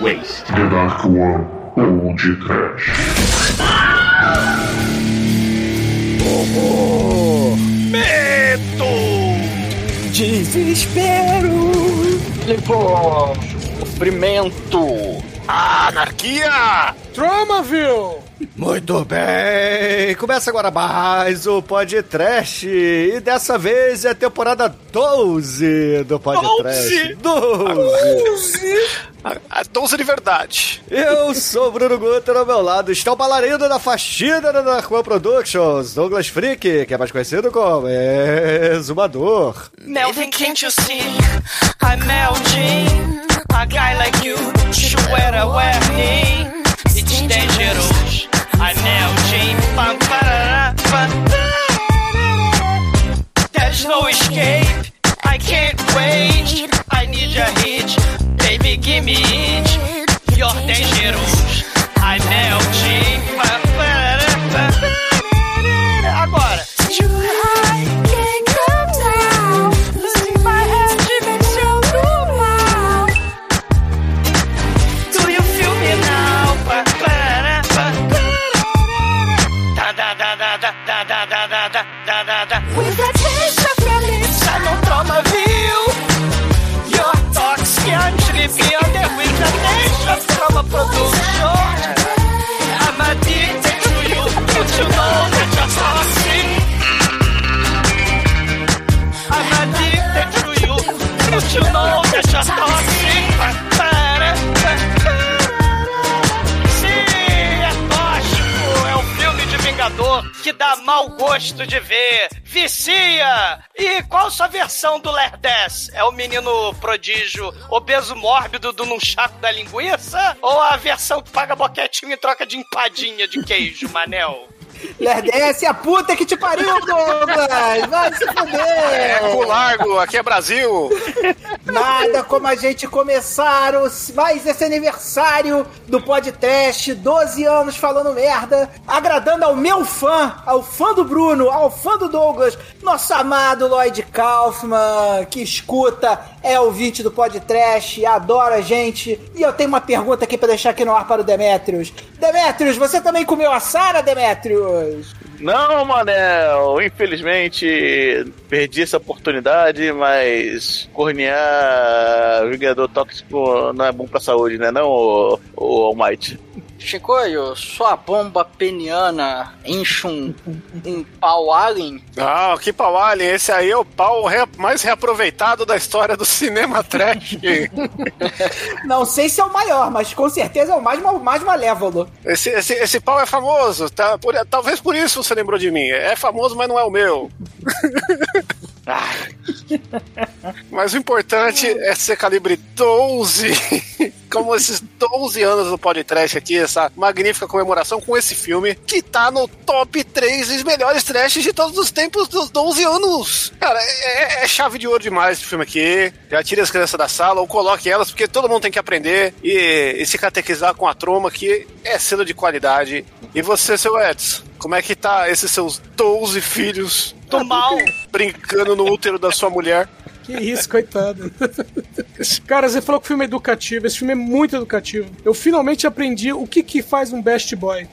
Waste. The Dark One, PodTrash. Horror, medo, desespero, licor, sofrimento, anarquia, Tromaville. Muito bem, começa agora mais o PodTrash e dessa vez é a temporada 12 do PodTrash. 12! A 12 de verdade. Eu sou o Bruno Guter, ao meu lado está o bailarino da faxina da Dark One Productions, Douglas Freak, que é mais conhecido como Exumador. Melvin, can't you see? I'm melting. A guy like you should wear a wedding. It's dangerous. I'm melting. There's no escape. I can't wait. I need a hitch. Baby, give me it. You're dangerous. I'm melting. Agora. You can't come down. See my head, even so normal. Do you feel me now? Da da da da da da da da da da da. With the taste of your lips, I know Tromaville. You're toxic and beyond with the nation of Troma production. I'm addicted to you, don't you know that you're toxic? I'm addicted to you, don't you know that you're toxic? Sim, é tóxico, é um filme de Vingador que dá mau gosto de ver. Vicia! E qual sua versão do Lardass? É o menino prodígio obeso mórbido do num chaco da linguiça? Ou a versão que paga boquetinho em troca de empadinha de queijo, Manel? Lardass, a puta que te pariu, Douglas! Vai se fuder! É, Cu Largo, aqui é Brasil! Nada como a gente começar mais esse aniversário do PodTrash, 12 anos falando merda, agradando ao meu fã, ao fã do Bruno, ao fã do Douglas, nosso amado Lloyd Kaufman, que escuta, é ouvinte do PodTrash, adora a gente. E eu tenho uma pergunta aqui pra deixar aqui no ar para o Demetrius. Demetrius, você também comeu a Sara, Demetrius? Não, Manel, infelizmente perdi essa oportunidade, mas cornear Vingador Tóxico não é bom pra saúde, né? Não, o All Might. Chicoio, sua bomba peniana enche um pau alien? Ah, que pau alien? Esse aí é o pau mais reaproveitado da história do cinema trash. Não sei se é o maior, mas com certeza é o mais malévolo. Esse pau é famoso, tá? Talvez por isso você lembrou de mim. É famoso, mas não é o meu. Mas o importante é ser calibre 12. Como esses 12 anos do PodTrash aqui, essa magnífica comemoração com esse filme, que tá no top 3 dos melhores trashes de todos os tempos dos 12 anos. Cara, é chave de ouro demais esse filme aqui. Já tire as crianças da sala ou coloque elas, porque todo mundo tem que aprender e se catequizar com a Troma, que é selo de qualidade. E você, seu Edson, como é que tá esses seus 12 filhos do mal brincando no útero da sua mulher? Que isso, coitado. Cara, você falou que o filme é educativo. Esse filme é muito educativo. Eu finalmente aprendi o que faz um best boy.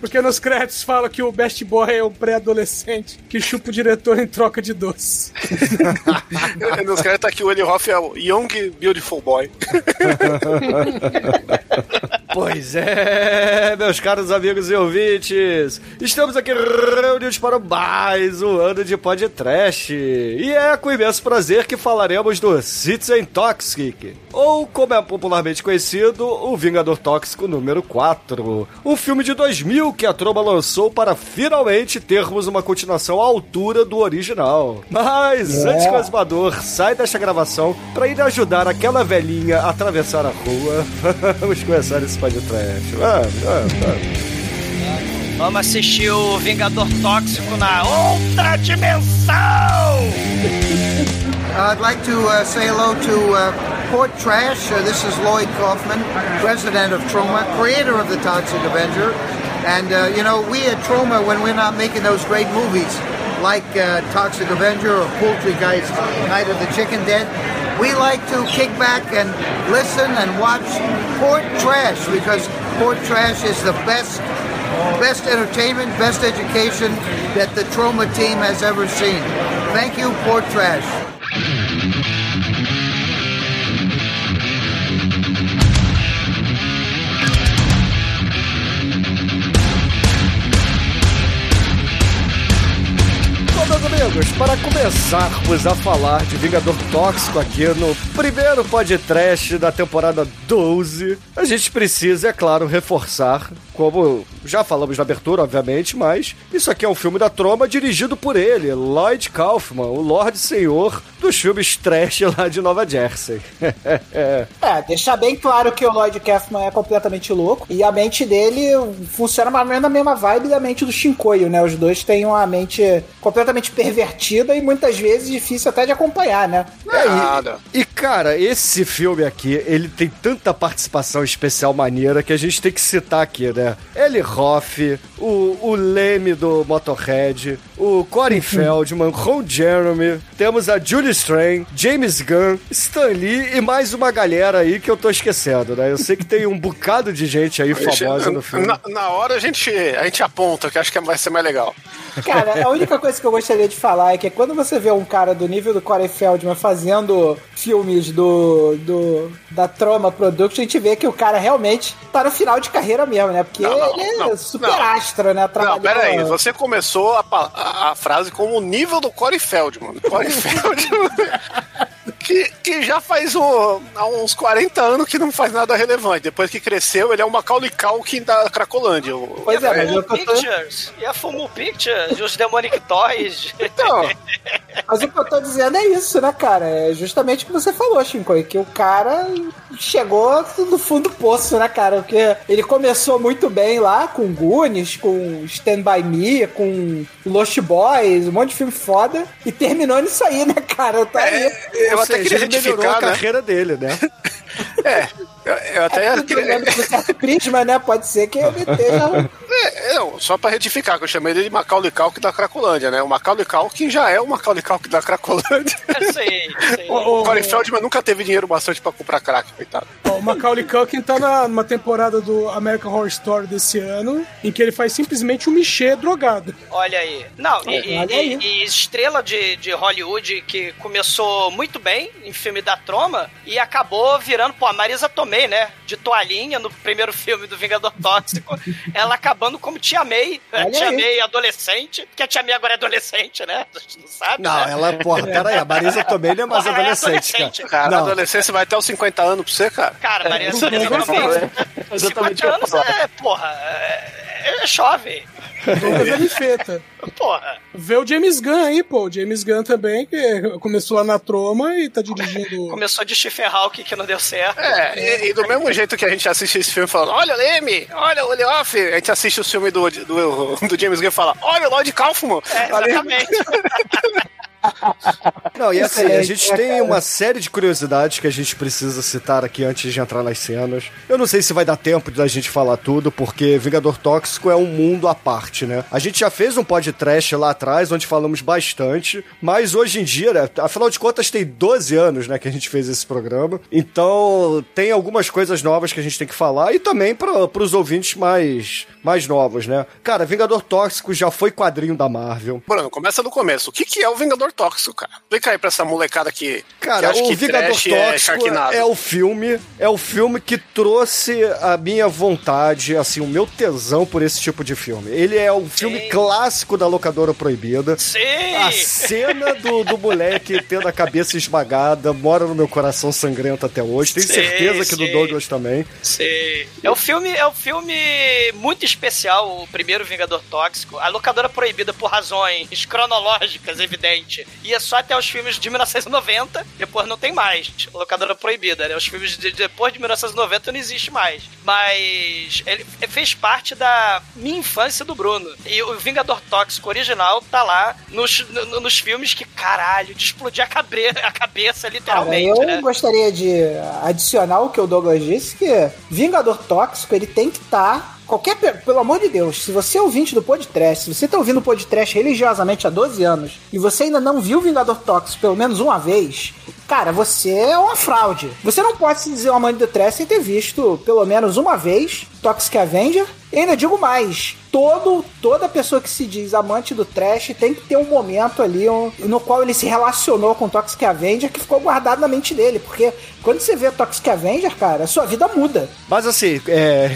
Porque nos créditos fala que o best boy é um pré-adolescente que chupa o diretor em troca de doce. Nos créditos tá aqui o Eli Roth é o Young Beautiful Boy. Pois é, meus caros amigos e ouvintes, estamos aqui reunidos para mais um ano de PodTrash e é com imenso prazer que falaremos do Citizen Toxic, ou como é popularmente conhecido, o Vingador Tóxico número 4, um filme de 2000 que a Troma lançou para finalmente termos uma continuação à altura do original. Mas antes que o Exumador saia desta gravação para ir ajudar aquela velhinha a atravessar a rua, vamos começar esse PodTrash. Vamos assistir o Vingador Tóxico na outra dimensão! I'd like to say hello to PodTrash. This is Lloyd Kaufman, president of Troma, creator of the Toxic Avenger. And, you know, we at Troma, when we're not making those great movies like Toxic Avenger or Poultry Guy's Night of the Chicken Dead, we like to kick back and listen and watch PodTrash, because PodTrash is the best entertainment, best education that the Troma team has ever seen. Thank you, PodTrash. Para começarmos a falar de Vingador Tóxico aqui no primeiro PodTrash da temporada 12, a gente precisa, é claro, reforçar, como já falamos na abertura, obviamente, mas isso aqui é um filme da Troma dirigido por ele, Lloyd Kaufman, o Lorde Senhor dos filmes trash lá de Nova Jersey. Deixar bem claro que o Lloyd Kaufman é completamente louco e a mente dele funciona mais ou menos na mesma vibe da mente do Shinkoio, né? Os dois têm uma mente completamente pervertida e muitas vezes difícil até de acompanhar, né? E cara, esse filme aqui, ele tem tanta participação especial maneira que a gente tem que citar aqui, né? Eli Roth, o Lemmy do Motorhead, o Corey Feldman, Ron Jeremy, temos a Julie Strain, James Gunn, Stan Lee e mais uma galera aí que eu tô esquecendo, né? Eu sei que tem um bocado de gente aí famosa no filme. Na hora a gente aponta, que acho que vai ser mais legal. Cara, a única coisa que eu gostaria de falar é que quando você vê um cara do nível do Corey Feldman fazendo filmes da Troma Production, a gente vê que o cara realmente tá no final de carreira mesmo, né? Porque ele é super astro, né? Não, peraí, você começou a frase com o nível do Corey Feldman. Corey Feldman... Que já faz há uns 40 anos que não faz nada relevante. Depois que cresceu, ele é o Macaulay Culkin da Cracolândia. Pois é, mas Pictures. E a Fumo Pictures, e os Demonic Toys. Então, mas o que eu tô dizendo é isso, né, cara? É justamente o que você falou, Shinkoi, que o cara chegou no fundo do poço, né, cara? Porque ele começou muito bem lá com Goonies, com Stand By Me, com Lost Boys, um monte de filme foda, e terminou nisso aí, né, cara? Tá aí. Eu até queria retificar a carreira dele, né? Eu até queria... Prisma, né? Pode ser que ele esteja... Só pra retificar, que eu chamei ele de Macaulay Culkin da Cracolândia, né? O Macaulay Culkin já é o Macaulay Culkin da Cracolândia. Eu sei. O Corey Feldman nunca teve dinheiro bastante pra comprar crack, coitado. O Macaulay Culkin tá numa temporada do American Horror Story desse ano, em que ele faz simplesmente um Michê drogado. Olha aí. Não, e estrela de Hollywood que começou muito bem em filme da Troma e acabou virando, pô, a Marisa Tomei, né? De toalhinha no primeiro filme do Vingador Tóxico. Ela acabando como Tia May. Tia May adolescente. Porque a Tia May agora é adolescente, né? A gente não sabe. Não, né? Ela, porra, peraí. A Marisa Tomei não é mais adolescente, cara. A adolescência vai até os 50 anos pra você, cara. Cara, Marisa Tomei. 50 anos é jovem. Porra. Vê o James Gunn aí, pô. O James Gunn também, que começou lá na Troma e tá dirigindo... Começou de Stephen Hawking, que não deu certo. E do mesmo jeito que a gente assiste esse filme falando, olha o Lemmy, olha o Leoff, a gente assiste o filme do James Gunn e fala, olha o Lloyd Kaufman. Exatamente. Não, e assim, a gente tem uma série de curiosidades que a gente precisa citar aqui antes de entrar nas cenas. Eu não sei se vai dar tempo da gente falar tudo, porque Vingador Tóxico é um mundo à parte, né? A gente já fez um podcast lá atrás, onde falamos bastante, mas hoje em dia, né, afinal de contas tem 12 anos, né, que a gente fez esse programa, então tem algumas coisas novas que a gente tem que falar e também pros ouvintes mais novos, né? Cara, Vingador Tóxico já foi quadrinho da Marvel. Bruno, começa do começo. O que é o Vingador Tóxico, cara? Explica aí pra essa molecada aqui. Cara, que o Vingador Tóxico é o filme que trouxe a minha vontade, assim, o meu tesão por esse tipo de filme. Ele é um filme clássico da Locadora Proibida. Sim! A cena do moleque tendo a cabeça esmagada mora no meu coração sangrento até hoje. Tenho certeza que do Douglas também. Sim. É um filme muito especial, o primeiro Vingador Tóxico. A Locadora Proibida, por razões cronológicas, evidente, ia só até os filmes de 1990, depois não tem mais Locadora Proibida, né? Os filmes depois de 1990 não existe mais. Mas ele fez parte da minha infância do Bruno. E o Vingador Tóxico original tá lá nos filmes que, caralho, de explodir a cabeça literalmente. Cara, eu gostaria de adicionar o que o Douglas disse, que Vingador Tóxico, ele tem que estar... pelo amor de Deus, se você é ouvinte do podcast, se você tá ouvindo o podcast religiosamente há 12 anos e você ainda não viu Vingador Tóxico pelo menos uma vez, Cara, você é uma fraude. Você não pode se dizer uma mãe do trash sem ter visto, pelo menos uma vez, Toxic Avenger. E ainda digo mais, toda pessoa que se diz amante do trash tem que ter um momento ali no qual ele se relacionou com Toxic Avenger que ficou guardado na mente dele, porque quando você vê Toxic Avenger, cara, a sua vida muda. Mas assim,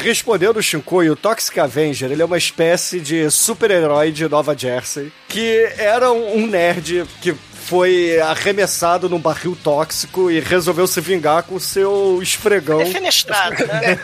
respondendo o Shinkoi, o Toxic Avenger, ele é uma espécie de super-herói de Nova Jersey, que era um nerd que foi arremessado num barril tóxico e resolveu se vingar com o seu esfregão. É fenestrado, né?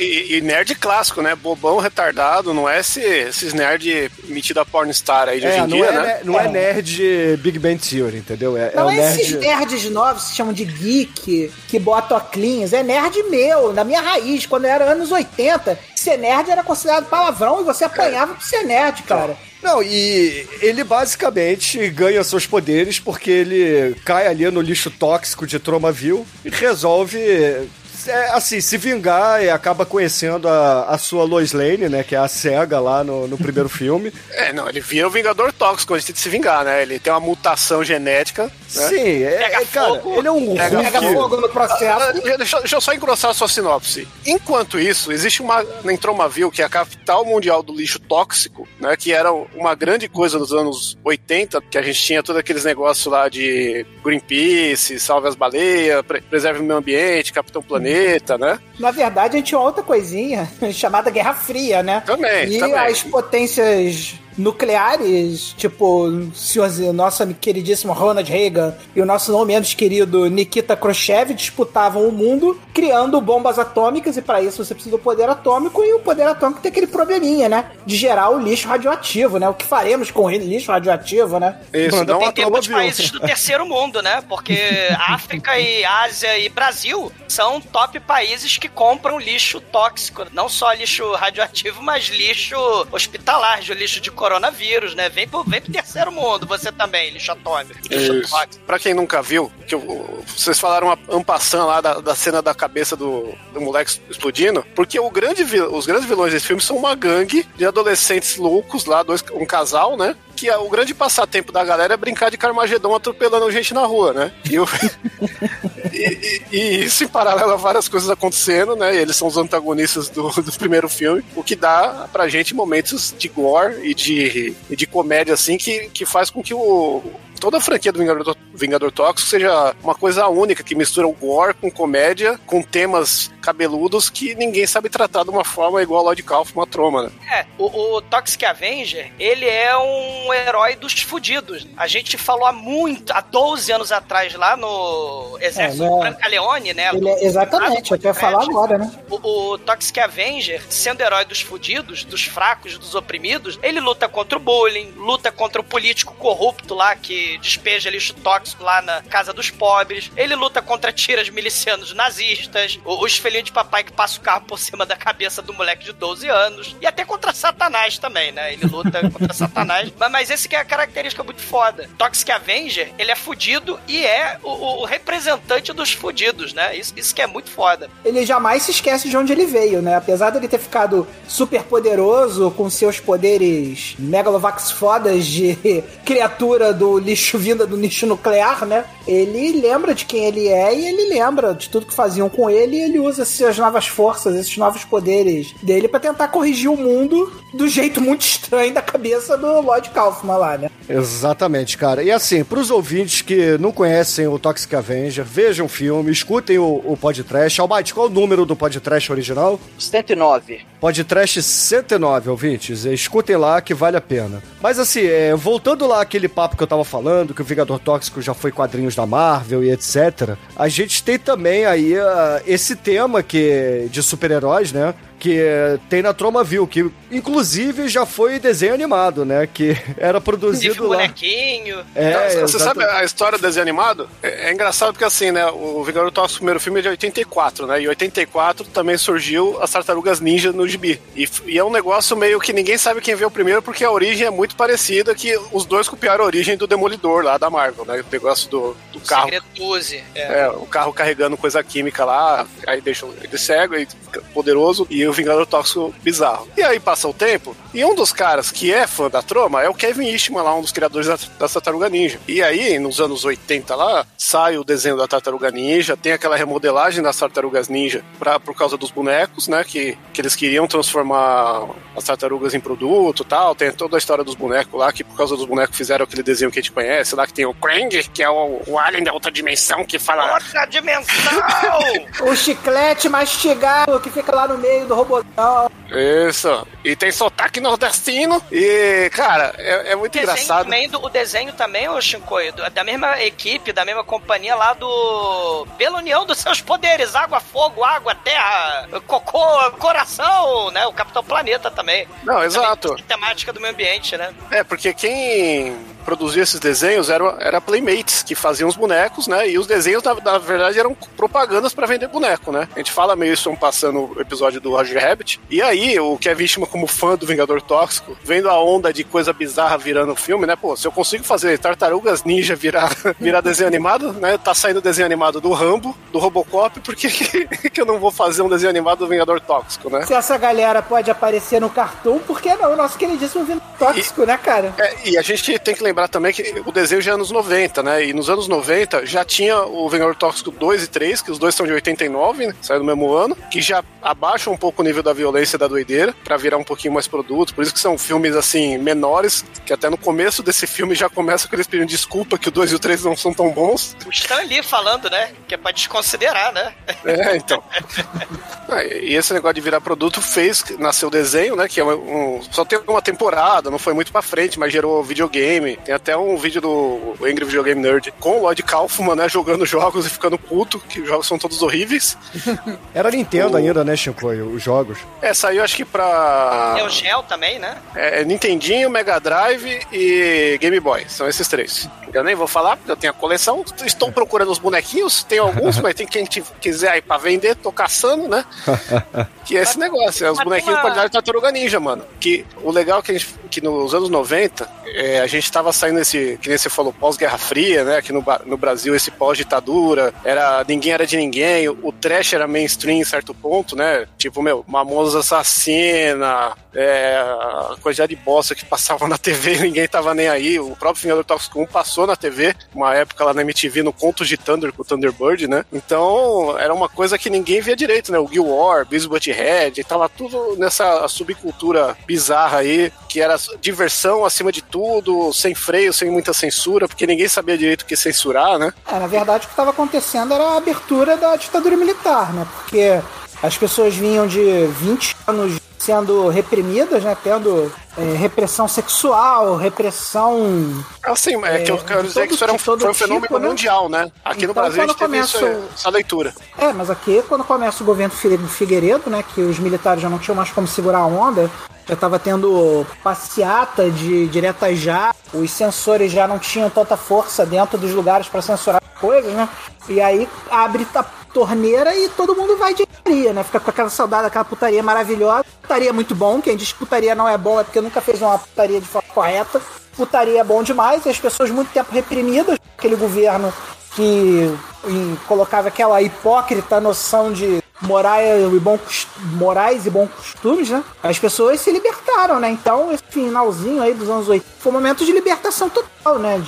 E nerd clássico, né? Bobão, retardado, não é esses nerd metido a pornstar aí de hoje em dia, né? Não é nerd Big Bang Theory, entendeu? Não é nerd... esses nerds novos que se chamam de geek, que botam oclinhos. É nerd meu, da minha raiz. Quando era anos 80, ser nerd era considerado palavrão e você apanhava por ser nerd, cara. Não, e ele basicamente ganha seus poderes porque ele cai ali no lixo tóxico de Tromaville e resolve... assim, se vingar e acaba conhecendo a sua Lois Lane, né, que é a cega lá no primeiro filme. Não, ele vira o Vingador Tóxico, antes de se vingar, né, ele tem uma mutação genética, né? Sim, cara, ele é um pega fogo no processo. Deixa eu só engrossar a sua sinopse. Enquanto isso, existe em Tromaville, que é a capital mundial do lixo tóxico, né, que era uma grande coisa nos anos 80, que a gente tinha todos aqueles negócios lá de Greenpeace, salve as baleias, preserve o meio ambiente, Capitão Planeta, né? Na verdade, a gente tinha outra coisinha chamada Guerra Fria, né? Também. As potências nucleares, tipo nossa queridíssima Ronald Reagan e o nosso não menos querido Nikita Khrushchev disputavam o mundo criando bombas atômicas, e para isso você precisa do poder atômico, e o poder atômico tem aquele probleminha, né? De gerar o lixo radioativo, né? O que faremos com o lixo radioativo, né? Isso, não tem muitos países do terceiro mundo, né? Porque África e Ásia e Brasil são top países que compram lixo tóxico, não só lixo radioativo, mas lixo hospitalar, de lixo de coronavírus, né? Vem pro terceiro mundo, você também, lixo atômico. Pra quem nunca viu, que vocês falaram passando lá da cena da cabeça do moleque explodindo, porque os grandes vilões desse filme são uma gangue de adolescentes loucos lá, um casal, né? Que o grande passatempo da galera é brincar de Carmagedon atropelando gente na rua, né? E isso em paralelo a várias coisas acontecendo, né? E eles são os antagonistas do primeiro filme, o que dá pra gente momentos de gore e de comédia, assim, que faz com que toda a franquia do Vingador Tóxico seja uma coisa única, que mistura o gore com comédia, com temas cabeludos que ninguém sabe tratar de uma forma igual a Lloyd Kaufman, a Troma, né? O Toxic Avenger, ele é um herói dos fudidos. A gente falou há 12 anos atrás lá no Exército Brancaleone, né? Exatamente, eu ia falar agora, né? O Toxic Avenger, sendo herói dos fudidos, dos fracos, dos oprimidos, ele luta contra o bullying, luta contra o político corrupto lá, que despeja lixo tóxico lá na casa dos pobres. Ele luta contra tiras milicianos nazistas, os filhinhos de papai que passa o carro por cima da cabeça do moleque de 12 anos, e até contra Satanás também, né? Ele luta contra Satanás. Mas esse que é a característica muito foda. Toxic Avenger, ele é fudido e é o representante dos fudidos, né? Isso que é muito foda. Ele jamais se esquece de onde ele veio, né? Apesar dele ter ficado super poderoso com seus poderes megalovax fodas de criatura do lixo vinda do lixo nuclear, né? Ele lembra de quem ele é e ele lembra de tudo que faziam com ele, e ele usa essas novas forças, esses novos poderes dele pra tentar corrigir o mundo do jeito muito estranho da cabeça do Lloyd Kaufman lá, né? Exatamente, cara. E assim, pros ouvintes que não conhecem o Toxic Avenger, vejam o filme, escutem o PodTrash. Almighty, qual é o número do PodTrash original? 109. PodTrash 109, ouvintes. Escutem lá que vale a pena. Mas assim, voltando lá aquele papo que eu tava falando, que o Vingador Tóxico já foi quadrinhos da Marvel e etc. A gente tem também aí esse tema de super-heróis, né? Que tem na Tromaville, que inclusive já foi desenho animado, né? Que era produzido lá. Bonequinho. Você sabe a história do desenho animado? É engraçado porque assim, né? O Vingador Tóxico, o primeiro filme é de 84, né? E em 84 também surgiu as Tartarugas Ninja no gibi. E é um negócio meio que ninguém sabe quem veio primeiro, porque a origem é muito parecida, que os dois copiaram a origem do Demolidor lá da Marvel, né? O negócio do carro. Segredo 12. O carro carregando coisa química lá, aí deixa ele cego e poderoso. E o Vingador Tóxico bizarro. E aí passa o tempo, e um dos caras que é fã da Troma é o Kevin Eastman, lá, um dos criadores da Tartaruga Ninja. E aí, nos anos 80 lá, sai o desenho da Tartaruga Ninja, tem aquela remodelagem das Tartarugas Ninja por causa dos bonecos, né, que eles queriam transformar as tartarugas em produto e tal, tem toda a história dos bonecos lá, que por causa dos bonecos fizeram aquele desenho que a gente conhece, lá que tem o Krang, que é o alien da outra dimensão, que fala... Outra dimensão! O chiclete mastigado que fica lá no meio do robozão. Isso. E tem sotaque nordestino. E, cara, é muito engraçado. O desenho também, ô Shinkoi, da mesma equipe, da mesma companhia lá do... Pela união dos seus poderes. Água, fogo, água, terra, cocô, coração, né? O Capitão Planeta também. Não, exato. Também temática do meio ambiente, né? É, porque quem... produzia esses desenhos era Playmates, que faziam os bonecos, né? E os desenhos, na verdade, eram propagandas pra vender boneco, né? A gente fala meio isso passando o episódio do Roger Rabbit. E aí, o Kevin Eastman, como fã do Vingador Tóxico, vendo a onda de coisa bizarra virando o filme, né? Pô, se eu consigo fazer Tartarugas Ninja virar desenho animado, né? Tá saindo desenho animado do Rambo, do Robocop, por que eu não vou fazer um desenho animado do Vingador Tóxico, né? Se essa galera pode aparecer no cartoon, por que não? O nosso queridíssimo Vingador Tóxico, né, cara? E a gente tem que lembrar também que o desenho já é anos 90, né? E nos anos 90 já tinha o Vingador Tóxico 2 e 3, que os dois são de 89, né? Saiu no mesmo ano, que já abaixa um pouco o nível da violência e da doideira, pra virar um pouquinho mais produto. Por isso que são filmes, assim, menores, que até no começo desse filme já começa com eles pedindo desculpa que o 2 e o 3 não são tão bons. O Stan Lee falando, né? Que é pra desconsiderar, né? É, então. E esse negócio de virar produto fez nascer o desenho, né? Que é só tem uma temporada, não foi muito pra frente, mas gerou videogame. Tem até um vídeo do Angry Video Game Nerd com o Lloyd Kaufman, né, jogando jogos e ficando puto, que os jogos são todos horríveis. Era Nintendo ainda, né, Shinkoi, os jogos. É, saiu acho que pra... É o Gel também, né? É, Nintendinho, Mega Drive e Game Boy, são esses três. Eu nem vou falar, porque eu tenho a coleção, estou procurando os bonequinhos, tem alguns, mas tem quem quiser aí pra vender, tô caçando, né? Que é esse negócio, é os bonequinhos de qualidade da Tartaruga Ninja, mano. Que o legal é que nos anos 90, a gente tava saindo esse, que nem você falou, pós-Guerra Fria, né? Aqui no Brasil, esse pós-ditadura, ninguém era de ninguém, o trash era mainstream em certo ponto, né? Tipo, Mamonas Assassina, a quantidade de bosta que passava na TV, ninguém tava nem aí. O próprio Vingador Tóxico 1 passou na TV, uma época lá na MTV, no Contos de Thunder, com o Thunderbird, né? Então, era uma coisa que ninguém via direito, né? O Guild War, Beavis Butthead, tava tudo nessa subcultura bizarra aí, que era diversão acima de tudo, sem freio, sem muita censura, porque ninguém sabia direito o que censurar, né? Na verdade, o que estava acontecendo era a abertura da ditadura militar, né? Porque as pessoas vinham de 20 anos sendo reprimidas, né? Tendo repressão sexual, repressão... Assim, que eu quero dizer que isso foi um fenômeno tipo, né? Mundial, né? Aqui então, no Brasil a gente teve essa leitura. Mas aqui, quando começa o governo Figueiredo, né? Que os militares já não tinham mais como segurar a onda... Já tava tendo passeata de direta já, os sensores já não tinham tanta força dentro dos lugares para censurar coisas, né? E aí abre a torneira e todo mundo vai de putaria, né? Fica com aquela saudade, aquela putaria maravilhosa. Putaria é muito bom, quem diz que putaria não é bom é porque nunca fez uma putaria de forma correta. Putaria é bom demais, e as pessoas muito tempo reprimidas, aquele governo que colocava aquela hipócrita noção de morais e bons costumes, né? As pessoas se libertaram, né? Então, esse finalzinho aí dos anos 80 foi um momento de libertação total, né?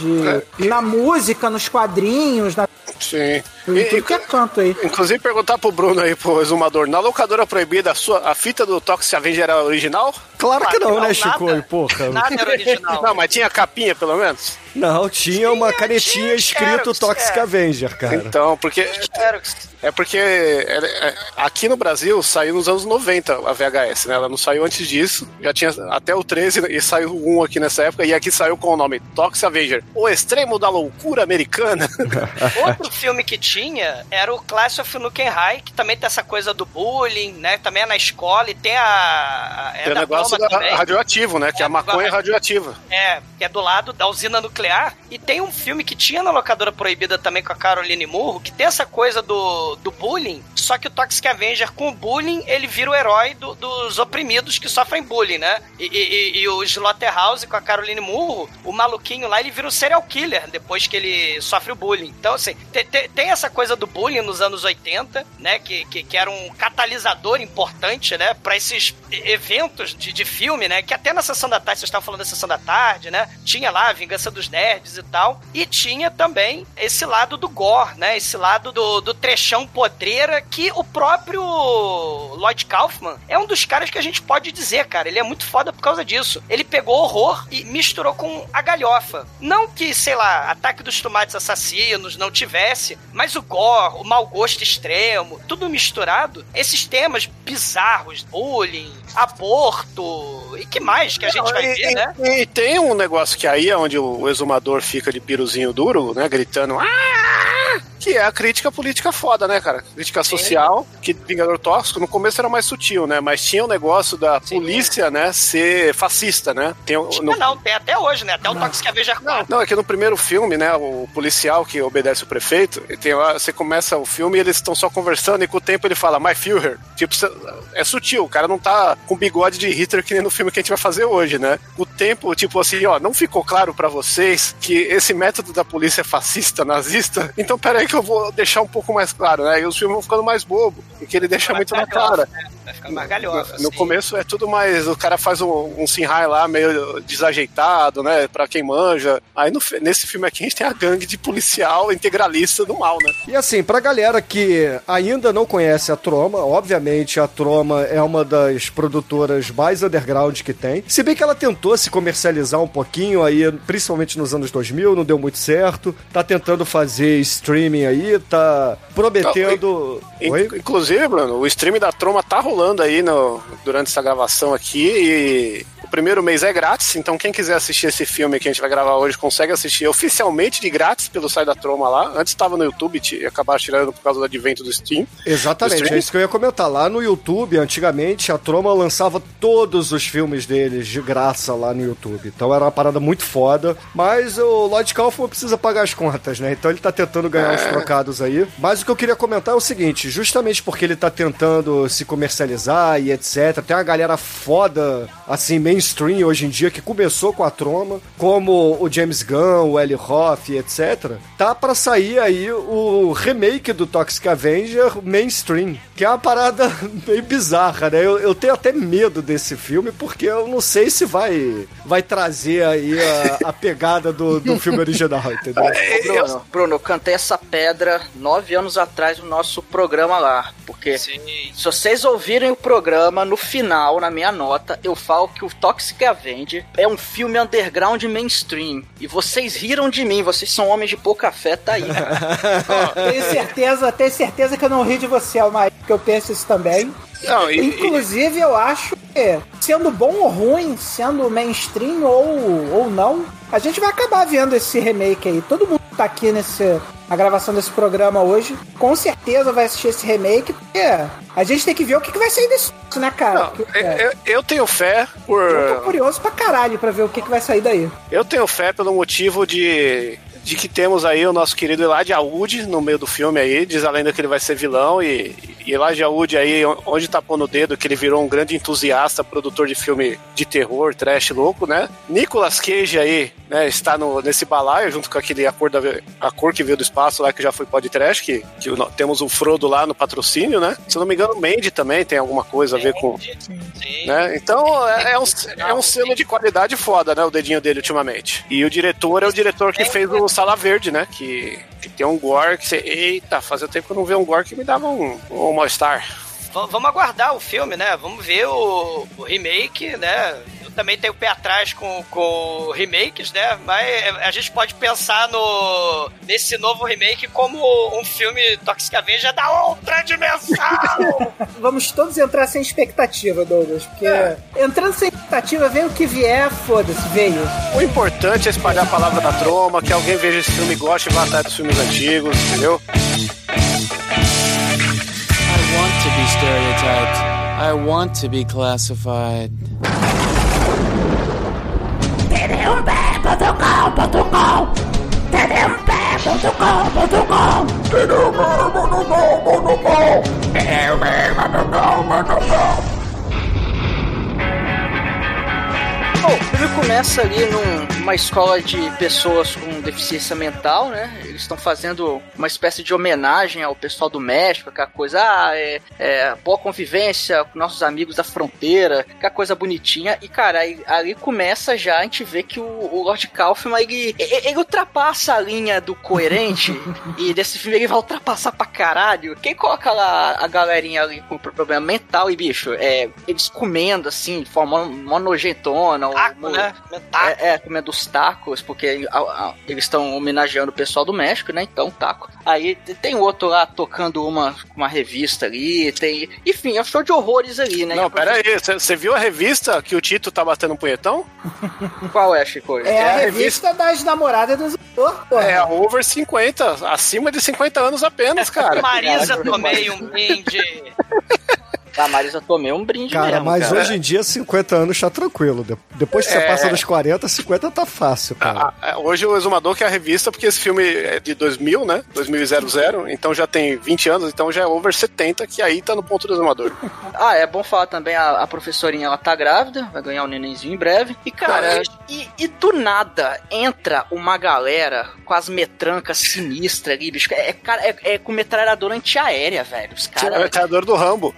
Na música, nos quadrinhos, na... Sim. E que é canto aí. Inclusive, perguntar pro Bruno aí, pro Exumador, na locadora proibida, a fita do Toxic Avenger era original? Claro que não, né, Chico? Porra. Nada era original. Não, mas tinha capinha, pelo menos? Não, tinha uma canetinha escrito Toxic Avenger, cara. Então, porque... É porque aqui no Brasil saiu nos anos 90 a VHS, né? Ela não saiu antes disso. Já tinha até o 13 e saiu um aqui nessa época. E aqui saiu com o nome Toxic Avenger, o extremo da loucura americana. Outro filme que tinha era o Class of Nukem High, que também tem essa coisa do bullying, né? Também é na escola e tem a... É o negócio Tóxico também. Radioativo, né? Que a maconha radioativa. É, que é do lado da usina nuclear. E tem um filme que tinha na Locadora Proibida também com a Caroline Murro, que tem essa coisa do bullying, só que o Toxic Avenger com o bullying, ele vira o herói dos oprimidos que sofrem bullying, né? E o Slaughterhouse com a Caroline Murro, o maluquinho lá, ele vira o serial killer depois que ele sofre o bullying. Então, assim, tem essa coisa do bullying nos anos 80, né? Que era um catalisador importante, né? Pra esses eventos de filme, né? Que até na Sessão da Tarde, vocês estavam falando da Sessão da Tarde, né? Tinha lá a Vingança dos Nerds e tal. E tinha também esse lado do gore, né? Esse lado do trechão podreira, que o próprio Lloyd Kaufman é um dos caras que a gente pode dizer, cara, ele é muito foda por causa disso. Ele pegou horror e misturou com a galhofa. Não que, sei lá, Ataque dos Tomates Assassinos não tivesse, mas o gore, o mau gosto extremo, tudo misturado, esses temas bizarros, bullying, aborto, e que mais que a gente vai ver, né? E tem um negócio que aí é onde o Exumador fica de piruzinho duro, né, gritando, que é a crítica política foda, né, cara? Crítica social, que Vingador Tóxico no começo era mais sutil, né? Mas tinha o negócio da polícia, né, ser fascista, né? Tem até hoje, né? Até o Toxic Avenger 4. Não, é que no primeiro filme, né, o policial que obedece o prefeito, você começa o filme e eles estão só conversando e com o tempo ele fala, my Führer. Tipo, é sutil, o cara não tá com bigode de Hitler que nem no filme que a gente vai fazer hoje, né? O tempo, tipo assim, ó, não ficou claro pra vocês que esse método da polícia é fascista, nazista? Então, peraí que eu vou deixar um pouco mais claro, né? E os filmes vão ficando mais bobo, porque ele deixa muito na cara. Né? Vai ficando mais galhofa, assim. No começo é tudo mais... O cara faz um Sinhai lá meio desajeitado, né? Pra quem manja. Aí nesse filme aqui a gente tem a gangue de policial integralista do mal, né? E assim, pra galera que ainda não conhece a Troma, obviamente a Troma é uma das produtoras mais underground que tem. Se bem que ela tentou se comercializar um pouquinho aí, principalmente nos anos 2000, não deu muito certo. Tá tentando fazer streaming aí, tá prometendo... Inclusive, Bruno, o streaming da Troma tá rolando aí durante essa gravação aqui e... O primeiro mês é grátis, então quem quiser assistir esse filme que a gente vai gravar hoje consegue assistir oficialmente de grátis pelo site da Troma lá. Antes estava no YouTube e acabaram tirando por causa do advento do Steam. Exatamente, é isso que eu ia comentar. Lá no YouTube, antigamente, a Troma lançava todos os filmes deles de graça lá no YouTube. Então era uma parada muito foda, mas o Lloyd Kaufman precisa pagar as contas, né? Então ele tá tentando ganhar uns trocados aí. Mas o que eu queria comentar é o seguinte, justamente porque ele tá tentando se comercializar e etc. Tem uma galera foda, assim, meio mainstream hoje em dia, que começou com a Troma, como o James Gunn, o Eli Roth, etc. Tá pra sair aí o remake do Toxic Avenger mainstream, que é uma parada meio bizarra, né? Eu tenho até medo desse filme, porque eu não sei se vai trazer aí a pegada do filme original, entendeu? Bruno, cantei essa pedra 9 anos atrás no nosso programa lá, porque se vocês ouvirem o programa, no final, na minha nota, eu falo que o Toxic Avenger é um filme underground mainstream. E vocês riram de mim, vocês são homens de pouca fé, tá aí. Tenho certeza que eu não ri de você, Almar, porque eu penso isso também. Não, inclusive, eu acho que, sendo bom ou ruim, sendo mainstream ou não, a gente vai acabar vendo esse remake aí. Todo mundo tá aqui na gravação desse programa hoje, com certeza vai assistir esse remake, porque a gente tem que ver o que vai sair desse, né, cara? Não, eu tenho fé por... Eu tô curioso pra caralho pra ver o que vai sair daí. Eu tenho fé pelo motivo de que temos aí o nosso querido Elijah Wood no meio do filme aí, diz a lenda que ele vai ser vilão, e Elijah Wood aí, onde tapou no dedo, que ele virou um grande entusiasta, produtor de filme de terror, trash louco, né? Nicolas Cage aí, né, está nesse balaio, junto com aquele A Cor que Veio do Espaço lá, que já foi PodTrash, que temos o Frodo lá no patrocínio, né? Se não me engano, o Mandy também tem alguma coisa a ver com... Sim. Né? Então, é um selo de qualidade foda, né, o dedinho dele ultimamente. E o diretor é o diretor que fez o Sala Verde, né? Que tem um gore que você... Eita, fazia tempo que eu não via um gore que me dava um mal-estar. Vamos aguardar o filme, né? Vamos ver o remake, né? Também tem o pé atrás com remakes, né? Mas a gente pode pensar nesse novo remake como um filme Toxic Avenger da outra dimensão! Vamos todos entrar sem expectativa, Douglas, porque entrando sem expectativa, vem o que vier, foda-se, veio. O importante é espalhar a palavra da Troma, que alguém veja esse filme e goste e vá atrás dos filmes antigos, entendeu? I want to be classified. td1p.com.com td1p.com.com td1p.com.com. Bom, o filme começa ali numa escola de pessoas com deficiência mental, né? Eles estão fazendo uma espécie de homenagem ao pessoal do México, aquela coisa, boa convivência com nossos amigos da fronteira, aquela coisa bonitinha. E, cara, aí, ali começa já, a gente vê que o Lloyd Kaufman, ele ultrapassa a linha do coerente, e desse filme ele vai ultrapassar pra caralho. Quem coloca lá a galerinha ali com problema mental e, bicho, eles comendo, assim, de forma mó nojentona, taco, né? Comendo os tacos, porque eles estão homenageando o pessoal do México, né? Então, taco. Aí tem outro lá tocando uma revista ali, tem... Enfim, é um show de horrores ali, né? Não, peraí, você viu a revista que o Tito tá batendo um punhetão? Qual é, Chico? É a revista das namoradas dos... É a Over 50, acima de 50 anos apenas, cara. Marisa Tomei, um brinde... A Marisa Tomei um brinde, cara, mesmo, mas cara. Hoje em dia 50 anos tá tranquilo. Depois que você passa dos 40, 50 tá fácil, cara. Hoje o Exumador quer a revista, porque esse filme é de 2000, né? 2000, então já tem 20 anos, então já é over 70, que aí tá no ponto do Exumador. É bom falar também, a professorinha, ela tá grávida, vai ganhar um nenenzinho em breve. E, cara, e do nada entra uma galera com as metrancas sinistras ali, bicho. É com metralhadora antiaérea, velho. Os caras... metralhadora do Rambo.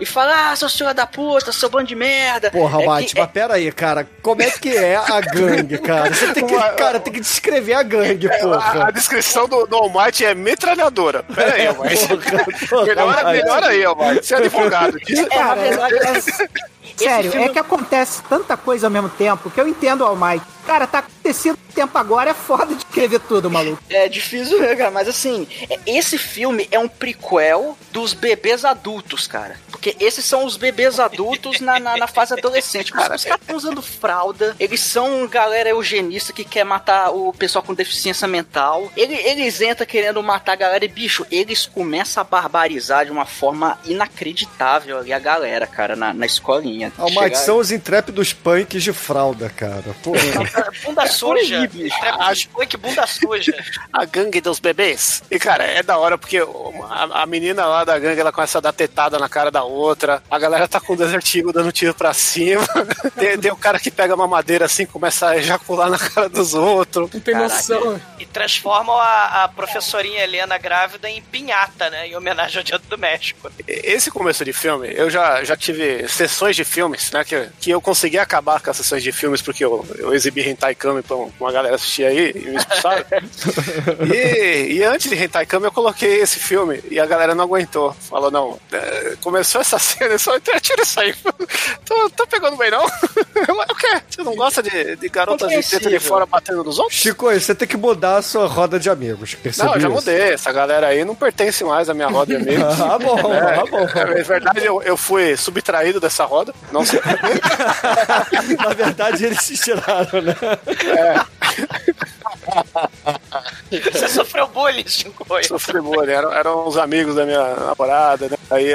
E falar, seu senhor da puta, seu bando de merda. Porra, Batman, pera aí, cara. Como é que é a gangue, cara? Você tem que, cara, tem que descrever a gangue, porra. A descrição do Almighty é metralhadora. Pera aí, Almighty. Melhor aí, Almighty. Você é advogado. Cara, sério, que acontece tanta coisa ao mesmo tempo que eu entendo o Almighty. Cara, tá acontecendo tempo agora, é foda de escrever tudo, maluco. É difícil ver, cara, mas assim, esse filme é um prequel dos bebês adultos, cara. Porque esses são os bebês adultos na fase adolescente. Cara, os caras estão usando fralda, eles são galera eugenista que quer matar o pessoal com deficiência mental. Eles entram querendo matar a galera e, bicho, eles começam a barbarizar de uma forma inacreditável ali a galera, cara, na escolinha. Mas são os intrépidos punks de fralda, cara. Porra. Bunda suja. Foi que bunda suja. A gangue dos bebês. E, cara, é da hora porque a menina lá da gangue, ela começa a dar tetada na cara da outra. A galera tá com o desertivo dando tiro pra cima. Tem um cara que pega uma madeira assim, começa a ejacular na cara dos outros. Não tem noção. E transformam a professorinha Helena grávida em pinhata, né? Em homenagem ao Dia do México. Esse começo de filme, eu já tive sessões de filmes, né? Que eu consegui acabar com as sessões de filmes porque eu exibi Hentai Kami pra uma galera assistir aí e me expulsaram. E antes de Hentai Kami eu coloquei esse filme e a galera não aguentou. Falou, não, começou essa cena e só tira isso aí. Tô pegando bem, não? O quê? Você não gosta de garotas de teta de fora batendo nos outros? Chico, você tem que mudar a sua roda de amigos. Não, eu já mudei. Essa galera aí não pertence mais à minha roda de amigos. Tá bom, tá bom. Na verdade, eu fui subtraído dessa roda. Não sei. Na verdade, eles se tiraram, né? Você sofreu bullying, Chico? Sofri bullying, eram os amigos da minha namorada, né? Aí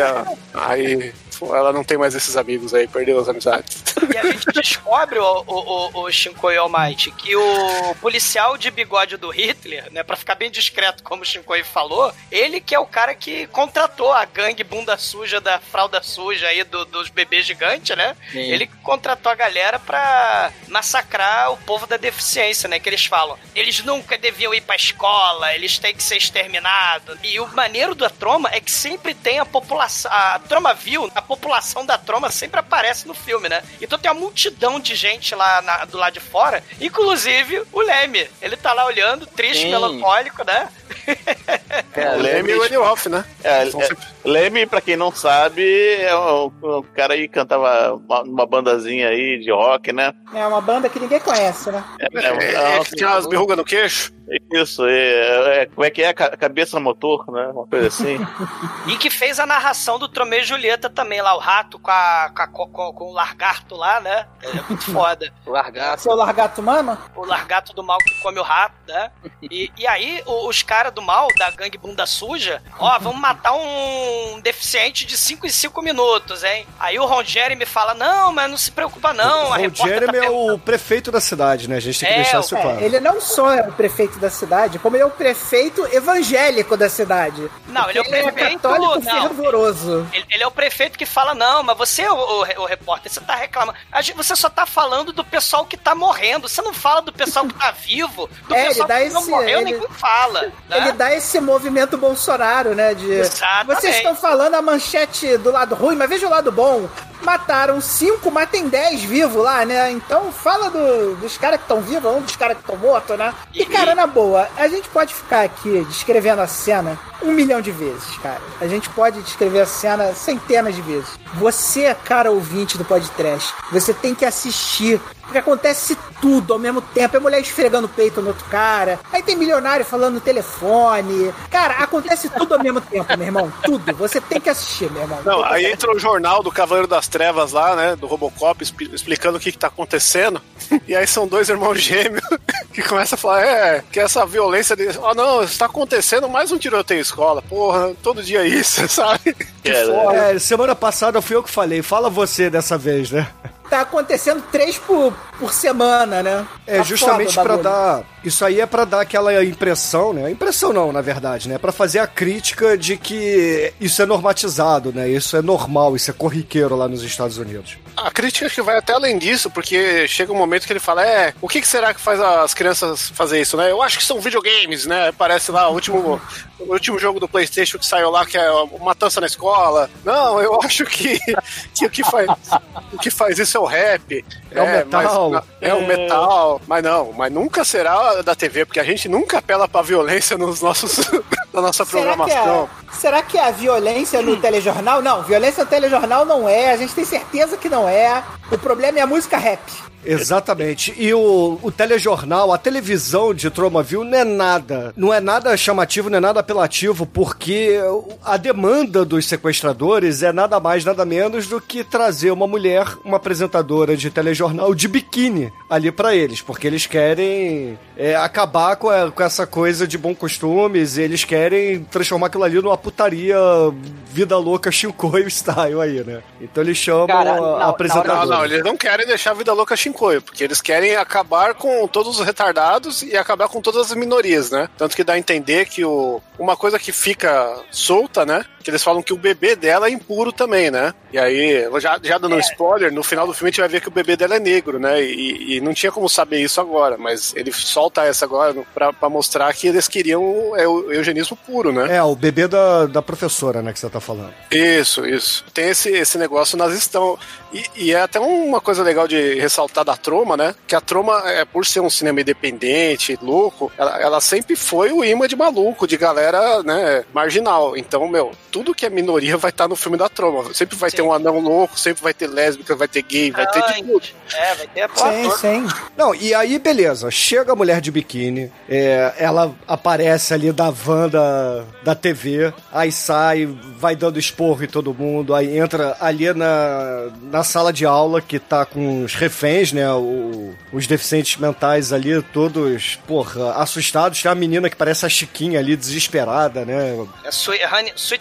ela não tem mais esses amigos aí, perdeu as amizades. E a gente descobre, o Shinkoi Almighty, que o policial de bigode do Hitler, né, pra ficar bem discreto, como o Shinkoi falou, ele que é o cara que contratou a gangue bunda suja da fralda suja aí dos bebês gigantes, né? Sim. Ele contratou a galera pra massacrar o povo da deficiência, né? Que eles falam, eles nunca deviam ir pra escola, eles têm que ser exterminados. E o maneiro da Troma é que sempre tem a população, a Tromaville, a população da Troma sempre aparece no filme, né? Então tem uma multidão de gente lá do lado de fora, inclusive o Lemmy. Ele tá lá olhando, triste, melancólico, né? O Lemmy e o Eli Roth, né? Lemmy, pra quem não sabe, é o cara aí que cantava uma bandazinha aí de rock, né? É uma banda que ninguém conhece, né? Tinha umas berrugas no queixo. Isso, como é que é? Cabeça motor, né? Uma coisa assim. E que fez a narração do Tromeu e Julieta também, lá, o rato com o largato lá, né? É muito foda. O largato. Seu largato mama? O largato do mal que come o rato, né? E aí, os caras do mal, da gangue bunda suja, ó, vamos matar um deficiente de 5 em 5 minutos, hein? Aí o Ron Jeremy fala, não, mas não se preocupa não. O Ron Jeremy é o prefeito da cidade, né? A gente tem que deixar isso claro. Ele não só é o prefeito da cidade, como ele é o prefeito evangélico da cidade. Não, ele é o prefeito... Ele é católico fervoroso. Ele é o prefeito que fala, não, mas você, o repórter, você tá reclamando. Você só tá falando do pessoal que tá morrendo. Você não fala do pessoal que tá vivo, do pessoal que não morreu, ninguém fala. Né? Ele dá esse movimento Bolsonaro, né? De, exatamente. Vocês estão falando a manchete do lado ruim, mas veja o lado bom. Mataram 5, mas tem 10 vivos lá, né? Então fala dos caras que estão vivos, não dos caras que estão mortos, né? E, cara, na boa, a gente pode ficar aqui descrevendo a cena 1 milhão de vezes, cara. A gente pode descrever a cena centenas de vezes. Você, cara ouvinte do podcast, você tem que assistir, porque acontece tudo ao mesmo tempo. É mulher esfregando o peito no outro cara, aí tem milionário falando no telefone. Cara, acontece tudo ao mesmo tempo, meu irmão. Tudo. Você tem que assistir, meu irmão. Não, aí entra o jornal do Cavaleiro das Trevas lá, né, do Robocop, explicando o que tá acontecendo. E aí são dois irmãos gêmeos que começam a falar, que essa violência de... Oh, não, está acontecendo mais um tiroteio em escola. Porra, todo dia é isso, sabe? Semana passada fui eu que falei. Fala você dessa vez, né? Tá acontecendo 3 por semana, né? É, justamente pra dar... Isso aí é pra dar aquela impressão, né? Impressão não, na verdade, né? Pra fazer a crítica de que isso é normatizado, né? Isso é normal, isso é corriqueiro lá nos Estados Unidos. A crítica que vai até além disso, porque chega um momento que ele fala, o que será que faz as crianças fazer isso, né? Eu acho que são videogames, né? Parece lá o último jogo do PlayStation que saiu lá, que é uma matança na escola. Não, eu acho que o que faz isso é o rap. É o metal. O metal. Mas não, mas nunca será da TV, porque a gente nunca apela pra violência na nossa programação. Será que é a violência no telejornal? Não, violência no telejornal não é. A gente tem certeza que não é. O problema é a música rap. Exatamente. E o telejornal, a televisão de Tromaville não é nada chamativo, não é nada apelativo, porque a demanda dos sequestradores é nada mais, nada menos do que trazer uma mulher, uma apresentadora de telejornal de biquíni ali pra eles, porque eles querem acabar com essa coisa de bons costumes, eles querem transformar aquilo ali numa putaria vida louca, Shinkoio style aí, né? Então eles chamam a apresentadora. Não, eles não querem deixar a vida louca porque eles querem acabar com todos os retardados e acabar com todas as minorias, né? Tanto que dá a entender que uma coisa que fica solta, né? Que eles falam que o bebê dela é impuro também, né? E aí, já dando um spoiler, no final do filme a gente vai ver que o bebê dela é negro, né? E não tinha como saber isso agora, mas ele solta essa agora pra mostrar que eles queriam o eugenismo puro, né? É, o bebê da professora, né, que você tá falando. Isso. Tem esse negócio nazistão. E é até uma coisa legal de ressaltar da Troma, né? Que a Troma, por ser um cinema independente, louco, ela sempre foi o imã de maluco, de galera, né, marginal. Então, tudo que é minoria vai estar no filme da Troma. Sempre vai ter um anão louco, sempre vai ter lésbica, vai ter gay, vai ter de tudo. É, vai ter a porra. Sim. Não, e aí, beleza. Chega a mulher de biquíni, ela aparece ali da van da TV, aí sai, vai dando esporro em todo mundo, aí entra ali na sala de aula que tá com os reféns, né? Os deficientes mentais ali, todos, porra, assustados. Tem a menina que parece a Chiquinha ali, desesperada, né? É Sweet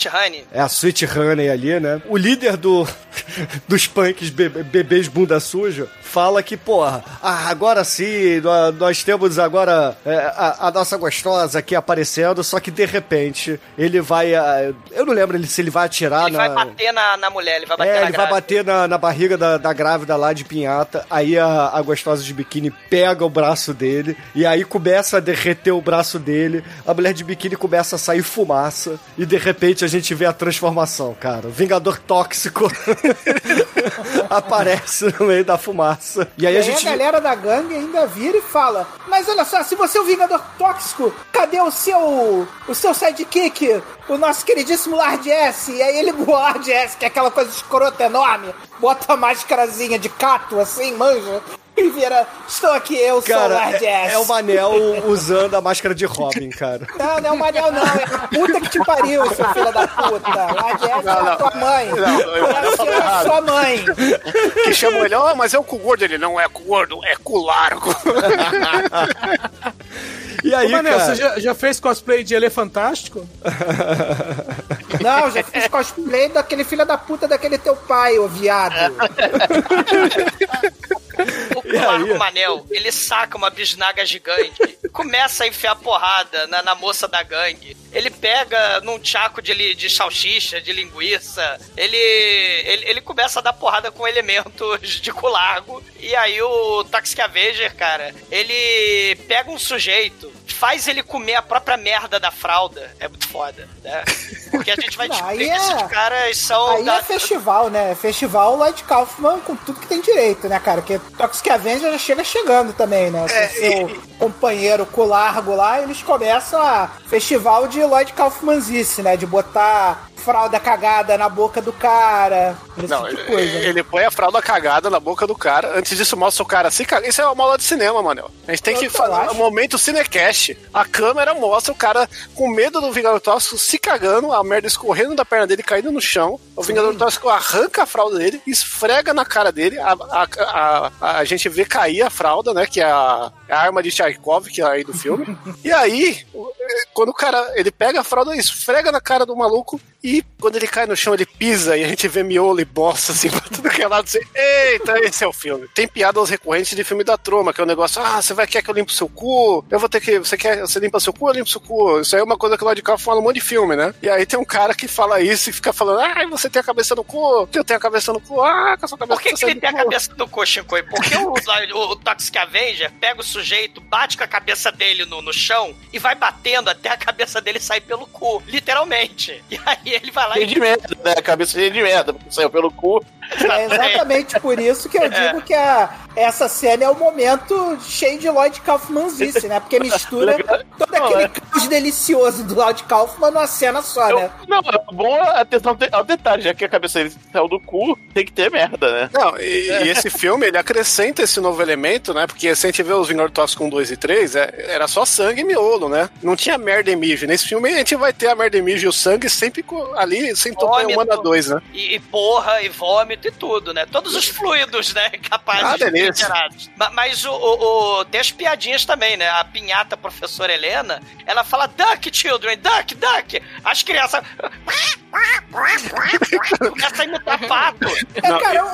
Honey. É a Sweet Honey ali, né? O líder dos punks bebês bunda suja fala que, porra, agora sim, nós temos agora a nossa gostosa aqui aparecendo, só que de repente ele vai... eu não lembro se ele vai atirar... Ele vai bater na mulher, ele vai bater na grávida. Ele vai bater na barriga da grávida lá de pinhata, aí a gostosa de biquíni pega o braço dele, e aí começa a derreter o braço dele, a mulher de biquíni começa a sair fumaça, e de repente a gente vê a transformação, cara. O Vingador Tóxico aparece no meio da fumaça. E aí a galera da gangue ainda vira e fala, mas olha só, se você é o Vingador Tóxico, cadê o seu sidekick? O nosso queridíssimo Lardass. E aí ele voa Lardass, que é aquela coisa escrota enorme, bota a máscarazinha de cato, assim, manja, E vira, estou aqui, eu sou Lardass. É o Manel usando a máscara de Robin, cara. Não, não é o Manel, não. É a puta que te pariu, seu filho da puta. Lardass é a tua mãe. Não, é a sua mãe. Que chamou ele, ó, mas é o cu gordo. Ele não é cu gordo, é cu largo. E aí, ô, Manel, cara, você já fez cosplay de Elefantástico? Não, já fiz cosplay daquele filho da puta daquele teu pai, ô viado. O Marco Manel, ele saca uma bisnaga gigante, começa a enfiar porrada na moça da gangue. Ele pega num tchaco de salsicha, de linguiça. Ele começa a dar porrada com elementos de cu largo. E aí o Toxic Avenger, cara, ele pega um sujeito, faz ele comer a própria merda da fralda. É muito foda, né? Porque a gente vai descobrir que esses caras são... Aí é festival, né? Festival Lloyd Kaufman com tudo que tem direito, né, cara? Porque Toxic Avenger já chega chegando também, né? Com seu companheiro cu largo lá, eles começam a festival de Lloyd Kaufmanzice, né? De botar fralda cagada na boca do cara. Não, tipo de coisa, né? Ele põe a fralda cagada na boca do cara. Antes disso, mostra o cara se cagar. Isso é uma aula de cinema, Manel. A gente tem que falar um momento cinecast. A câmera mostra o cara com medo do Vingador Tóxico se cagando, a merda escorrendo da perna dele, caindo no chão. O Vingador Tóxico arranca a fralda dele, esfrega na cara dele. A gente vê cair a fralda, né? Que é a arma de Tchaikov, que é aí do filme. E aí, quando o cara, ele pega a fralda, esfrega na cara do maluco. E quando ele cai no chão, ele pisa e a gente vê miolo e bosta, assim, pra tudo que é lado. Assim, eita, esse é o filme. Tem piadas recorrentes de filme da Troma, que é um negócio, você vai querer que eu limpe seu cu? Eu vou ter que... Você limpa seu cu? Eu limpo seu cu. Isso aí é uma coisa que o Lloyd Kaufman fala um monte de filme, né? E aí tem um cara que fala isso e fica falando, você tem a cabeça no cu? Eu tenho a cabeça no cu? Com a sua cabeça. Por que ele tem a cabeça no cu, Shinkoi? Porque o Toxic Avenger pega o sujeito, bate com a cabeça dele no chão e vai batendo até a cabeça dele sair pelo cu, literalmente. E aí ele vai lá de merda, né? A cabeça cheia de merda, porque saiu pelo cu. É exatamente por isso que eu digo que essa cena é o momento cheio de Lloyd Kaufmanzice, né? Porque mistura todo aquele caos delicioso do Lloyd Kaufman numa cena só, né? Não, é boa atenção ao detalhe, já que a cabeça dele saiu do cu, tem que ter merda, né? Não, e esse filme, ele acrescenta esse novo elemento, né? Porque se a gente vê os Vingador Tóxico 1, 2 e 3, era só sangue e miolo, né? Não tinha merda e mijo. Nesse filme a gente vai ter a merda e mijo e o sangue sempre ali, sem tocar um ano a dois, né? E porra, e vômito e tudo, né? Todos os fluidos, né? Capazes de ser gerados. Mas tem as piadinhas também, né? A pinhata professora Helena, ela fala, duck, children, duck, duck. As crianças... Começa a imitar pato.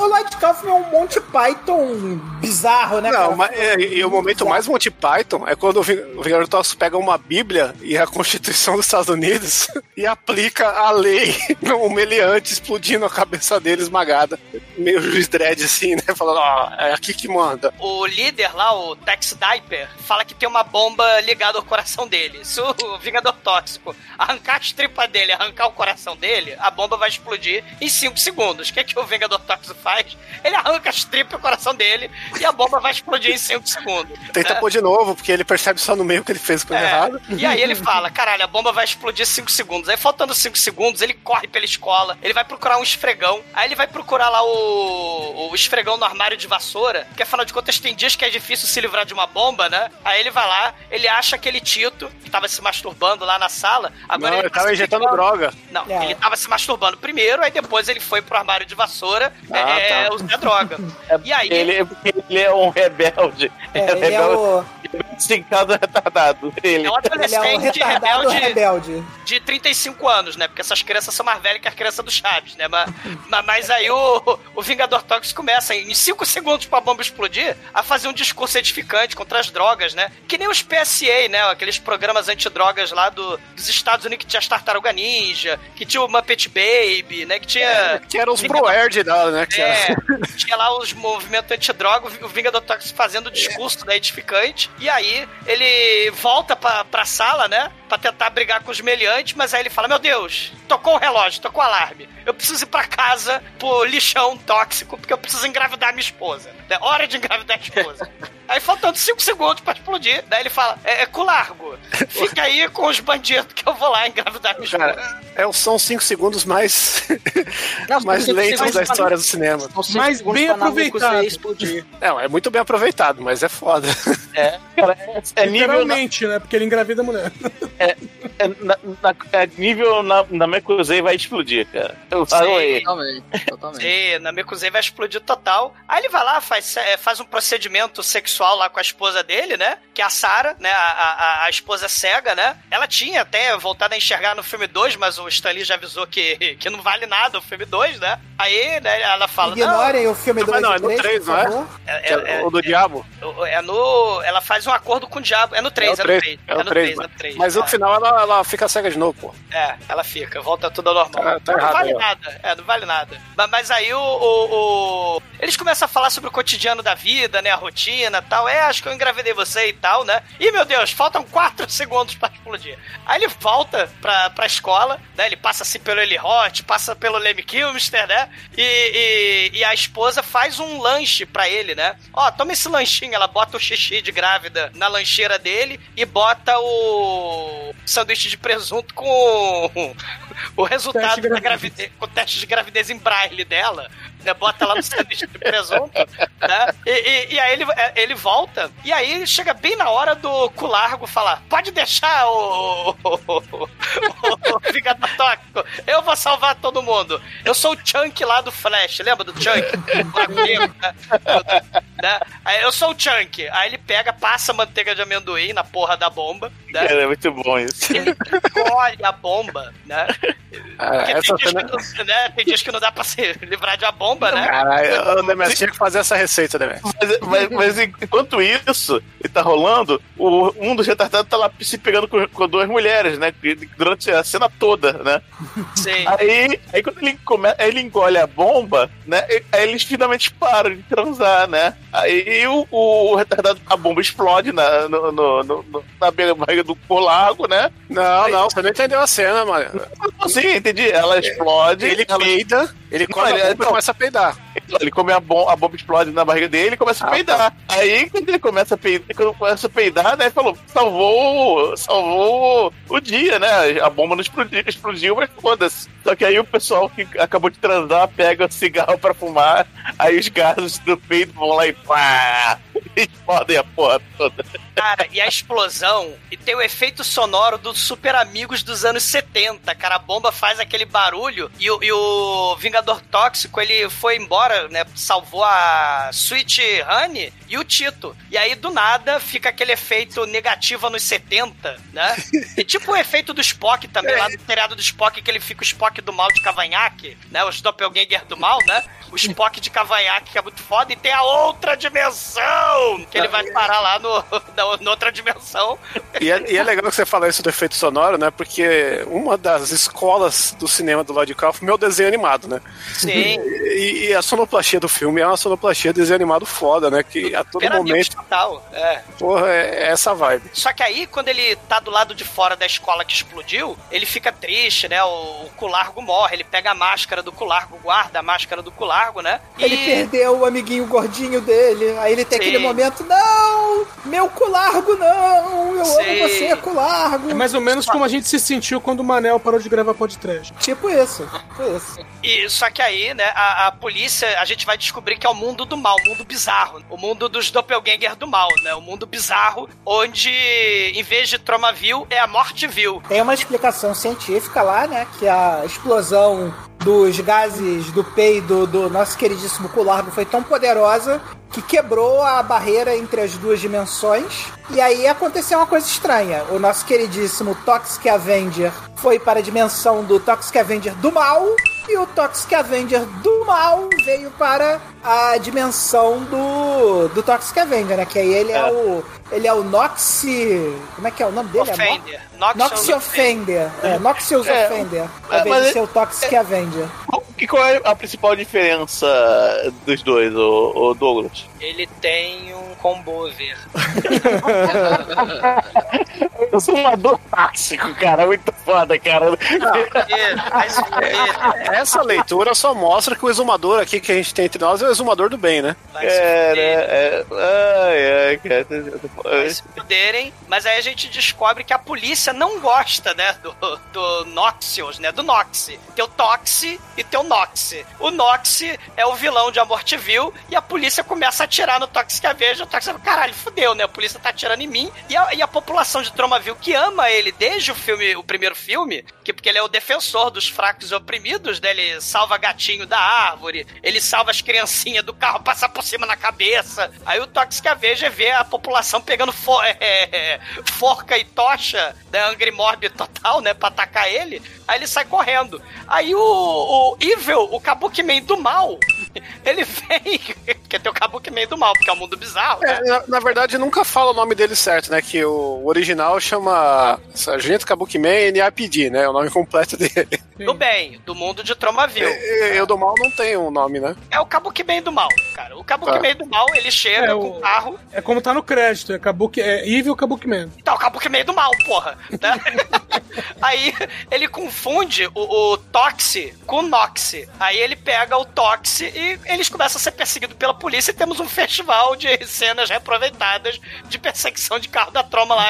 O Lloyd Kaufman é um Monty Python bizarro, né? Não, mas e o momento bizarro. Mais Monty Python é quando o Vingador Tóxico pega uma bíblia e a Constituição dos Estados Unidos e aplica a lei no meliante, explodindo a cabeça dele esmagada. Meio juiz dread assim, né? Falando, é aqui que manda. O líder lá, o Tex Diaper, fala que tem uma bomba ligada ao coração dele. Se o Vingador Tóxico arrancar as tripas dele, arrancar o coração dele, a bomba vai explodir em 5 segundos. O que é que o Vingador Tóxico faz? Ele arranca as tripas do coração dele e a bomba vai explodir em 5 segundos. Tenta pôr de novo, porque ele percebe só no meio que ele fez coisa errada. E aí ele fala, caralho, a bomba vai explodir em 5 segundos. Aí faltando 5 segundos, ele corre pela escola, ele vai procurar um esfregão, aí ele vai procurar lá o esfregão no armário de vassoura, porque afinal de contas tem dias que é difícil se livrar de uma bomba, né? Aí ele vai lá, ele acha aquele Tito, que tava se masturbando lá na sala. Agora ele tava injetando droga. Não, ele tava se masturbando primeiro, aí depois ele foi pro armário de vassoura usar droga. E aí ele é um rebelde. Ele é o... Sincado retardado. Ele é um adolescente rebelde de 35 anos, né? Porque essas crianças são mais velhas que as crianças do Chaves, né? Mas aí o Vingador Tóxico começa, em 5 segundos pra bomba explodir, a fazer um discurso edificante contra as drogas, né? Que nem os PSA, né? Aqueles programas antidrogas lá dos Estados Unidos, que tinha as Tartarugas Ninja, que tinha o Muppet Baby, né? Que tinha... que eram os Pro-Erd, né? Tinha lá os movimentos antidrogas, o Vingador Tóxico fazendo o discurso edificante. E aí ele volta pra sala, né? Pra tentar brigar com os meliantes, mas aí ele fala, meu Deus, tocou o relógio, tocou o alarme. Eu preciso ir pra casa pro lixão tóxico, porque eu preciso engravidar minha esposa. É hora de engravidar a esposa. Aí faltando 5 segundos pra explodir, daí ele fala, é Cu Largo, fica aí com os bandidos que eu vou lá engravidar minha esposa. Cara, são os 5 segundos mais mais lentos da história do cinema. Mas bem aproveitado. Não, é muito bem aproveitado, mas é foda. É, é literalmente, nível, né? Porque ele engravida a mulher. Nível na Mekuzei vai explodir, cara. Eu sei. Totalmente. Sim, na Mekuzei vai explodir total. Aí ele vai lá, faz um procedimento sexual lá com a esposa dele, né? Que é a Sarah, né? A esposa cega, né? Ela tinha até voltado a enxergar no filme 2, mas o Stan Lee já avisou que não vale nada o filme 2, né? Aí, né, ela fala... Ignorem o filme 2 e 3, não, é no 3, não é? É o do diabo? Ela faz um acordo com o diabo. É no 3, é no 3. Mas no final ela fica cega de novo, pô. É, ela fica. Volta tudo ao normal. Tá errado, não vale nada. Não vale nada. Mas aí eles começam a falar sobre o cotidiano da vida, né? A rotina e tal. Acho que eu engravidei você e tal, né? Ih, meu Deus, faltam 4 segundos pra explodir. Aí ele volta pra escola, né? Ele passa assim pelo Eli Roth, passa pelo Lemmy Kilmister, né? E a esposa faz um lanche pra ele, né? Toma esse lanchinho. Ela bota o xixi de grávida na lancheira dele e bota o sanduíche de presunto com o resultado da gravidez, com o teste de gravidez em braille dela, né? Bota lá no sanduíche de presunto, né? E aí ele volta, e aí chega bem na hora do Cu Largo falar, pode deixar o Vingador Tóxico, eu vou salvar todo mundo, eu sou o Chunk lá do Flash, lembra do Chunk? Né? Eu sou o Chunk. Aí ele passa manteiga de amendoim na porra da bomba, né? É muito bom isso. Ele colhe a bomba, né? Tem dias que não dá pra se livrar de uma bomba, né? Caralho, eu não tinha que fazer essa receita, né? Mas enquanto isso tá rolando, um dos retardados tá lá se pegando com 2 mulheres, né? Durante a cena toda, né? Sim. Aí quando ele engole a bomba, né? Aí eles finalmente param de transar, né? Aí o retardado, a bomba explode na beira do Cu Largo, né? Não, você não entendeu a cena, mano. Sim, entendi. Ela explode. Ele peida, ele come a bomba e começa a peidar. Ele come a bomba explode na barriga dele e começa a peidar. Aí quando ele começa a peidar, né, falou, salvou o dia, né? A bomba não explodiu, mas foda-se. Só que aí o pessoal que acabou de transar pega o cigarro pra fumar, aí os gases do peito vão lá e pá! Explodem a porra toda. Cara, e a explosão, e tem o efeito sonoro dos Super Amigos dos anos 70, cara, a bomba faz aquele barulho, e o Vingador Tóxico, ele foi embora, né, salvou a Sweet Honey e o Tito, e aí do nada fica aquele efeito negativo anos 70, né, e tipo o efeito do Spock também, lá no seriado do Spock, que ele fica o Spock do mal de cavanhaque, né, os doppelganger do mal, né, o Spock de cavanhaque que é muito foda, e tem a outra dimensão, que ele vai parar lá na outra dimensão. E é legal que você fala isso do efeito sonoro, né? Porque uma das escolas do cinema do Lloyd Kaufman é o desenho animado, né? Sim. E a sonoplastia do filme é uma sonoplastia de desenho animado foda, né? Que a todo momento... Total, é. Porra, é essa vibe. Só que aí, quando ele tá do lado de fora da escola que explodiu, ele fica triste, né? O Cu Largo morre, ele pega a máscara do Cu Largo, guarda a máscara do Cu Largo, né? Ele perdeu o amiguinho gordinho dele, aí ele tem aquele momento, não, meu Cu Largo não, eu amo você, Cu Largo. É mais ou menos como a gente se sentiu quando o Manel parou de gravar PodTrash. Tipo isso, E só que aí, né, a polícia, a gente vai descobrir que é o mundo do mal, o mundo bizarro, o mundo dos doppelganger do mal, né, o mundo bizarro, onde em vez de Tromaville, é a Morteville. Tem uma explicação científica lá, né, que a explosão dos gases do peido do nosso queridíssimo Cu Largo foi tão poderosa que quebrou a barreira entre as duas dimensões. E aí aconteceu uma coisa estranha. O nosso queridíssimo Toxic Avenger foi para a dimensão do Toxic Avenger do mal, e o Toxic Avenger do mal veio para a dimensão do Toxic Avenger, né? Que aí ele é o Noxy... Como é que é o nome dele? Offender. Noxious Offender. Noxious Offender. Vai ser o Toxic Avenger. E qual é a principal diferença dos dois, o Douglas? Ele tem um combover. Exumador Tóxico, cara, muito foda, cara. Essa leitura só mostra que o exumador aqui que a gente tem entre nós é o exumador do bem, né? Vai se fuderem, mas aí a gente descobre que a polícia não gosta, né, do Noxious, né, do Noxi. Tem o Toxi e tem o Noxi. O Noxi é o vilão de Amortville e a polícia começa a atirar no Toxic Avenger. O Toxic Avenger, caralho, fudeu, né? A polícia tá atirando em mim e a população de Tromaville que ama ele desde o filme, o primeiro filme, porque ele é o defensor dos fracos e oprimidos, né? Ele salva gatinho da árvore, ele salva as criancinhas do carro, passa por cima na cabeça. Aí o Toxic Avenger vê a população pegando forca e tocha, né? Angry Mob total, né? Pra atacar ele. Aí ele sai correndo. Aí o Evil, o Kabuki Man do mal, ele vem, porque tem o Kabuki Man do mal, porque é um mundo bizarro, né? Na verdade, nunca fala o nome dele certo, né? Que o original chama Sargento Kabuki Man NAPD, né? É o nome completo dele. Do bem, do mundo de Tromaville. Eu do mal não tenho um nome, né? É o Kabuki Man do mal, cara. O Kabuki Man do mal, ele chega com o carro. É como tá no crédito, é Kabuki, é Evil Kabuki Man. Então, o Kabuki Man do mal, porra. Né? Aí ele confunde o Toxi com o Noxi. Aí ele pega o Toxi e eles começam a ser perseguidos pela polícia e temos um festival de cenas reaproveitadas de perseguição de carro da Troma lá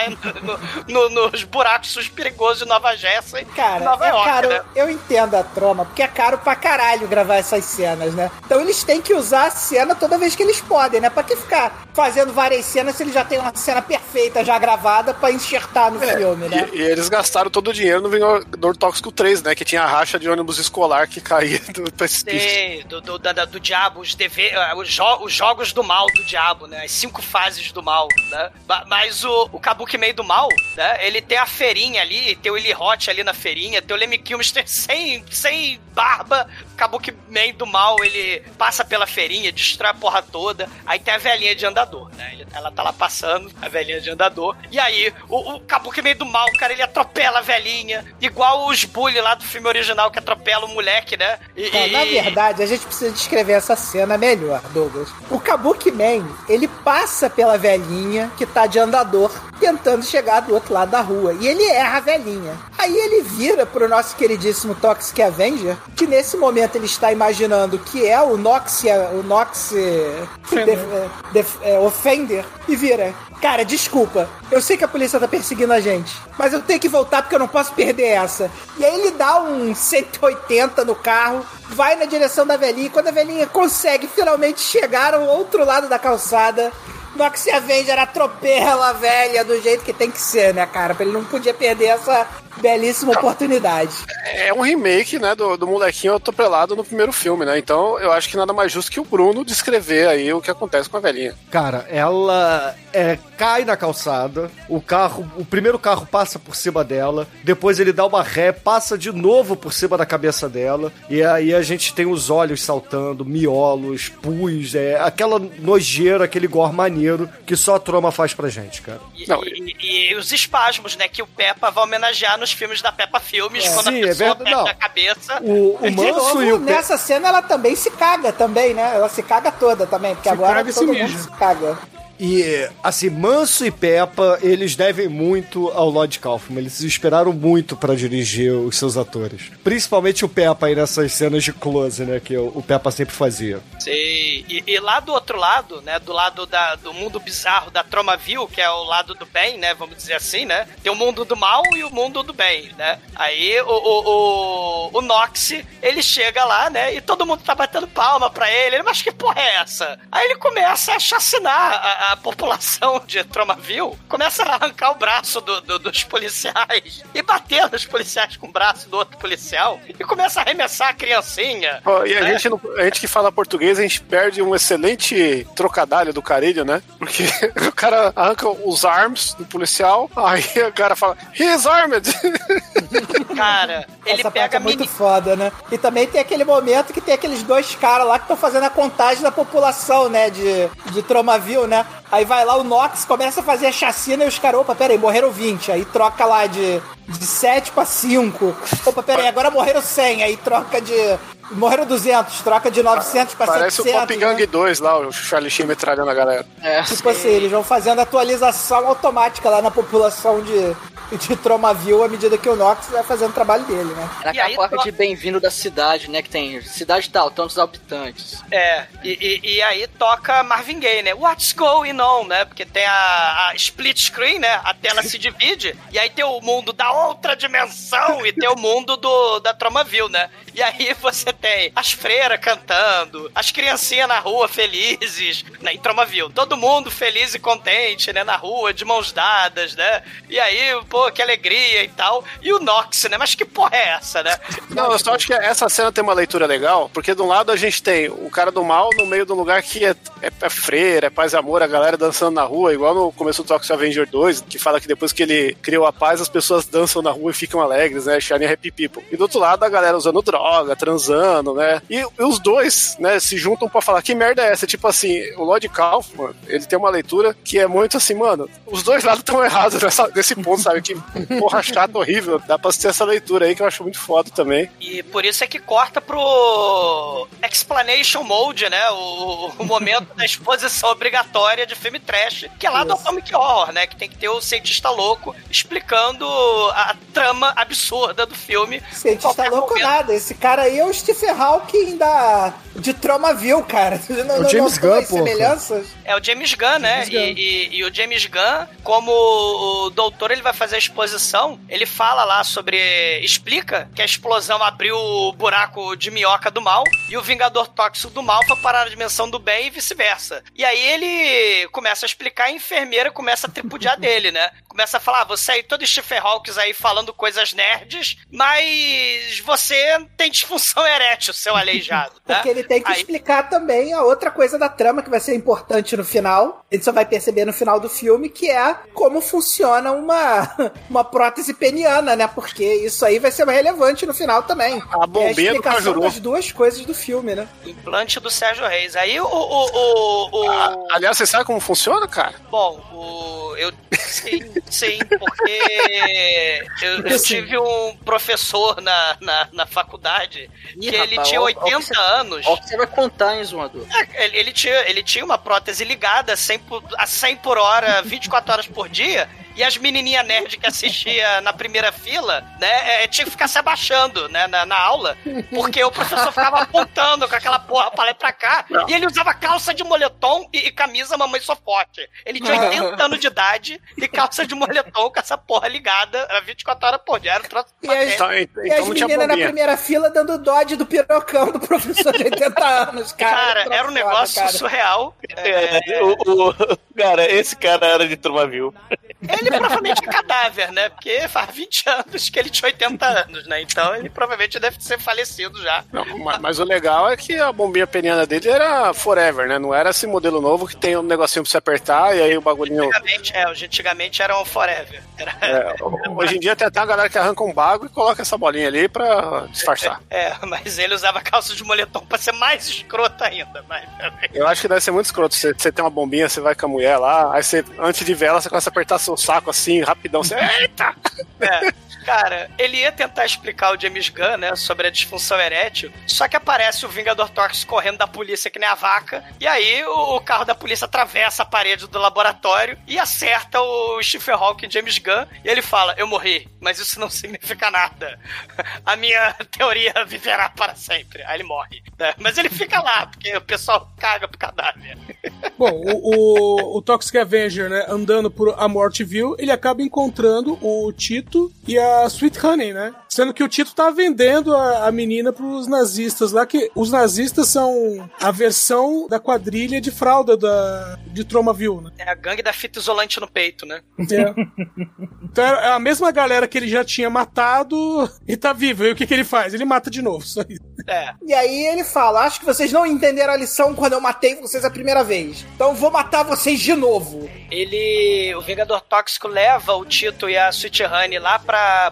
nos buracos perigosos de Nova Jersey, cara, Nova York, caro, né? Eu entendo a Troma, porque é caro pra caralho gravar essas cenas, né? Então eles têm que usar a cena toda vez que eles podem, né? Pra que ficar fazendo várias cenas se eles já têm uma cena perfeita já gravada pra enxertar no filme, né? E eles gastaram todo o dinheiro no Vingador Tóxico 3, né? Que tinha a racha de ônibus escolar que caía do precipício. Sim, do diabo, os jogos do mal do diabo, né? As 5 fases do mal, né? Mas o Kabuki Man do mal, né? Ele tem a feirinha ali, tem o Eli Roth ali na feirinha, tem o Lemmy Kilmister sem barba. O Kabuki Man do mal, ele passa pela feirinha, destrói a porra toda. Aí tem a velhinha de andador, né? Ela tá lá passando, a velhinha de andador. E aí, o Kabuki Man do mal, cara, ele atropela a velhinha, igual os bully lá do filme original que atropela o moleque, né? Na verdade, a gente precisa descrever essa cena melhor, Douglas. O Kabuki Man, ele passa pela velhinha que tá de andador, tentando chegar do outro lado da rua. E ele erra a velhinha. Aí ele vira pro nosso queridíssimo Toxic Avenger, que nesse momento ele está imaginando que é o Noxious Offender, e vira: cara, desculpa, eu sei que a polícia tá perseguindo a gente, mas eu tenho que voltar porque eu não posso perder essa. E aí ele dá um 180 no carro, vai na direção da velhinha, e quando a velhinha consegue finalmente chegar ao outro lado da calçada, Noxious Avenger atropela a velha do jeito que tem que ser, né, cara? Ele não podia perder essa belíssima oportunidade. É um remake, né, do molequinho atropelado no primeiro filme, né? Então eu acho que nada mais justo que o Bruno descrever aí o que acontece com a velhinha. Cara, ela cai na calçada, o primeiro carro passa por cima dela, depois ele dá uma ré, passa de novo por cima da cabeça dela, e aí a gente tem os olhos saltando, miolos, pus, aquela nojeira, aquele gore maneiro que só a Troma faz pra gente, cara. E os espasmos, né, que o Peppa vai homenagear nos filmes da Peppa Filmes, quando a pessoa perde a cabeça. O Manso e o nessa cena ela também se caga também, né? Ela se caga toda também, porque agora todo mundo se caga. E, assim, Manso e Peppa, eles devem muito ao Lloyd Kaufman. Eles se esperaram muito pra dirigir os seus atores. Principalmente o Peppa aí nessas cenas de close, né? Que o Peppa sempre fazia. Sim. E lá do outro lado, né? Do lado do mundo bizarro da Tromaville, que é o lado do bem, né? Vamos dizer assim, né? Tem o mundo do mal e o mundo do bem, né? Aí o Noxi, ele chega lá, né? E todo mundo tá batendo palma pra ele. Ele, mas que porra é essa? Aí ele começa a chacinar a população de Tromaville, começa a arrancar o braço dos policiais e bater nos policiais com o braço do outro policial e começa a arremessar a criancinha. E a, né? a gente que fala português, a gente perde um excelente trocadilho do Carilho, né? Porque o cara arranca os arms do policial, aí o cara fala, he's armed! Cara, ele essa pega... é muito foda, né? E também tem aquele momento que tem aqueles 2 caras lá que estão fazendo a contagem da população, né? De Tromaville, né? Aí vai lá o Nox, começa a fazer a chacina e os caras, opa, peraí, morreram 20. Aí troca lá de 7 pra 5. Opa, peraí, agora morreram 100. Aí troca de Morreram 200, troca de 900 pra 700. Parece o Pop Gang 2 lá, o Charlie Sheen metralhando a galera. É, tipo assim, eles vão fazendo atualização automática lá na população de Tromaville à medida que o Nox vai fazendo o trabalho dele, né? É naquela porta de bem-vindo da cidade, né? Que tem cidade tal, tantos habitantes. É, e aí toca Marvin Gaye, né? What's going on, né? Porque tem a split screen, né? A tela se divide, e aí tem o mundo da outra dimensão e tem o mundo da Tromaville, né? E aí você tem as freiras cantando, as criancinhas na rua felizes, né? Em Tromaville. Todo mundo feliz e contente, né? Na rua, de mãos dadas, né? E aí, pô, que alegria e tal. E o Nox, né? Mas que porra é essa, né? Não, eu só acho que essa cena tem uma leitura legal, porque de um lado a gente tem o cara do mal no meio de um lugar que é freira, é paz e amor, a galera dançando na rua, igual no começo do Toxic Avenger 2, que fala que depois que ele criou a paz, as pessoas dançam na rua e ficam alegres, né? Shining Happy People. E do outro lado, a galera usando droga, transando, né? E os dois, né, se juntam pra falar, que merda é essa? Tipo assim, o Lloyd Kaufman, ele tem uma leitura que é muito assim, mano, os dois lados estão errados nesse ponto, sabe? Que porra chata, horrível. Dá pra ter essa leitura aí que eu acho muito foda também. E por isso é que corta pro explanation mode, né? O momento da exposição obrigatória de filme trash, que é lá do Atomic Horror, né? Que tem que ter o cientista louco explicando a trama absurda do filme. Cientista louco momento. Nada. Esse cara aí é o Stephen Hawking de Tromaville, cara. O James Gunn, pô. É o James Gunn, né? E o James Gunn, como o doutor, ele vai fazer a exposição, ele fala lá sobre... Explica que a explosão abriu o buraco de minhoca do mal e o Vingador Tóxico do mal foi parar na dimensão do bem e vice-versa. E aí ele começa a explicar e a enfermeira começa a tripudiar dele, né? Começa a falar, você aí, todo Stephen Hawking aí falando coisas nerds, mas você tem disfunção erétil, seu aleijado, né? Porque ele tem que explicar também a outra coisa da trama que vai ser importante no final. Ele só vai perceber no final do filme, que é como funciona uma prótese peniana, né? Porque isso aí vai ser relevante no final também. A bombinha do Cajuru. É a explicação das duas coisas do filme, né? Implante do Sérgio Reis. Aí aliás, você sabe como funciona, cara? Bom, eu sim, porque eu tive um professor na faculdade que ele tinha 80 anos. Ó, você vai contar, hein, Zumador? Ele tinha uma prótese ligada a 100 por hora, 24 horas por dia. E as menininhas nerd que assistia na primeira fila, né, tinha que ficar se abaixando, né, na aula, porque o professor ficava apontando com aquela porra pra lá e pra cá, não. E ele usava calça de moletom e camisa Mamãe Sou Forte. Ele tinha 80 anos de idade e calça de moletom com essa porra ligada, era 24 horas por dia, era um troço. E as meninas na primeira fila dando dodge do pirocão do professor de 80 anos, cara. Cara, era um negócio surreal. Cara, esse cara era de Tromaville. Ele provavelmente é cadáver, né? Porque faz 20 anos que ele tinha 80 anos, né? Então ele provavelmente deve ser falecido já. Não, mas o legal é que a bombinha peniana dele era forever, né? Não era esse modelo novo que tem um negocinho pra você apertar e aí o bagulhinho... Antigamente era um forever. Hoje em dia tem até a galera que arranca um bago e coloca essa bolinha ali pra disfarçar. Mas ele usava calça de moletom pra ser mais escroto ainda. Mas... Eu acho que deve ser muito escroto. Você tem uma bombinha, você vai com a mulher lá, aí você, antes de ver ela, você começa a apertar seu saco assim, rapidão, você... Eita! Cara, ele ia tentar explicar o James Gunn, né, sobre a disfunção erétil, só que aparece o Vingador Tóxico correndo da polícia que nem a vaca, e aí o carro da polícia atravessa a parede do laboratório e acerta o Stephen Hawking James Gunn, e ele fala, eu morri, mas isso não significa nada. A minha teoria viverá para sempre. Aí ele morre. Né? Mas ele fica lá, porque o pessoal caga pro cadáver. Bom, o Toxic Avenger, né, andando por Amortville, ele acaba encontrando o Tito e a Sweet Honey, né? Sendo que o Tito tá vendendo a menina pros nazistas lá, que os nazistas são a versão da quadrilha de fralda de Tromaville, né? É a gangue da fita isolante no peito, né? É. Então é a mesma galera que ele já tinha matado e tá vivo. E o que ele faz? Ele mata de novo, só isso. É. E aí ele fala, acho que vocês não entenderam a lição quando eu matei vocês a primeira vez. Então vou matar vocês de novo. O Vingador Tóxico leva o Tito e a Sweet Honey lá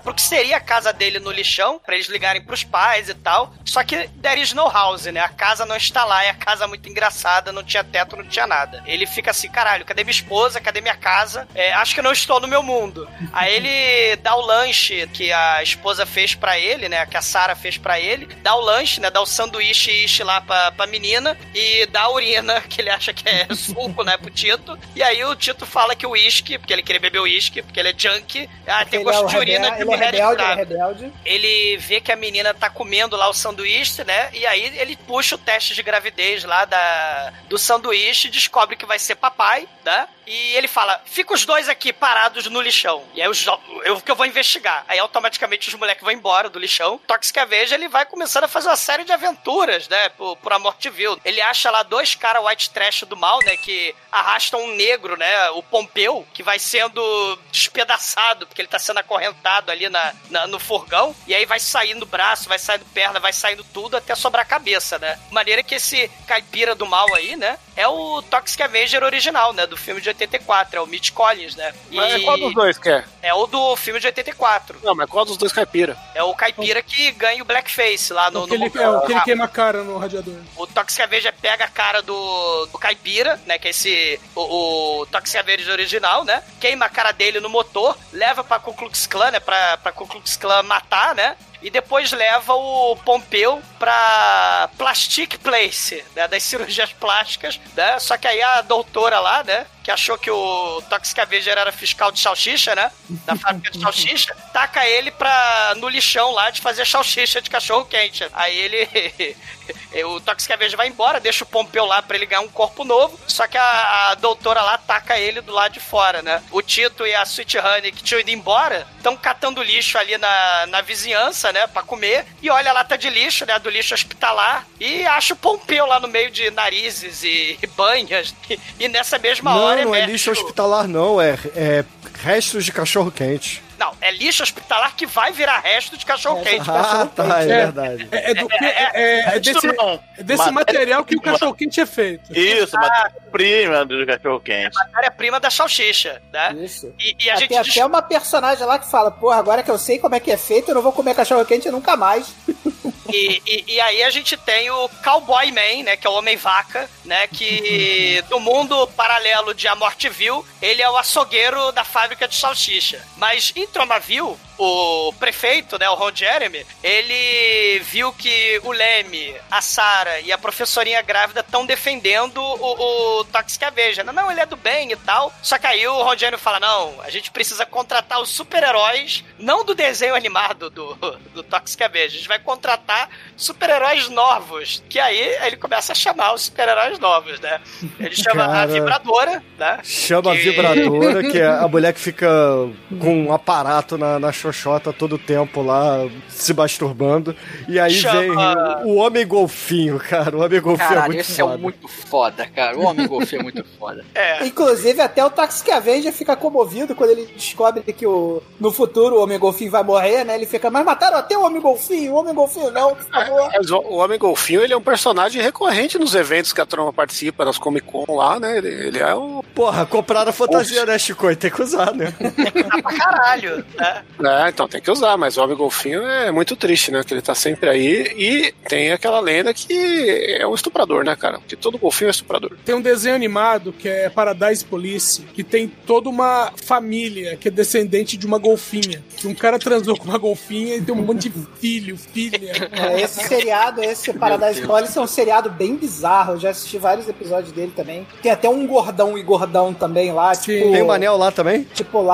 pro que seria a casa dele ele no lixão, pra eles ligarem pros pais e tal. Só que there is no house, né? A casa não está lá, é a casa muito engraçada, não tinha teto, não tinha nada. Ele fica assim, caralho, cadê minha esposa? Cadê minha casa? É, acho que eu não estou no meu mundo. Aí ele dá o lanche que a esposa fez pra ele, né? Que a Sarah fez pra ele. Dá o lanche, né? Dá o sanduíche lá pra menina e dá a urina, que ele acha que é suco, né? Pro Tito. E aí o Tito fala que o uísque, porque ele queria beber uísque, porque ele é junkie. Ah, tem gosto de urina de mulher de rebelde. Ele vê que a menina tá comendo lá o sanduíche, né? E aí ele puxa o teste de gravidez lá do sanduíche, descobre que vai ser papai, né? E ele fala, fica os dois aqui parados no lixão. E aí eu vou investigar. Aí automaticamente os moleques vão embora do lixão. Toxic Avenger, ele vai começando a fazer uma série de aventuras, né? Por Amortville. Ele acha lá dois caras white trash do mal, né? Que arrastam um negro, né? O Pompeu, que vai sendo despedaçado, porque ele tá sendo acorrentado ali no furgão. E aí vai saindo braço, vai saindo perna, vai saindo tudo até sobrar a cabeça, né? De maneira que esse caipira do mal aí, né? É o Toxic Avenger original, né? Do filme de 84, é o Mitch Collins, né? Mas qual dos dois que é? É o do filme de 84. Não, mas qual dos dois caipira? É o caipira que ganha o blackface lá no... ele queima a cara no radiador. O Toxic Avenger pega a cara do caipira, né? Que é esse... O Toxic Avenger original, né? Queima a cara dele no motor, leva pra Ku Klux Klan, né? Pra Ku Klux Klan matar, né? E depois leva o Pompeu pra Plastic Place, né? Das cirurgias plásticas, né? Só que aí a doutora lá, né? Que achou que o Toxic Avenger era fiscal de salsicha, né? Da fábrica de salsicha. Taca ele no lixão lá de fazer salsicha de cachorro quente. Aí ele... o Toxic Avenger vai embora, deixa o Pompeu lá pra ele ganhar um corpo novo. Só que a doutora lá taca ele do lado de fora, né? O Tito e a Sweet Honey, que tinham ido embora, estão catando lixo ali na vizinhança, né? Pra comer. E olha a lata de lixo, né? Do lixo hospitalar. E acha o Pompeu lá no meio de narizes e banhas. E nessa mesma hora... Não é lixo hospitalar, não. É restos de cachorro-quente. Não, é lixo hospitalar que vai virar resto de cachorro-quente. Ah, tá, é verdade. É desse material que o cachorro-quente é feito. Isso, matéria-prima do cachorro-quente. É matéria-prima da salsicha, né? Isso. E a gente tem até uma personagem lá que fala, porra, agora que eu sei como é que é feito, eu não vou comer cachorro-quente nunca mais. E aí a gente tem o Cowboy Man, né? Que é o Homem-Vaca, né? Que do mundo paralelo de Amortville, ele é o açougueiro da fábrica de salsicha. Mas em Tromaville, o prefeito, né? O Ron Jeremy, ele viu que o Lemmy, a Sarah e a professorinha grávida estão defendendo o Toxic Avenger. Não, ele é do bem e tal. Só que aí o Ron Jeremy fala, não, a gente precisa contratar os super-heróis, não do desenho animado do Toxic Avenger. A gente vai contratar super-heróis novos, que aí ele começa a chamar os super-heróis novos, né? Ele chama a Vibradora, né? Chama a Vibradora, que é a mulher que fica com um aparato na xoxota todo o tempo lá, se masturbando, e aí vem o Homem Golfinho, cara. O Homem Golfinho é muito foda. Caralho, esse é muito foda, cara. O Homem Golfinho é muito foda. É. Inclusive, até o Toxic Avenger fica comovido quando ele descobre que no futuro o Homem Golfinho vai morrer, né? Ele fica, mas mataram até o Homem Golfinho, não, por favor. O Homem Golfinho, ele é um personagem recorrente nos eventos que a Troma participa, nas Comic Con lá, né? Ele é um... Porra, compraram a fantasia, né, Chico? Tem que usar, né? Tem que usar pra caralho, né? É, então tem que usar, mas o Homem Golfinho é muito triste, né? Que ele tá sempre aí e tem aquela lenda que é um estuprador, né, cara? Que todo golfinho é estuprador. Tem um desenho animado que é Paradise Police, que tem toda uma família que é descendente de uma golfinha. Que um cara transou com uma golfinha e tem um monte de filho, filha... Esse seriado, esse Paradise Police é um seriado bem bizarro, eu já assisti vários episódios dele também. Tem até um gordão e gordão também lá, sim. Tipo... Tem o Manel lá também? Tipo o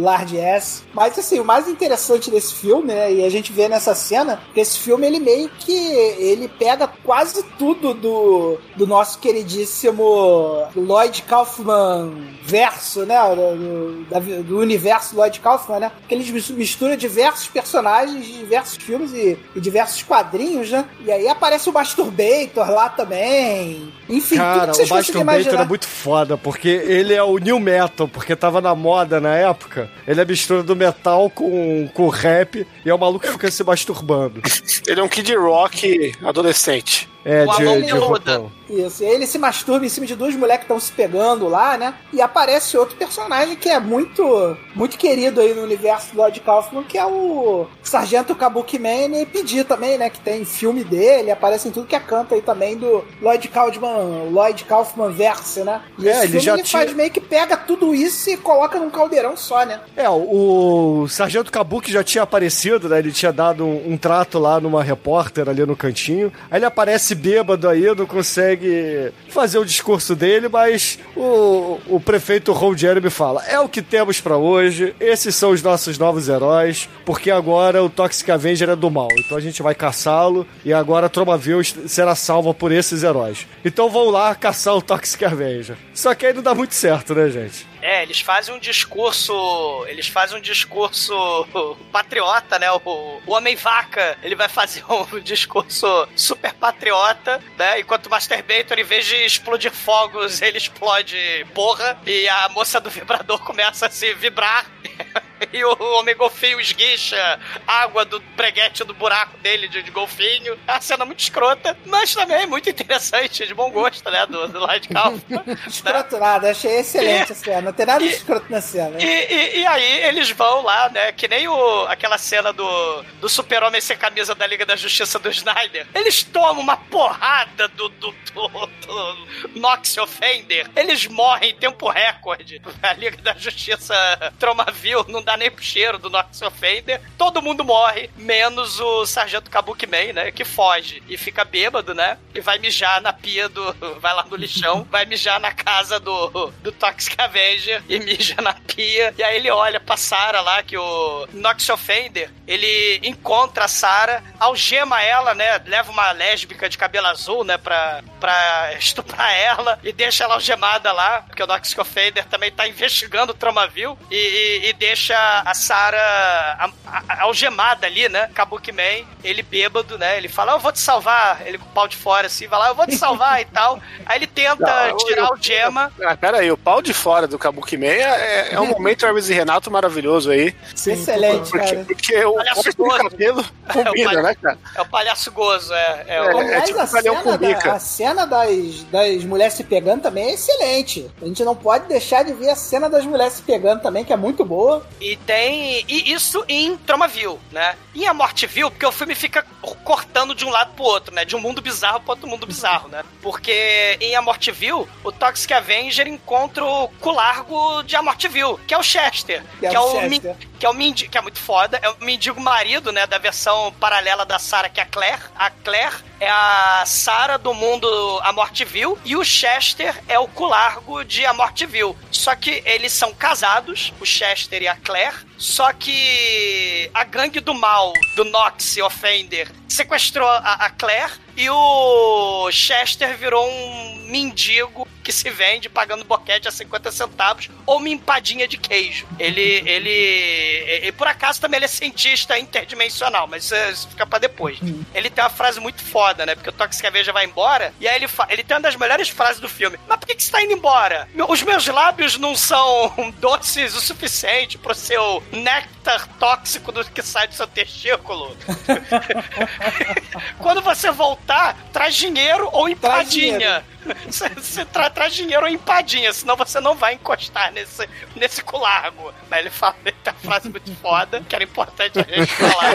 Lardass. Mas assim, o mais interessante desse filme, né, e a gente vê nessa cena, que esse filme ele meio que, ele pega quase tudo do nosso queridíssimo Lloyd Kaufman verso, né, do universo Lloyd Kaufman, né, que eles misturam diversos personagens de diversos filmes e diversos quadrinhos, né? E aí aparece o Masturbator lá também. Enfim, cara, tudo que vocês conseguem imaginar. Cara, o Masturbator é muito foda, porque ele é o New Metal, porque tava na moda na época. Ele é mistura do metal com rap e é o maluco que fica se masturbando. Ele é um Kid Rock adolescente. O Alon Meloda. Isso, e aí ele se masturba em cima de dois moleques que estão se pegando lá, né? E aparece outro personagem que é muito, muito querido aí no universo do Lloyd Kaufman, que é o Sargento Kabuki Man e pedir também, né? Que tem filme dele, aparece em tudo que é canto aí também do Lloyd Kaufman verse, né? E esse filme ele faz meio que pega tudo isso e coloca num caldeirão só, né? O Sargento Kabuki já tinha aparecido, né? Ele tinha dado um trato lá numa repórter ali no cantinho. Aí ele aparece bêbado aí, não consegue fazer o discurso dele, mas o prefeito Ron Jeremy fala, é o que temos pra hoje, esses são os nossos novos heróis, porque agora o Toxic Avenger é do mal, então a gente vai caçá-lo e agora a Tromaville será salva por esses heróis. Então vão lá caçar o Toxic Avenger. Só que aí não dá muito certo, né, gente? Eles fazem um discurso patriota, né? O Homem-Vaca, ele vai fazer um discurso super patriota, né? Enquanto o Masturbator, em vez de explodir fogos, ele explode porra. E a moça do vibrador começa a se vibrar. E o homem golfinho esguicha água do preguete do buraco dele de golfinho. É uma cena muito escrota, mas também muito interessante, de bom gosto, né? Do Lloyd Kaufman. Escroto nada, achei excelente a cena. Não tem nada de escroto na cena. E aí eles vão lá, né? Que nem aquela cena do super-homem sem camisa da Liga da Justiça do Snyder. Eles tomam uma porrada do Noxious Offender. Eles morrem em tempo recorde. A Liga da Justiça Tromaville não dá nem pro cheiro do Noxious Offender. Todo mundo morre, menos o Sargento Kabuki Man, né? Que foge e fica bêbado, né? E vai mijar na pia vai lá no lixão, vai mijar na casa do Toxic Avenger e mija na pia. E aí ele olha pra Sarah lá, que o Noxious Offender, ele encontra a Sarah, algema ela, né? Leva uma lésbica de cabelo azul, né? Pra estuprar ela e deixa ela algemada lá, porque o Noxious Offender também tá investigando o Tromaville e deixa a Sarah algemada ali, né? Kabuki Man, ele bêbado, né? Ele fala, eu vou te salvar. Ele com o pau de fora, assim, vai lá, eu vou te salvar e tal. Aí ele tenta tirar o gema. Pera aí, o pau de fora do Kabuki Man é um momento Hermes e Renato maravilhoso aí. Sim, excelente, cara. Porque o palhaço gozo. Cabelo combina, né, cara? É o palhaço gozo, tipo a cena com bica. A cena das mulheres se pegando também é excelente. A gente não pode deixar de ver a cena das mulheres se pegando também, que é muito boa. E isso em Tromaville, né? E a Morteville, porque o filme fica cortando de um lado pro outro, né? De um mundo bizarro pro outro mundo bizarro, né? Porque em A Morteville, o Toxic Avenger encontra o Cu Largo de A Morteville, que é o Chester. Que é muito foda. É o mendigo marido, né? Da versão paralela da Sarah, que é a Claire. A Claire é a Sarah do mundo A Morteville e o Chester é o Cu Largo de A Morteville. Só que eles são casados, o Chester e a Claire, só que a gangue do mal, do Noxious Offender, sequestrou a Claire e o Chester virou um mendigo que se vende pagando boquete a 50 centavos ou uma empadinha de queijo. Ele por acaso também ele é cientista interdimensional, mas isso fica pra depois. Ele tem uma frase muito foda, né? Porque o Toxic Avenger vai embora e aí ele tem uma das melhores frases do filme. Mas por que você tá indo embora? Os meus lábios não são doces o suficiente pro seu néctar tóxico do que sai do seu testículo. Quando você voltar, traz dinheiro ou empadinha. Você traz dinheiro ou empadinha, senão você não vai encostar nesse Cu Largo. Mas ele fala uma frase muito foda, que era importante a gente falar.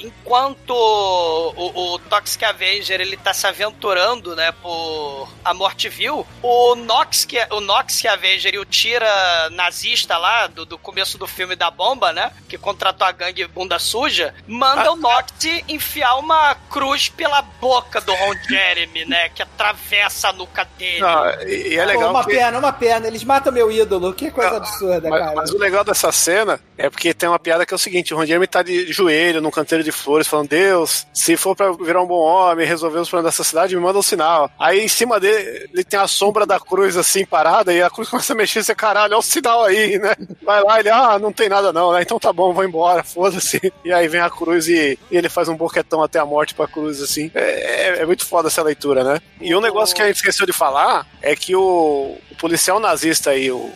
Enquanto o Toxic Avenger ele tá se aventurando, né, por A Morteville, o Noxious Avenger e o tira nazista lá, do começo do filme da bomba, né, que contratou a gangue bunda suja, manda o Noxious enfiar uma cruz pela boca do Ron Jeremy, né, que atravessa a nuca dele. E é legal. Uma pena, eles matam meu ídolo, que coisa absurda, cara. Mas o legal dessa cena é porque tem uma piada que é o seguinte, o Ron Jeremy tá de joelho num canteiro de flores, falando, Deus, se for pra virar um bom homem, resolver os problemas dessa cidade, me manda um sinal. Aí em cima dele, ele tem a sombra da cruz assim, parada, e a cruz começa a mexer, você, caralho, olha o sinal aí, né? Vai lá, ele, não tem nada não, né? Então tá bom, vou embora, foda-se. E aí vem a cruz e ele faz um boquetão até a morte pra cruz, assim. É muito foda essa leitura, né? E um negócio que a gente esqueceu de falar é que o policial nazista aí, o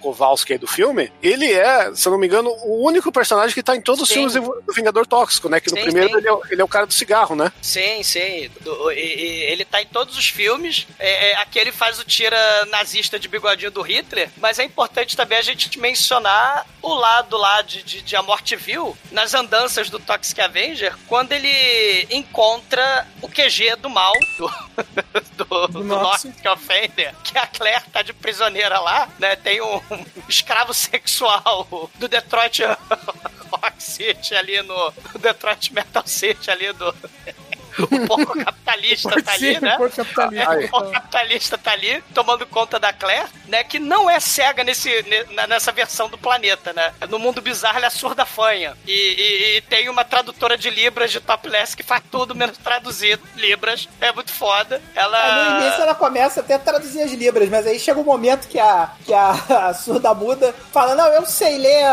Kowalski aí do filme, ele é, se eu não me engano, o único personagem que tá em todos os filmes do Vingador Tóxico, né? Que no primeiro ele é o cara do cigarro, né? Sim. Ele tá em todos os filmes. Aqui ele faz o tira nazista de bigodinho do Hitler, mas é importante também a gente mencionar o lado lá de Amortville, nas andanças do Toxic Avenger, quando ele encontra o QG do mal, do Toxic Offender, que a Claire tá de prisioneira lá, né? Tem um escravo sexual do Detroit Rock City ali no Detroit Metal City ali do... O porco capitalista tá ali, né? O porco capitalista tá ali, tomando conta da Claire, né? Que não é cega nessa versão do planeta, né? No mundo bizarro, ela é surda fanha. E tem uma tradutora de Libras de Topless que faz tudo menos traduzir Libras. É muito foda. No início, ela começa até a traduzir as Libras, mas aí chega um momento que a surda muda fala: não, eu sei ler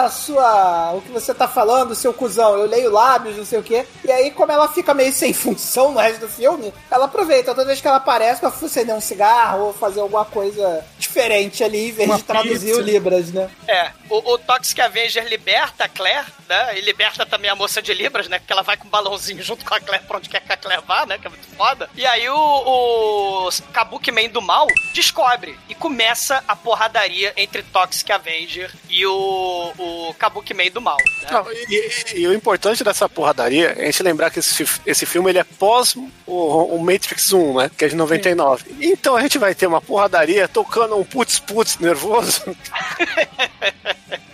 o que você tá falando, seu cuzão. Eu leio lábios, não sei o quê. E aí, como ela fica meio sem função no resto do filme, ela aproveita toda vez que ela aparece pra acender um cigarro ou fazer alguma coisa diferente ali em vez de traduzir o Libras, né? O Toxic Avenger liberta a Claire, né? E liberta também a moça de Libras, né? Porque ela vai com um balãozinho junto com a Claire pra onde quer que a Claire vá, né? Que é muito foda. E aí o Kabuki Man do mal descobre e começa a porradaria entre Toxic Avenger e o Kabuki Man do mal, né? Não, e o importante dessa porradaria é a gente lembrar que esse filme ele é pós o Matrix 1, né? Que é de 99. Sim. Então a gente vai ter uma porradaria tocando um putz-putz nervoso.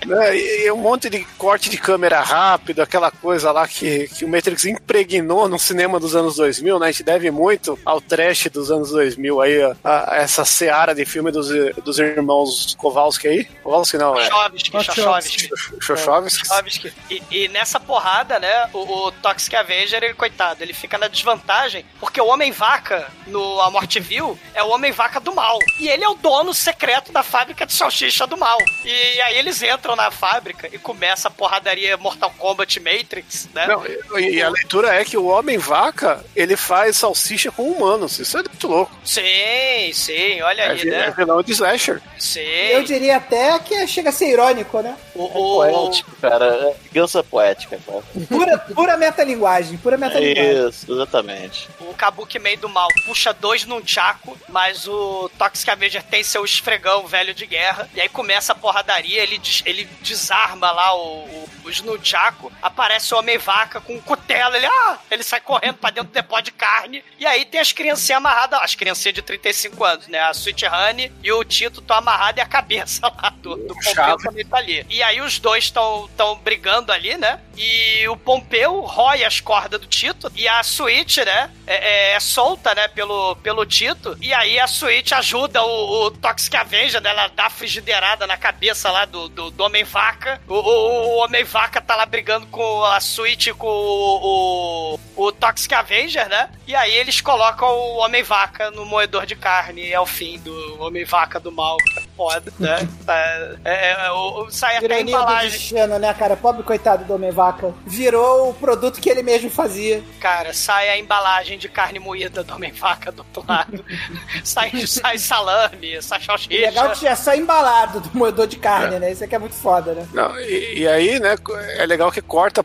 Né? E um monte de corte de câmera rápido, aquela coisa lá que o Matrix impregnou no cinema dos anos 2000, né? A gente deve muito ao trash dos anos 2000 aí, a essa seara de filme dos irmãos Kowalski aí. Kowalski não, é. Chochovsky. E nessa porrada, né? O Toxic Avenger, ele, coitado, ele fica na desvantagem, porque o Homem-Vaca no Amortville é o Homem-Vaca do mal. E ele é o dono secreto da fábrica de salsicha do mal. E aí eles entram na fábrica e começa a porradaria Mortal Kombat Matrix, né? Não, e a leitura é que o Homem-Vaca, ele faz salsicha com humanos. Isso é muito louco. Sim, olha aí, né? É vilão de slasher. Sim. Eu diria até que chega a ser irônico, né? Poético, cara. Vingança poética, cara. Pura metalinguagem, pura metalinguagem. Isso, exatamente. O Kabuki Man do mal puxa dois num tchaco, mas o Toxic Avenger tem seu esfregão velho de guerra, e aí começa a porradaria, ele desarma lá os nunchaku, aparece o Homem-Vaca com um cutelo, ele sai correndo pra dentro do depósito de carne, e aí tem as criancinhas amarradas, as criancinhas de 35 anos, né, a Sweet Honey e o Tito estão amarrados e a cabeça lá do Pompeu também tá ali. E aí os dois estão brigando ali, né, e o Pompeu rói as cordas do Tito, e a Sweet, né, é solta, né, pelo Tito, e aí a Sweet ajuda o Toxic Avenger, né, ela dá a frigideirada na cabeça lá do Homem-Vaca. O Homem-Vaca tá lá brigando com a Sweet, com o Toxic Avenger, né? E aí eles colocam o Homem-Vaca no moedor de carne. É o fim do Homem-Vaca do mal. Foda, né? Sai até a embalagem. Destino, né, cara? Pobre coitado do Homem-Vaca. Virou o produto que ele mesmo fazia. Cara, sai a embalagem de carne moída do Homem-Vaca do outro lado. sai salame, sai salsicha. Legal que já sai embalado do moedor de carne, né? Isso aqui é muito foda, né? Não, e aí, né, é legal que corta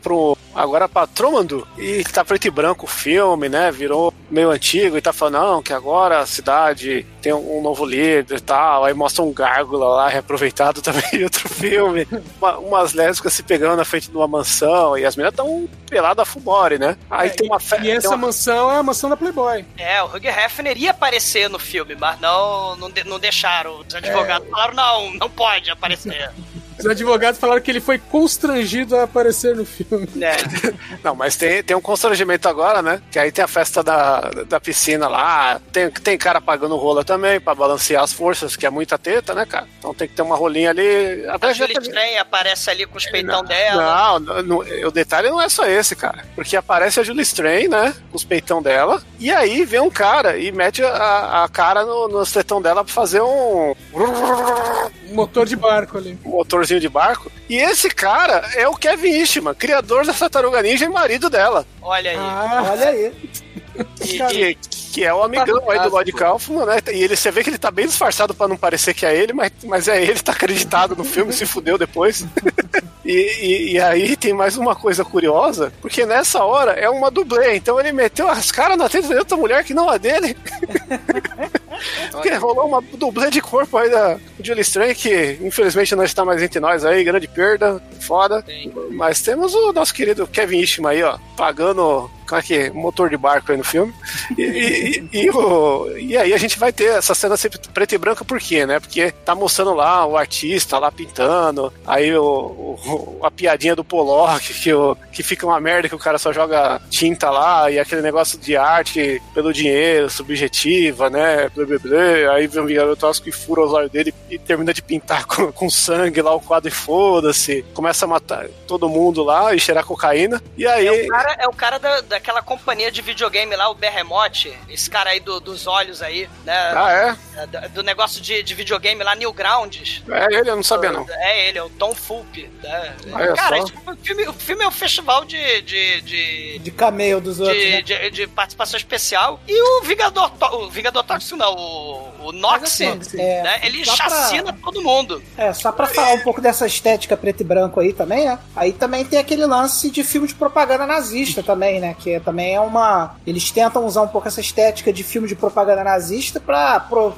agora pra Tromandu, e tá preto e branco o filme, né, virou meio antigo, e tá falando, não, que agora a cidade tem um novo líder e tal, aí mostra um gárgula lá, reaproveitado também em outro filme, umas lésbicas se pegando na frente de uma mansão, e as meninas tão peladas a fumore, né, aí tem uma festa... E essa mansão é a mansão da Playboy. O Hugh Hefner ia aparecer no filme, mas não deixaram, os advogados falaram, não pode aparecer. Os advogados falaram que ele foi constrangido a aparecer no filme. Não, mas tem um constrangimento agora, né? Que aí tem a festa da piscina lá, tem cara pagando rola também pra balancear as forças, que é muita teta, né, cara? Então tem que ter uma rolinha ali. A Julie Strain aparece ali com os peitão dela. Não, o detalhe não é só esse, cara. Porque aparece a Julie Strain, né? Com os peitão dela, e aí vem um cara e mete a cara no tetão dela pra fazer um... motor de barco ali. Motorzinho de barco. E esse cara é o Kevin Eastman, criador da Tartaruga Ninja e marido dela. Olha aí. Olha aí. que é o amigão aí do Lloyd Kaufman, né? E ele, você vê que ele tá bem disfarçado pra não parecer que é ele, mas é ele, tá acreditado no filme, se fudeu depois. E aí tem mais uma coisa curiosa, porque nessa hora é uma dublê, então ele meteu as caras na teta de outra mulher que não é dele. Porque rolou uma dublê de corpo aí da Julie Strain, que infelizmente não está mais entre nós aí, grande perda, foda. Sim. Mas temos o nosso querido Kevin Eastman aí, ó, pagando motor de barco aí no filme. E aí a gente vai ter essa cena sempre preta e branca, por quê, né? Porque tá mostrando lá o artista lá pintando, aí a piadinha do Pollock, que fica uma merda que o cara só joga tinta lá, e aquele negócio de arte pelo dinheiro, subjetiva, né? Blá, blá, blá. Aí vem o Vingador Tóxico e fura os olhos dele e termina de pintar com sangue lá o quadro e foda-se. Começa a matar todo mundo lá e cheirar cocaína. E aí... É o cara daquela companhia de videogame lá, o Behemoth, esse cara aí dos olhos aí, né? Ah, é? Do negócio de videogame lá, Newgrounds. É ele, eu não sabia não. É ele, é o Tom Fulpe. Né? Ah, cara, tipo, o filme é um festival de cameo dos outros, né? de participação especial. E o Vingador Tóxico não, o Nox, né? Ele chacina todo mundo. É, só pra falar um pouco dessa estética preto e branco aí também, né? Aí também tem aquele lance de filme de propaganda nazista também, né? Que também é uma... Eles tentam usar um pouco essa estética de filme de propaganda nazista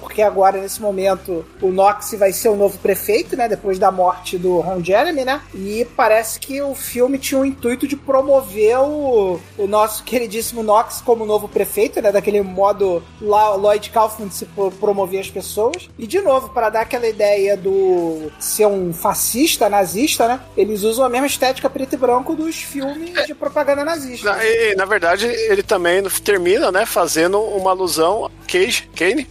porque agora, nesse momento, o Nox vai ser o novo prefeito, né? Depois da morte do Ron Jeremy, né? E parece que o filme tinha o intuito de promover o nosso queridíssimo Nox como novo prefeito, né? Daquele modo lá, Lloyd Kaufman de se promover as pessoas. E, de novo, para dar aquela ideia do ser um fascista nazista, né? Eles usam a mesma estética preto e branco dos filmes de propaganda nazista. Na verdade, ele também termina, né, fazendo uma alusão a Kane,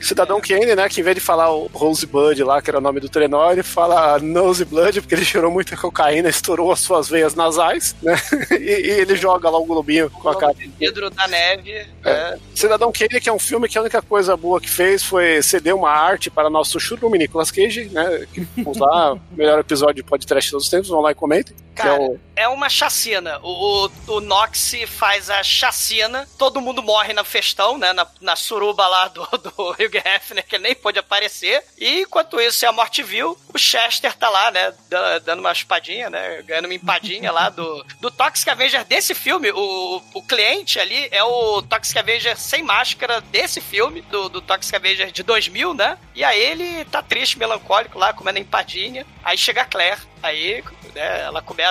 Cidadão Kane, né, que em vez de falar o Rosebud lá, que era o nome do trenó, ele fala Noseblood, porque ele cheirou muita cocaína, estourou as suas veias nasais, né, e ele joga lá o globinho com a cara. Pedro da Neve. É. Cidadão Kane, que é um filme que a única coisa boa que fez foi ceder uma arte para nosso churume Nicolas Cage, né, que vamos lá, melhor episódio de PodTrash de todos os tempos, vão lá e comentem. Cara, é uma chacina. O Nox faz a chacina, todo mundo morre na festão, né, na suruba lá do Hugh Hefner, que nem pôde aparecer, e enquanto isso é a morte vil, o Chester tá lá, né, dando uma espadinha, né, ganhando uma empadinha lá do Toxic Avenger desse filme. O cliente ali é o Toxic Avenger sem máscara desse filme, do Toxic Avenger de 2000, né, e aí ele tá triste, melancólico lá, comendo empadinha, aí chega a Claire, aí, né, ela começa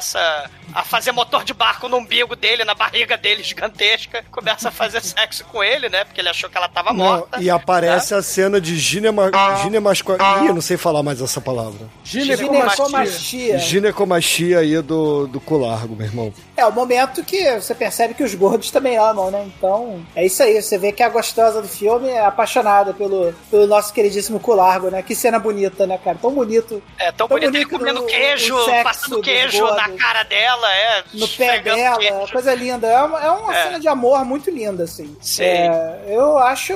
a fazer motor de barco no umbigo dele, na barriga dele gigantesca, começa a fazer sexo com ele, né, porque ele achou que ela tava morta. E aparece, né, a cena de ginemascomastia, não sei falar mais essa palavra. Ginecomastia aí do Cu Largo, meu irmão. É o momento que você percebe que os gordos também amam, né, então é isso aí, você vê que a gostosa do filme é apaixonada pelo nosso queridíssimo Cu Largo, né, que cena bonita, né, cara, tão bonito. É, tão bonito ele comendo queijo, passando queijo na cara dela, no pé dela, queijo. Coisa linda. É uma cena de amor muito linda, assim. Sim. Eu acho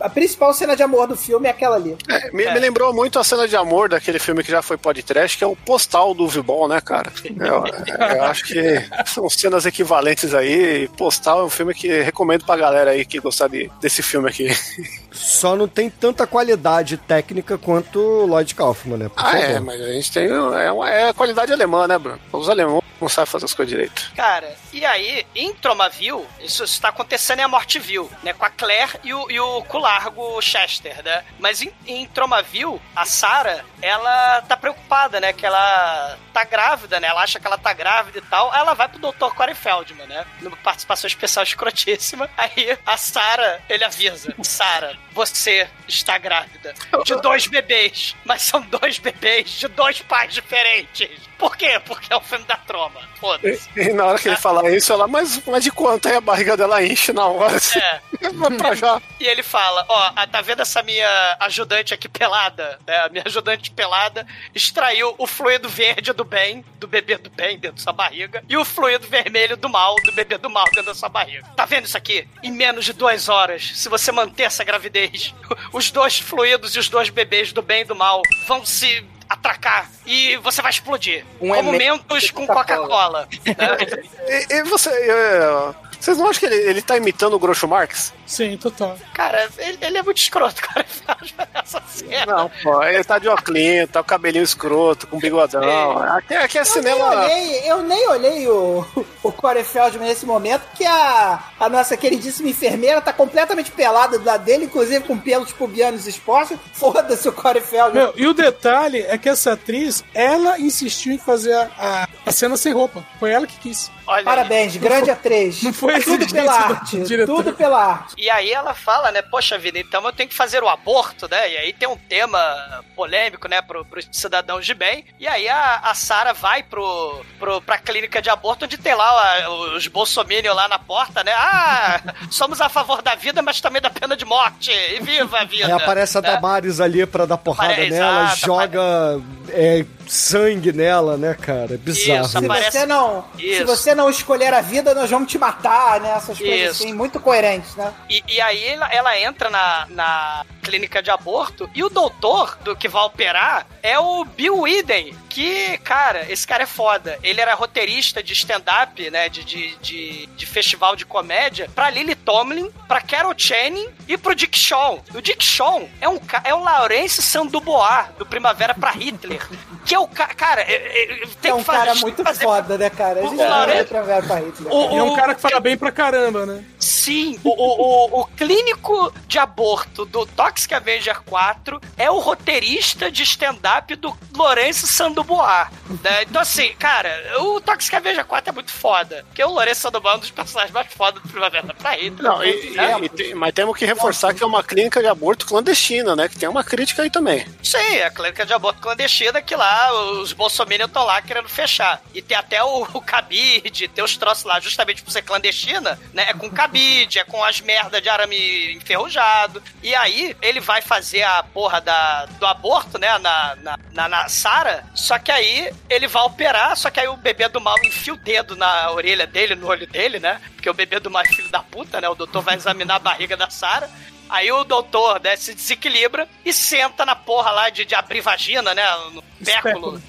a principal cena de amor do filme é aquela ali. Me lembrou muito a cena de amor daquele filme que já foi podcast, que é o Postal do Uvibol, né, cara? Eu acho que são cenas equivalentes aí. Postal é um filme que recomendo pra galera aí que gostar desse filme aqui. Só não tem tanta qualidade técnica quanto Lloyd Kaufman, né? Mas a gente tem... É qualidade alemã, né, Bruno? Os alemães não sabem fazer as coisas direito. Cara, e aí, em Tromaville, isso está acontecendo em A Morte Vil, né? Com a Claire e o Cu Largo Chester, né? Mas em Tromaville, a Sarah, ela tá preocupada, né? Que ela tá grávida, né? Ela acha que ela tá grávida e tal. Ela vai pro Dr. Corey Feldman, né? Numa participação especial escrotíssima. Aí, a Sarah, ele avisa. Sarah, você está grávida de 2 bebês, mas são 2 bebês de 2 pais diferentes. Por quê? Porque é o filme da Troma. Foda-se. E na hora que ele fala isso, ela, mas de quanto? Aí a barriga dela enche na hora. Assim. É. Pra já. E ele fala, ó, tá vendo essa minha ajudante aqui pelada? Né? A minha ajudante pelada extraiu o fluido verde do bem, do bebê do bem dentro da sua barriga, e o fluido vermelho do mal, do bebê do mal dentro da sua barriga. Tá vendo isso aqui? Em menos de 2 horas, se você manter essa gravidez, os 2 fluidos e os 2 bebês do bem e do mal vão se... atracar e você vai explodir. Momentos com Coca-Cola. Né? e você... Vocês não acham que ele tá imitando o Groucho Marx? Sim, total. Cara, ele é muito escroto, cara. Essa cena. Não, pô, ele tá de óculos, tá com cabelinho escroto, com bigodão. Aqui é cinema... Eu nem olhei o Corey Feldman nesse momento, porque a nossa queridíssima enfermeira tá completamente pelada do lado dele, inclusive com pelos pubianos expostos. Foda-se o Corey Feldman. Meu, e o detalhe é que essa atriz, ela insistiu em fazer a cena sem roupa. Foi ela que quis. Olha, parabéns, grande atriz. Não foi tudo pela arte, tudo pela arte. E aí ela fala, né, poxa vida, então eu tenho que fazer o aborto, né, e aí tem um tema polêmico, né, pros cidadãos de bem, e aí a Sarah vai pra clínica de aborto, onde tem lá os bolsominions lá na porta, né, somos a favor da vida, mas também da pena de morte, e viva a vida. Aí aparece a Damares ali pra dar porrada nela, exato, joga sangue nela, né, cara, é bizarro. Isso, aparece... Se você não escolher a vida, nós vamos te matar, né? Essas coisas assim, muito coerentes, né? E aí ela entra na clínica de aborto e o doutor do que vai operar é o Bill Whedon, que, cara, esse cara é foda. Ele era roteirista de stand-up, né? De festival de comédia, pra Lily Tomlin, pra Carol Channing e pro Dick Shawn. O Dick Shawn é o Laurence Sandubois, do Primavera pra Hitler. Que é o cara... Tem um cara muito foda, né, cara? É um cara que fala bem pra caramba, né? Sim, o clínico de aborto do Toxic Avenger 4 é o roteirista de stand-up do Laurence Sandubois, né? Então, assim, cara, o Toxic Avenger 4 é muito foda, porque o Laurence Sandubois é um dos personagens mais fodas do Primavera pra ele. Não, mas temos que reforçar que é uma clínica de aborto clandestina, né? Que tem uma crítica aí também. Sim, a clínica de aborto clandestina que lá os bolsominions estão lá querendo fechar. E tem até o cabide, tem os troços lá, justamente por ser clandestina, né? É com cabide, é com as merdas de arame enferrujado. E aí, ele vai fazer a porra do aborto, né? Na Sarah. Só que aí, ele vai operar, só que aí o bebê do mal enfia o dedo na orelha dele, no olho dele, né? Porque o bebê do mal é filho da puta, né? O doutor vai examinar a barriga da Sarah. Aí o doutor, né, se desequilibra e senta na porra lá de abrir vagina, né? No pérculo.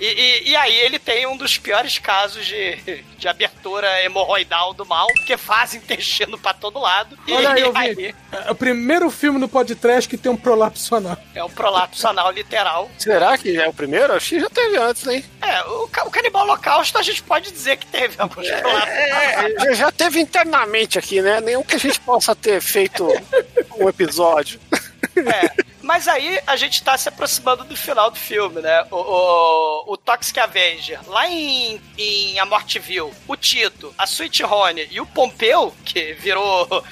E aí ele tem um dos piores casos de abertura hemorroidal do mal, que faz intestino pra todo lado. Olha aí, é o primeiro filme no PodTrash que tem um prolapso anal. É um prolapso anal literal. Será que é o primeiro? Acho que já teve antes, hein? O Canibal Holocausto a gente pode dizer que teve alguns prolapsos. Já teve internamente aqui, né? Nenhum que a gente possa ter feito um episódio. Mas aí a gente tá se aproximando do final do filme, né? O Toxic Avenger, lá em A Morte Vil, o Tito, a Sweet Honey e o Pompeu, que virou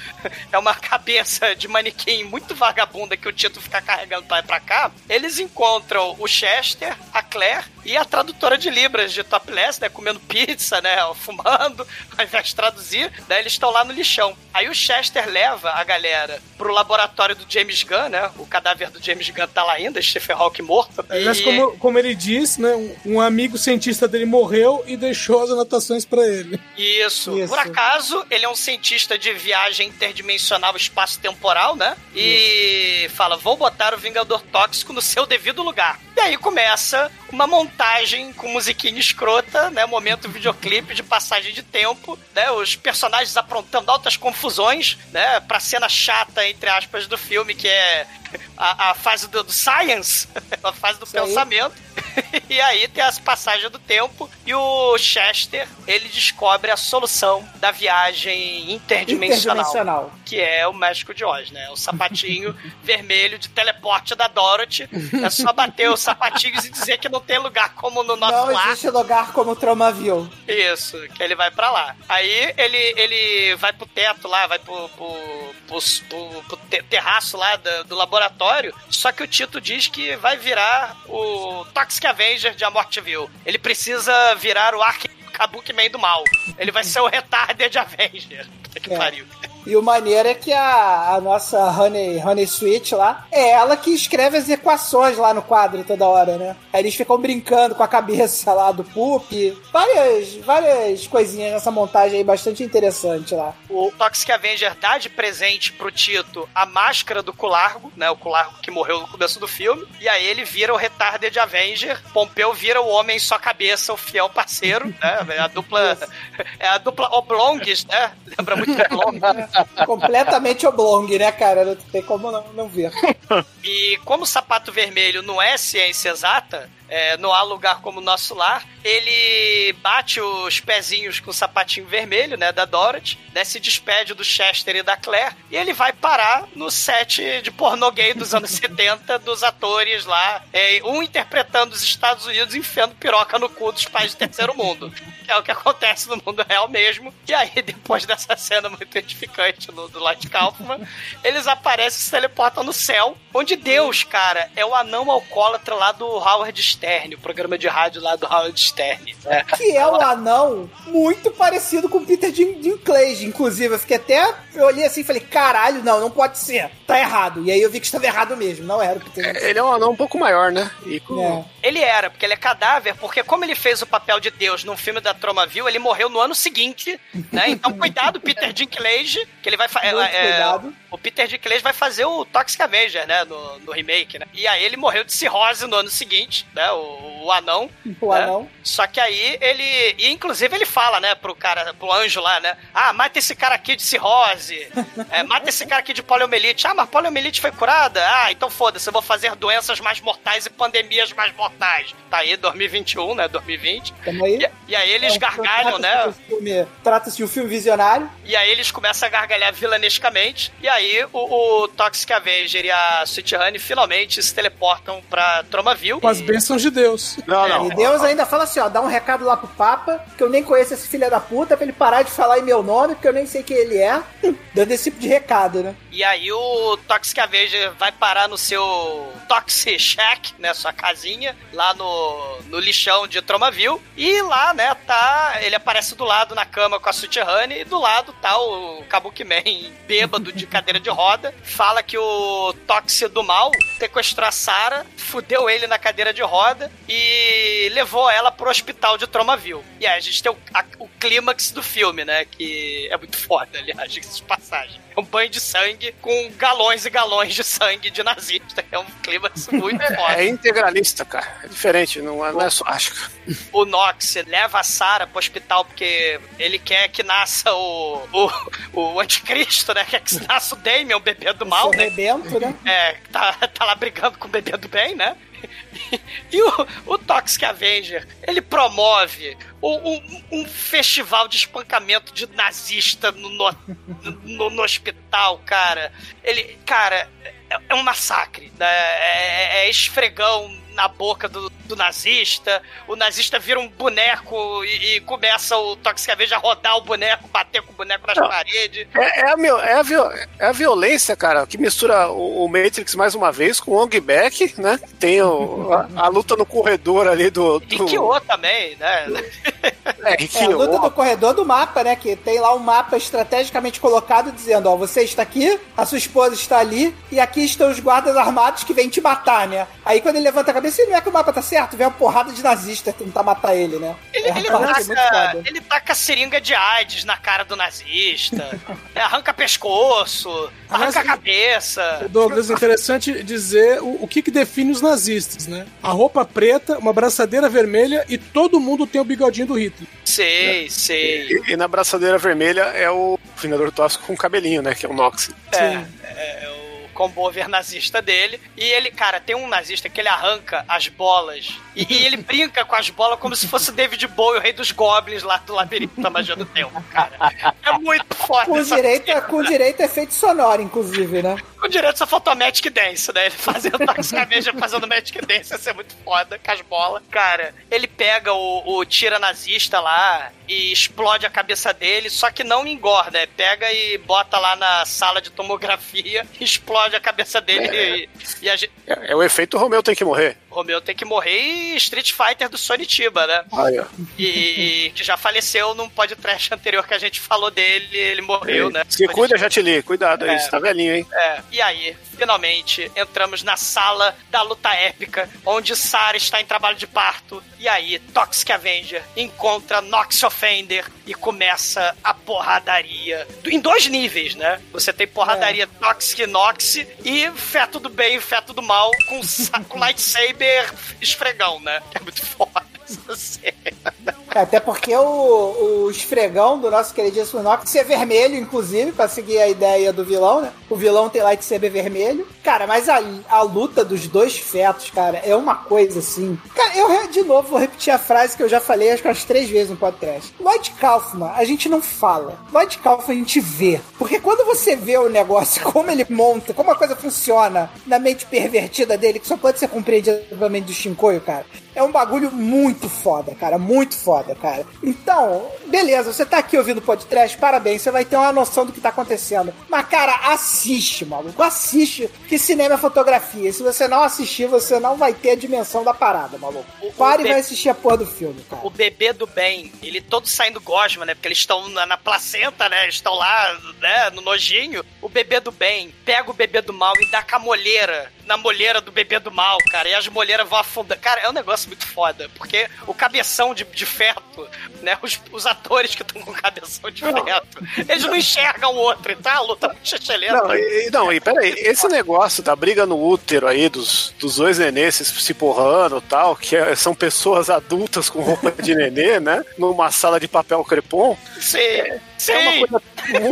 uma cabeça de manequim muito vagabunda que o Tito fica carregando pra lá e pra cá, eles encontram o Chester, a Claire e a tradutora de Libras de Topless, né? Comendo pizza, né? Fumando, ao invés de traduzir, né? Eles estão lá no lixão. Aí o Chester leva a galera pro laboratório do James Gunn, né? O cadáver do James Gunn tá lá ainda, Stephen Hawking morto. Mas como ele disse, né, um amigo cientista dele morreu e deixou as anotações pra ele. Isso. Por acaso, ele é um cientista de viagem interdimensional espaço-temporal, né? E fala, vou botar o Vingador Tóxico no seu devido lugar. E aí começa uma montagem com musiquinha escrota, né? Momento videoclipe de passagem de tempo, né? Os personagens aprontando altas confusões, né? Pra cena chata, entre aspas, do filme, que é a fase do science, a fase do pensamento. E aí tem as passagens do tempo e o Chester, ele descobre a solução da viagem interdimensional. Que é o Mágico de Oz, né? O sapatinho vermelho de teleporte da Dorothy. É só bater os sapatinhos e dizer que não tem lugar como no nosso lar. Não existe lugar como o Tromaville. Isso, que ele vai pra lá. Aí ele vai pro teto lá, vai pro terraço lá do laboratório, só que o Tito diz que vai virar o Toxic Avenger de A Morte Vil. Ele precisa virar o Kabuki Man do mal. Ele vai ser o Retarder de Avenger. Puta que pariu. E o maneiro é que a nossa Honey Sweet lá, é ela que escreve as equações lá no quadro toda hora, né? Aí eles ficam brincando com a cabeça lá do Poop. Várias coisinhas nessa montagem aí, bastante interessante lá. O Toxic Avenger dá de presente pro Tito a máscara do Cu Largo, né? O Cu Largo que morreu no começo do filme. E aí ele vira o Retarded Avenger. Pompeu vira o homem só cabeça, o fiel parceiro, né? É a dupla Oblongs, né? Lembra muito de Oblong. Completamente oblong, né, cara? Não tem como não ver. E como o sapato vermelho não é ciência exata, não há lugar como o nosso lar, ele bate os pezinhos com o sapatinho vermelho, né, da Dorothy, né, se despede do Chester e da Claire, e ele vai parar no set de pornô gay dos anos 70 dos atores lá, um interpretando os Estados Unidos enfiando piroca no cu dos pais do terceiro mundo. É o que acontece no mundo real mesmo. E aí, depois dessa cena muito edificante do Lloyd Kaufman, eles aparecem e se teleportam no céu, onde Deus, cara, é o anão alcoólatra lá do Howard Stern, o programa de rádio lá do Howard Stern. Né? Que é um anão muito parecido com o Peter Dinklage, inclusive. Eu fiquei até... Eu olhei assim e falei, caralho, não pode ser. Tá errado. E aí eu vi que estava errado mesmo. Não era o Peter Dinklage. Ele é um anão um pouco maior, né? Ele era, porque ele é cadáver, porque como ele fez o papel de Deus num filme da Tromaville, ele morreu no ano seguinte, né? Então, cuidado, Peter Dinklage, que ele vai fazer... O Peter Dinklage vai fazer o Toxic Avenger, né? No remake, né? E aí ele morreu de cirrose no ano seguinte, né? O anão. O anão. Só que aí ele... E inclusive ele fala, né? Pro cara, pro anjo lá, né? Ah, mata esse cara aqui de cirrose. Mata esse cara aqui de poliomielite. Ah, mas poliomielite foi curada? Ah, então foda-se, eu vou fazer doenças mais mortais e pandemias mais mortais. Tá aí, 2021, né? 2020. Tamo aí. E aí eles gargalham, né? Trata-se de um filme visionário. E aí eles começam a gargalhar vilanescamente. E aí o Toxic Avenger e a Sweet Honey finalmente se teleportam pra Tromaville. Com as bênçãos de Deus. Não. E Deus ainda fala assim, ó, dá um recado lá pro Papa, que eu nem conheço esse filho da puta, pra ele parar de falar em meu nome, porque eu nem sei quem ele é. Dando esse tipo de recado, né? E aí o Toxic Avenger vai parar no seu Toxic Shack, né? Sua casinha, lá no lixão de Tromaville. E lá, né, tá... Ele aparece do lado na cama com a Sweet Honey, e do lado tá o Kabuki Man bêbado de cadeira de roda. Fala que o Toxic do mal sequestrou a Sarah, fudeu ele na cadeira de roda e levou ela pro hospital de Tromaville. E aí a gente tem o clímax do filme, né? Que é muito foda, aliás, de passagem. É um banho de sangue com galões e galões de sangue de nazista. É um clímax muito foda. É integralista, cara. É diferente, não é só acho. O Nox leva a Sarah pro hospital porque ele quer que nasça o anticristo, né? Quer que nasça o Damien, o bebê do mal, né? Rebento, né? Tá lá brigando com o bebê do bem, né? E o Toxic Avenger, ele promove um festival de espancamento de nazista no hospital, cara. Ele, cara, é um massacre, né? É esfregão na boca do nazista. O nazista vira um boneco e começa o Toxic Avenger a rodar o boneco, bater com o boneco nas paredes. É a violência, cara, que mistura o Matrix mais uma vez com o Ong Bak, né? Tem a luta no corredor ali do... Rikyo também, né? É, a luta no corredor do mapa, né? Que tem lá um mapa estrategicamente colocado dizendo, ó, você está aqui, a sua esposa está ali e aqui estão os guardas armados que vêm te matar, né? Aí quando ele levanta a cabeça, não é que o mapa tá certo, vem uma porrada de nazista tentar matar ele, né? Ele taca seringa de AIDS na cara do nazista, arranca pescoço, arranca cabeça. Douglas, é interessante dizer o que define os nazistas, né? A roupa preta, uma braçadeira vermelha e todo mundo tem o bigodinho do Hitler. Sei. E na braçadeira vermelha é o Vingador Tóxico com o cabelinho, né? Que é o Nox. É combover nazista dele. E ele, cara, tem um nazista que ele arranca as bolas e ele brinca com as bolas como se fosse o David Bowie, o rei dos goblins lá do labirinto da magia do tempo, cara. É muito foda. Com direito a efeito sonoro, inclusive, né? Com direito a faltou a Magic Dance, né? Ele fazendo Toxic Avenger fazendo Magic Dance, ia ser muito foda, com as bolas. Cara, ele pega o tira nazista lá e explode a cabeça dele, só que não engorda, né? Pega e bota lá na sala de tomografia, explode a cabeça dele e a gente... É o efeito Romeu tem que morrer. Romeu tem que morrer e Street Fighter do Sony Chiba, né? Ah, é. E que já faleceu num podcast anterior que a gente falou dele, ele morreu, né? Se cuida, já te li. Cuidado, isso tá velhinho, hein? É. E aí, finalmente, entramos na sala da luta épica, onde Sarah está em trabalho de parto. E aí, Toxic Avenger encontra Noxious Offender e começa a porradaria. Em dois níveis, né? Você tem porradaria Toxic Nox e feto do bem e feto do mal com saco lightsaber esfregão, né? Que é muito foda essa cena. Até porque o esfregão do nosso queridíssimo Nox é vermelho, inclusive, pra seguir a ideia do vilão, né? O vilão tem lightsaber vermelho. Cara, mas a luta dos dois fetos, cara, é uma coisa assim... Cara, eu, de novo, vou repetir a frase que eu já falei acho que umas 3 vezes no podcast. Lloyd Kaufman, a gente não fala. Lloyd Kaufman, a gente vê. Porque quando você vê o negócio, como ele monta, como a coisa funciona na mente pervertida dele, que só pode ser compreendida pela mente do Shinkoio, cara... É um bagulho muito foda, cara. Muito foda, cara. Então, beleza, você tá aqui ouvindo o podcast, parabéns, você vai ter uma noção do que tá acontecendo. Mas, cara, assiste, maluco. Assiste, que cinema é fotografia. E se você não assistir, você não vai ter a dimensão da parada, maluco. Pare e vai assistir a porra do filme, cara. O bebê do bem, ele todo saindo gosma, né? Porque eles estão na placenta, né? Eles estão lá, né? No nojinho. O bebê do bem pega o bebê do mal e dá com a molheira. Na molheira do bebê do mal, cara. E as molheiras vão afundando. Cara, é um negócio muito foda. Porque o cabeção de feto, né? Os atores que estão com cabeção de feto, eles não enxergam o outro, tá? A luta muito chechelenta. Não, e peraí. Esse negócio da briga no útero aí, dos dois nenês se porrando e tal, que são pessoas adultas com roupa de nenê, né? Numa sala de papel crepom. Sim. É uma coisa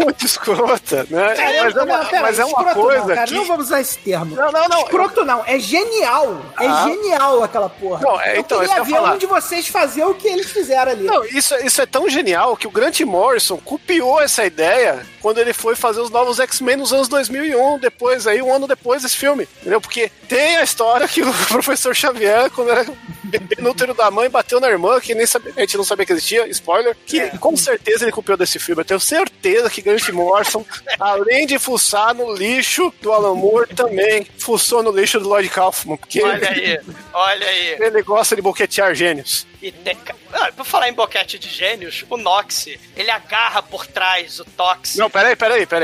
muito escrota, né? É, mas é uma coisa não, cara, que... Não vamos usar esse termo. Não. Escroto não, é genial. É genial aquela porra. Não, então, eu queria ver um de vocês fazer o que eles fizeram ali. Não, isso é tão genial que o Grant Morrison copiou essa ideia quando ele foi fazer os novos X-Men nos anos 2001, depois aí, um ano depois desse filme. Entendeu? Porque tem a história que o professor Xavier, quando era bebê no útero da mãe, bateu na irmã, que nem sabia, a gente não sabia que existia, spoiler, que com certeza ele copiou desse filme. Eu tenho certeza que Grant Morrison, além de fuçar no lixo do Alan Moore, também fuçou no lixo do Lloyd Kaufman. Porque olha aí. Ele gosta de boquetear gênios. E tem... Ah, pra falar em boquete de gênios, o Noxy, ele agarra por trás o Toxy. Não, peraí.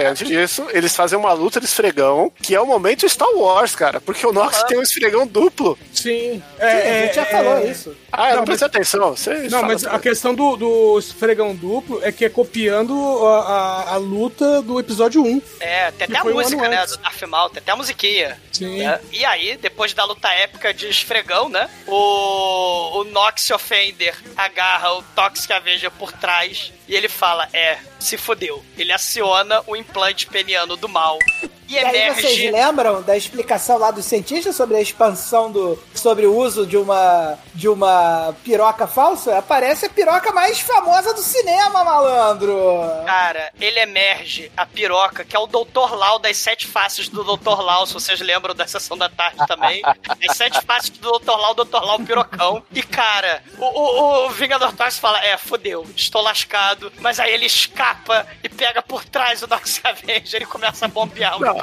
Antes disso, eles fazem uma luta de esfregão, que é o momento Star Wars, cara. Porque o Noxy tem um esfregão duplo. Sim. A gente já falou isso. Ah, não presta atenção. Não, mas a questão do esfregão duplo é que é copiando a luta do episódio 1. É, tem até a música, né? Do Darth Maul, tem até a musiquinha. Sim. Né? E aí, depois da luta épica de esfregão, né? O Noxy Offender agarra o Toxic Avenger por trás e ele fala, se fodeu. Ele aciona o implante peniano do mal. E emerge... Aí vocês lembram da explicação lá dos cientistas sobre a expansão sobre o uso de uma piroca falsa? Aparece a piroca mais famosa do cinema, malandro! Cara, ele emerge a piroca, que é o Dr. Lau das 7 faces do Dr. Lau, se vocês lembram da Sessão da Tarde também. As 7 faces do Dr. Lau pirocão. E, cara, o Vingador Tóxico fala, fodeu, estou lascado. Mas aí ele escapa e pega por trás o Toxic Avenger e começa a bombear o...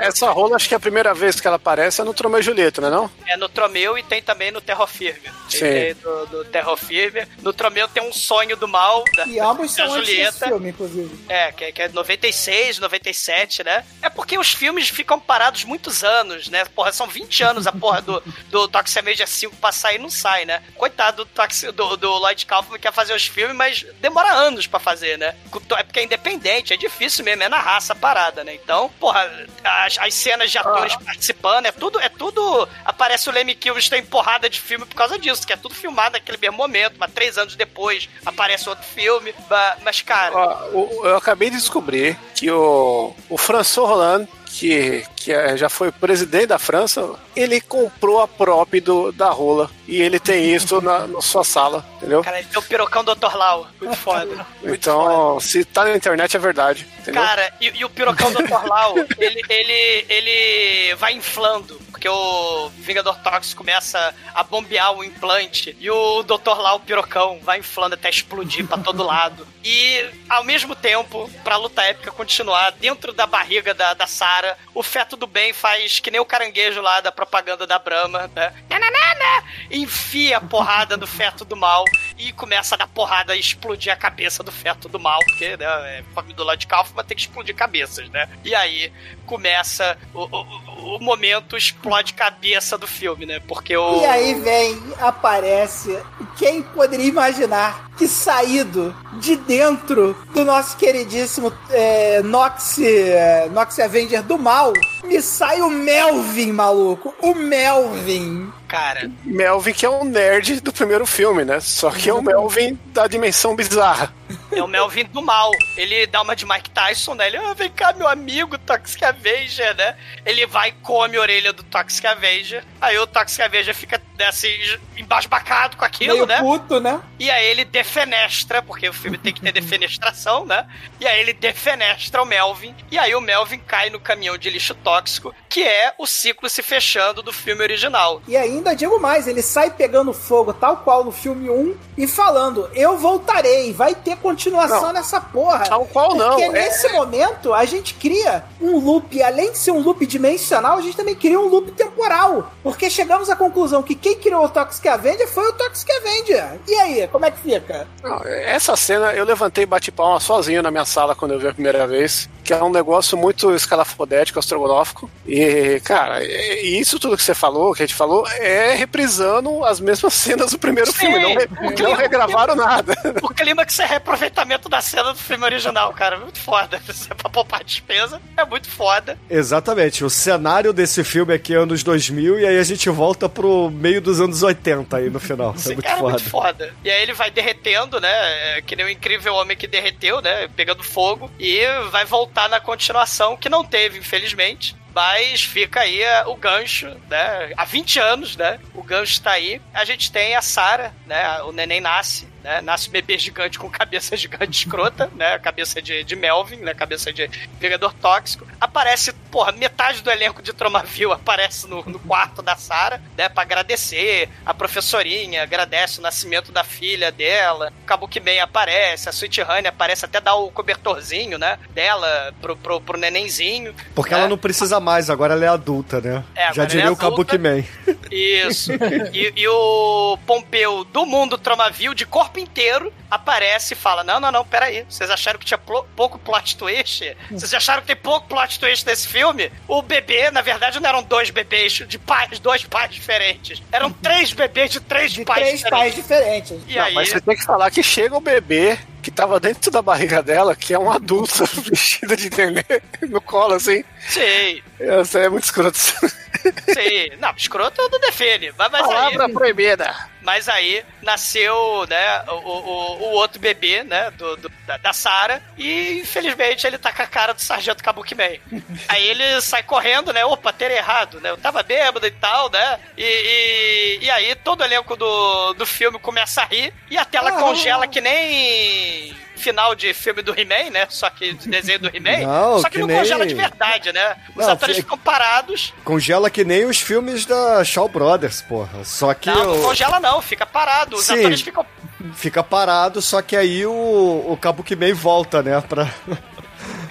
Essa rola, acho que é a primeira vez que ela aparece é no Tromeu e Julieta, não é não? É no Tromeu e tem também no Terror Firme. Sim. Do Terror Firme. No Tromeu tem um sonho do mal. E ambos são antes desse filme, inclusive. É, que é 96, 97, né? É porque os filmes ficam parados muitos anos, né? Porra, são 20 anos a porra do Toxic Avenger 5 pra sair e não sai, né? Coitado do Lloyd Kaufman que quer fazer os filmes, mas demora anos pra fazer, né? É porque é independente, é difícil mesmo, é na raça a parada, né? Então, porra, as cenas de atores participando, é tudo... Aparece o Lemmy Kilmister em porrada de filme por causa disso, que é tudo filmado naquele mesmo momento, mas 3 anos depois aparece outro filme, mas cara... Eu acabei de descobrir que o François Hollande, que já foi presidente da França, ele comprou a prop da rola. E ele tem isso na sua sala, entendeu? Cara, ele tem o pirocão do Dr. Lau. Muito foda. Então, se tá na internet é verdade, entendeu? Cara, e o pirocão do Dr. Lau, ele vai inflando. porque o Vingador Tóxico começa a bombear o implante e o doutor lá, o pirocão, vai inflando até explodir pra todo lado. E, ao mesmo tempo, pra luta épica continuar, dentro da barriga da Sarah, o feto do bem faz que nem o caranguejo lá da propaganda da Brahma, né? Enfia a porrada do feto do mal e começa a dar porrada e explodir a cabeça do feto do mal, porque, né, é filme do Lloyd Kaufman, tem que explodir cabeças, né? E aí começa o momento explode cabeça do filme, né? Porque o... E aí aparece quem poderia imaginar que saído de dentro do nosso queridíssimo Toxic Avenger do mal, me sai o Melvin, maluco. O Melvin. Cara. Melvin que é um nerd do primeiro filme, né? Só que é o Melvin da dimensão bizarra. É o Melvin do mal. Ele dá uma de Mike Tyson, né? Ele, vem cá, meu amigo, Toxic Avenger, né? Ele vai e come a orelha do Toxic Avenger. Aí o Toxic Avenger fica, né, assim, embasbacado com aquilo, meio né? puto, né? E aí ele defenestra, porque o filme tem que ter defenestração, né? E aí ele defenestra o Melvin. E aí o Melvin cai no caminhão de lixo tóxico, que é o ciclo se fechando do filme original. E ainda digo mais, ele sai pegando fogo, tal qual no filme 1, e falando, eu voltarei, vai ter continuação nessa porra. Tal qual não. Porque nesse momento, a gente cria um loop, além de ser um loop dimensional, a gente também cria um loop temporal. Porque chegamos à conclusão que quem criou o Toxic Avenger foi o Toxic Avenger. E aí, como é que fica? Não, essa cena, eu levantei e bati palma sozinho na minha sala quando eu vi a primeira vez, que é um negócio muito escalafodético, estrogonófico. E, cara, isso tudo que você falou, que a gente falou, é reprisando as mesmas cenas do primeiro filme. Não regravaram nada. O clima que você reaproveitamento da cena do filme original, cara. Muito foda. Pra poupar despesa, é muito foda. Exatamente. O cenário desse filme aqui é anos 2000 e aí a gente volta pro meio dos anos 80 aí no final. Esse é muito, cara, foda. É muito foda. E aí ele vai derretendo, né? Que nem o incrível homem que derreteu, né? Pegando fogo. E vai voltar na continuação, que não teve, infelizmente. Mas fica aí o gancho, né? Há 20 anos, né? O gancho tá aí. A gente tem a Sarah, né? O neném nasce, né? Nasce um bebê gigante com cabeça gigante escrota, né? Cabeça de Melvin, né? Cabeça de Vingador Tóxico. Aparece, porra, metade do elenco de Tromaville aparece no quarto da Sarah, né? Pra agradecer. A professorinha agradece o nascimento da filha dela. O Kabuki Man aparece. A Sweet Honey aparece, até dá o cobertorzinho, né? Dela pro nenenzinho. Porque, né? Ela não precisa mais, agora ela é adulta, né? Já diria o Kabuki Man. Isso. E o Pompeu do mundo Tromaville, de corpo inteiro, aparece e fala, não, peraí, vocês acharam que tinha pouco plot twist? Vocês acharam que tem pouco plot twist nesse filme? O bebê, na verdade, não eram dois bebês de pais, dois pais diferentes. Eram três bebês de três pais diferentes. E não, aí... Mas você tem que falar que chega o bebê que tava dentro da barriga dela, que é um adulto vestido de neném no colo, assim. Sim. Essa é muito escroto. Sim. Não, escroto não defende. Mas palavra aí... proibida. Mas aí nasceu, né, o outro bebê, né, da Sarah, e infelizmente ele tá com a cara do Sargento Kabuki Man. Aí ele sai correndo, né, opa, ter errado, né, eu tava bêbado e tal, né, e aí todo o elenco do filme começa a rir, e a tela congela que nem... final de filme do He-Man, né? Só que de desenho do He-Man. Só que não nem... congela de verdade, né? Os atores ficam parados. Congela que nem os filmes da Shaw Brothers, porra. Só que... Não congela não, fica parado. Os atores ficam... Fica parado, só que aí o Kabuki Man volta, né? Pra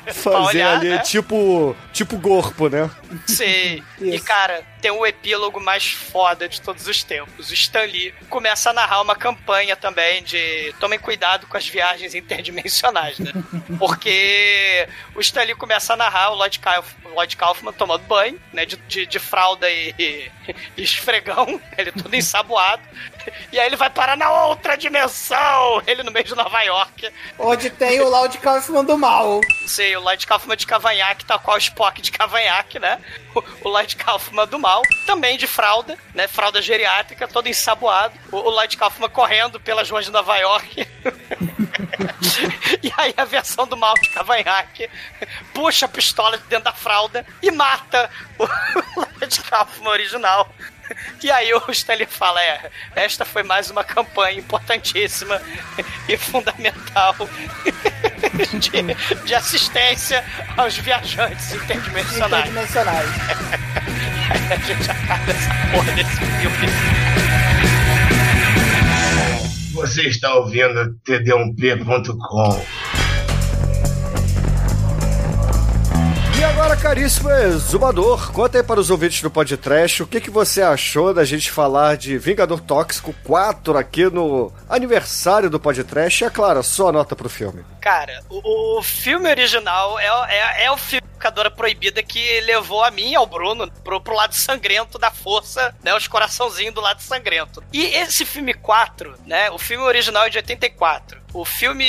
fazer pra olhar, ali, né? tipo corpo, né? Sim. E, cara... tem um epílogo mais foda de todos os tempos. O Stan Lee começa a narrar uma campanha também de tomem cuidado com as viagens interdimensionais, né? Porque o Stan Lee começa a narrar o Lloyd Kaufman tomando banho, né? De fralda e esfregão, ele todo ensaboado. E aí ele vai parar na outra dimensão, ele no meio de Nova York. Onde tem o Lloyd Kaufman do mal. Sim, o Lloyd Kaufman de cavanhaque, tal qual o Spock de cavanhaque, né? O Lloyd Kaufman do mal. Também de fralda, né? Fralda geriátrica, todo ensaboado. O Lloyd Kaufman correndo pelas ruas de Nova York. E aí a versão do mal de cavanhaque puxa a pistola de dentro da fralda e mata o Lloyd Kaufman original. E aí o Stanley fala, esta foi mais uma campanha importantíssima e fundamental de assistência aos viajantes interdimensionais. Avenger já cai nessa porra desse filme. Você está ouvindo td1p.com. E agora, caríssimo Exumador, conta aí para os ouvintes do PodTrash o que você achou da gente falar de Vingador Tóxico 4 aqui no aniversário do PodTrash. E, é claro, a sua nota pro filme. Cara, o filme original é o filme Vingadora Proibida que levou a mim e ao Bruno pro lado sangrento da força, né? Os coraçãozinhos do lado sangrento. E esse filme 4, né? O filme original é de 84. O filme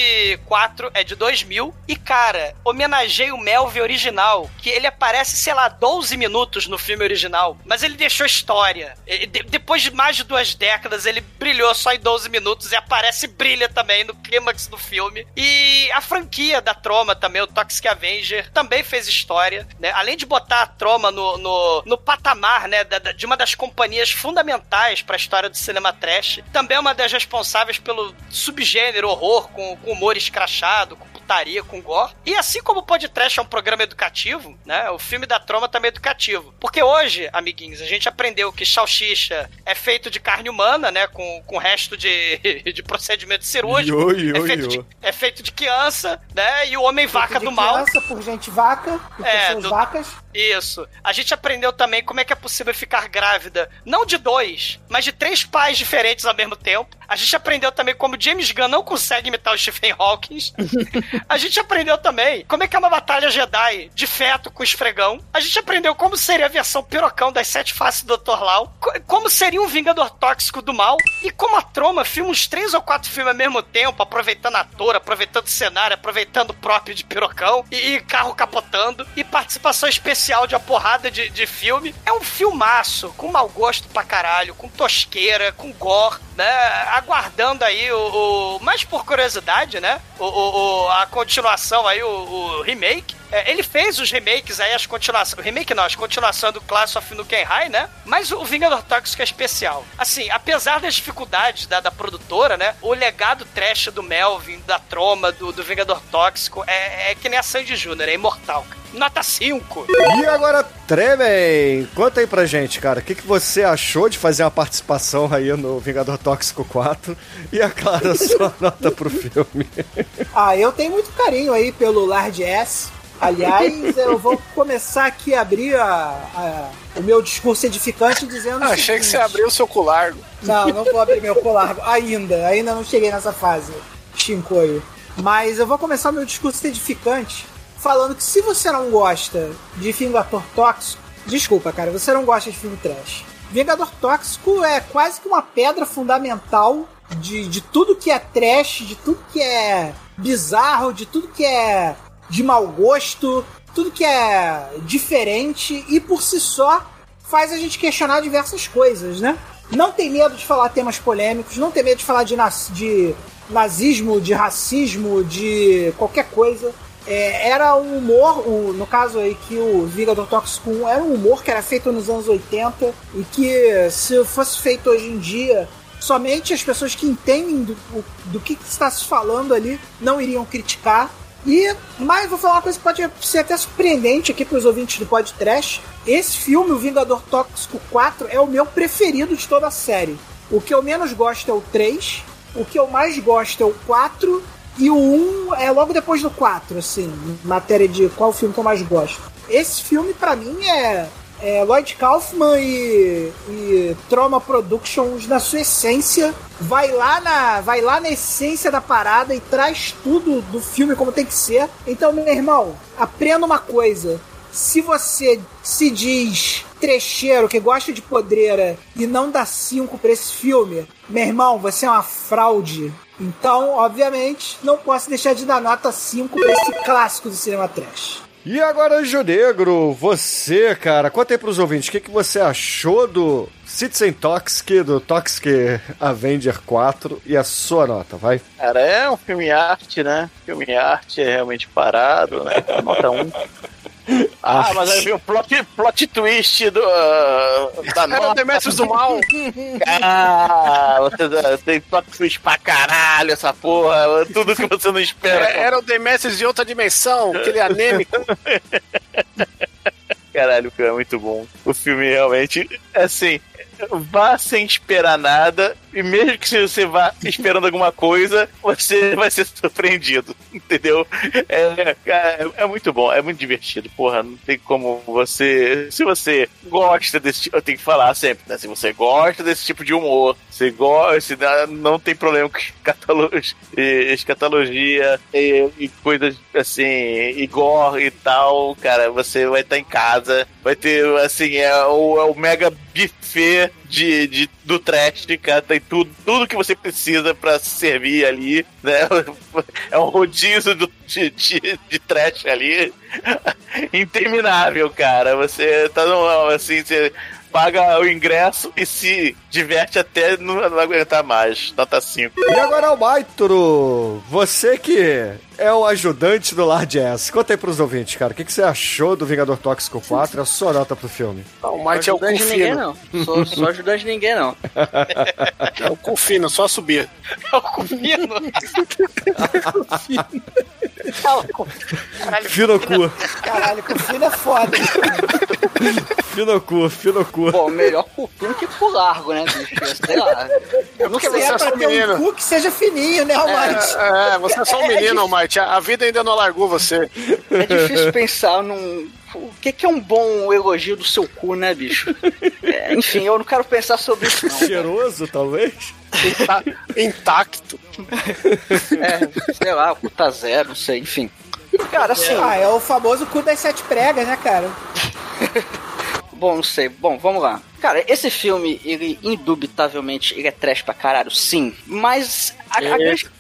4 é de 2000 e, cara, homenageei o Melvin original, que ele aparece, sei lá, 12 minutos no filme original, mas ele deixou história. Depois de mais de 2 décadas, ele brilhou só em 12 minutos e aparece e brilha também no clímax do filme. E a franquia da Troma também, o Toxic Avenger, também fez história, né? Além de botar a Troma no patamar, né, de uma das companhias fundamentais para a história do cinema trash, também é uma das responsáveis pelo subgênero horror, com humor escrachado, com putaria, com gore. E assim como o PodTrash é um programa educativo, né, o filme da Troma também é educativo. Porque hoje, amiguinhos, a gente aprendeu que salsicha é feito de carne humana, né, com resto de procedimento cirúrgico. É feito de criança, né, e o homem-vaca do mal. Criança por gente vaca, por pessoas vacas. Isso. A gente aprendeu também como é que é possível ficar grávida, não de 2, mas de 3 pais diferentes ao mesmo tempo. A gente aprendeu também como James Gunn não consegue imitar o Stephen Hawking. A gente aprendeu também como é que é uma batalha Jedi de feto com esfregão. A gente aprendeu como seria a versão pirocão das 7 faces do Dr. Lau, como seria um Vingador Tóxico do mal, e como a Troma filma uns 3 ou 4 filmes ao mesmo tempo, aproveitando a ator, aproveitando o cenário, aproveitando o próprio de pirocão, e carro capotando, e participação especial de uma porrada de filme. É um filmaço, com mau gosto pra caralho, com tosqueira, com gore, né? Aguardando aí mais por curiosidade, né? A continuação aí, o remake. Ele fez os remakes aí, as continuações. Remake não, as continuações do Class of Nukenhai, né? Mas o Vingador Tóxico é especial. Assim, apesar das dificuldades da produtora, né? O legado trash do Melvin, da Troma, do Vingador Tóxico é que nem a Sandy Júnior, é imortal, cara. Nota 5. E agora, Tremem, conta aí pra gente, cara, o que você achou de fazer uma participação aí no Vingador Tóxico 4? E, é claro, a sua nota pro filme. Ah, eu tenho muito carinho aí pelo Lardass. Aliás, eu vou começar aqui a abrir o meu discurso edificante dizendo... Ah, achei que você abriu o seu Cu Largo. Não vou abrir meu Cu Largo. Ainda não cheguei nessa fase. Chincoio. Mas eu vou começar o meu discurso edificante falando que, se você não gosta de Vingador Tóxico... Desculpa, cara, você não gosta de filme trash. Vingador Tóxico é quase que uma pedra fundamental de tudo que é trash, de tudo que é bizarro, de tudo que é... de mau gosto, tudo que é diferente, e por si só faz a gente questionar diversas coisas, né? Não tem medo de falar temas polêmicos, não tem medo de falar de nazismo, de racismo, de qualquer coisa. Era um humor, no caso aí que o Vingador Tóxico 1 era um humor que era feito nos anos 80 e que, se fosse feito hoje em dia, somente as pessoas que entendem do que está se falando ali não iriam criticar. Mas vou falar uma coisa que pode ser até surpreendente aqui para os ouvintes do PodTrash. Esse filme, o Vingador Tóxico 4, é o meu preferido de toda a série. O que eu menos gosto é o 3, o que eu mais gosto é o 4, e o 1 é logo depois do 4, assim, em matéria de qual filme que eu mais gosto. Esse filme, para mim, é Lloyd Kaufman e Troma Productions na sua essência. Vai lá na essência da parada e traz tudo do filme como tem que ser. Então, meu irmão, aprenda uma coisa: se você se diz trecheiro, que gosta de podreira, e não dá 5 pra esse filme, meu irmão, você é uma fraude. Então, obviamente, não posso deixar de dar nota 5 pra esse clássico do cinema trash. E agora, Anjo Negro, você, cara, conta aí pros ouvintes o que você achou do Citizen Toxic, do Toxic Avenger 4, e a sua nota, vai? Cara, é um filme arte, né? Filme arte é realmente parado, né? Nota 1. Mas aí veio o plot twist da nota. Demetrius do mal. Você tem plot twist pra caralho, essa porra. Tudo que você não espera. Era o Demetrius de outra dimensão, aquele anêmico. Caralho, o filme é muito bom. O filme realmente, assim, vá sem esperar nada, e mesmo que você vá esperando alguma coisa, você vai ser surpreendido, entendeu? É muito bom, é muito divertido, porra, não tem como você... Se você gosta desse tipo... Eu tenho que falar sempre, né? Se você gosta desse tipo de humor, você gosta... Não tem problema com escatologia e coisas assim, e gore e tal, cara, você vai estar em casa, vai ter, assim, é o mega buffet do trash, cara, tem tudo que você precisa pra servir ali, né? É um rodízio de trash ali, interminável, cara. Você tá normal, assim, você paga o ingresso e se diverte até não aguentar mais. Nota 5. E agora, Almaitro, você que é o ajudante do Lardass, conta aí pros ouvintes, cara, o que você achou do Vingador Tóxico 4, a sua nota pro filme? O Mike é o cu fino. Sou ajudante de ninguém, não. É o cu fino, só subir. É o cu fino. Fino cu. Caralho, cu fino é foda. Fino cu. Bom, melhor cu fino que cu largo, né, bicho? Sei lá. Eu não sei, é pra ter menino. Um cu que seja fininho, né, Almighty? Você é só um menino, Almighty. A vida ainda não largou você. É difícil pensar num... O que é um bom elogio do seu cu, né, bicho? Enfim, eu não quero pensar sobre isso, não. Cheiroso, talvez? Intacto. Sei lá, puta zero, não sei, enfim. Cara, assim... é o famoso cu das 7 pregas, né, cara? Bom, não sei. Bom, vamos lá. Cara, esse filme, ele indubitavelmente ele é trash pra caralho, sim. Mas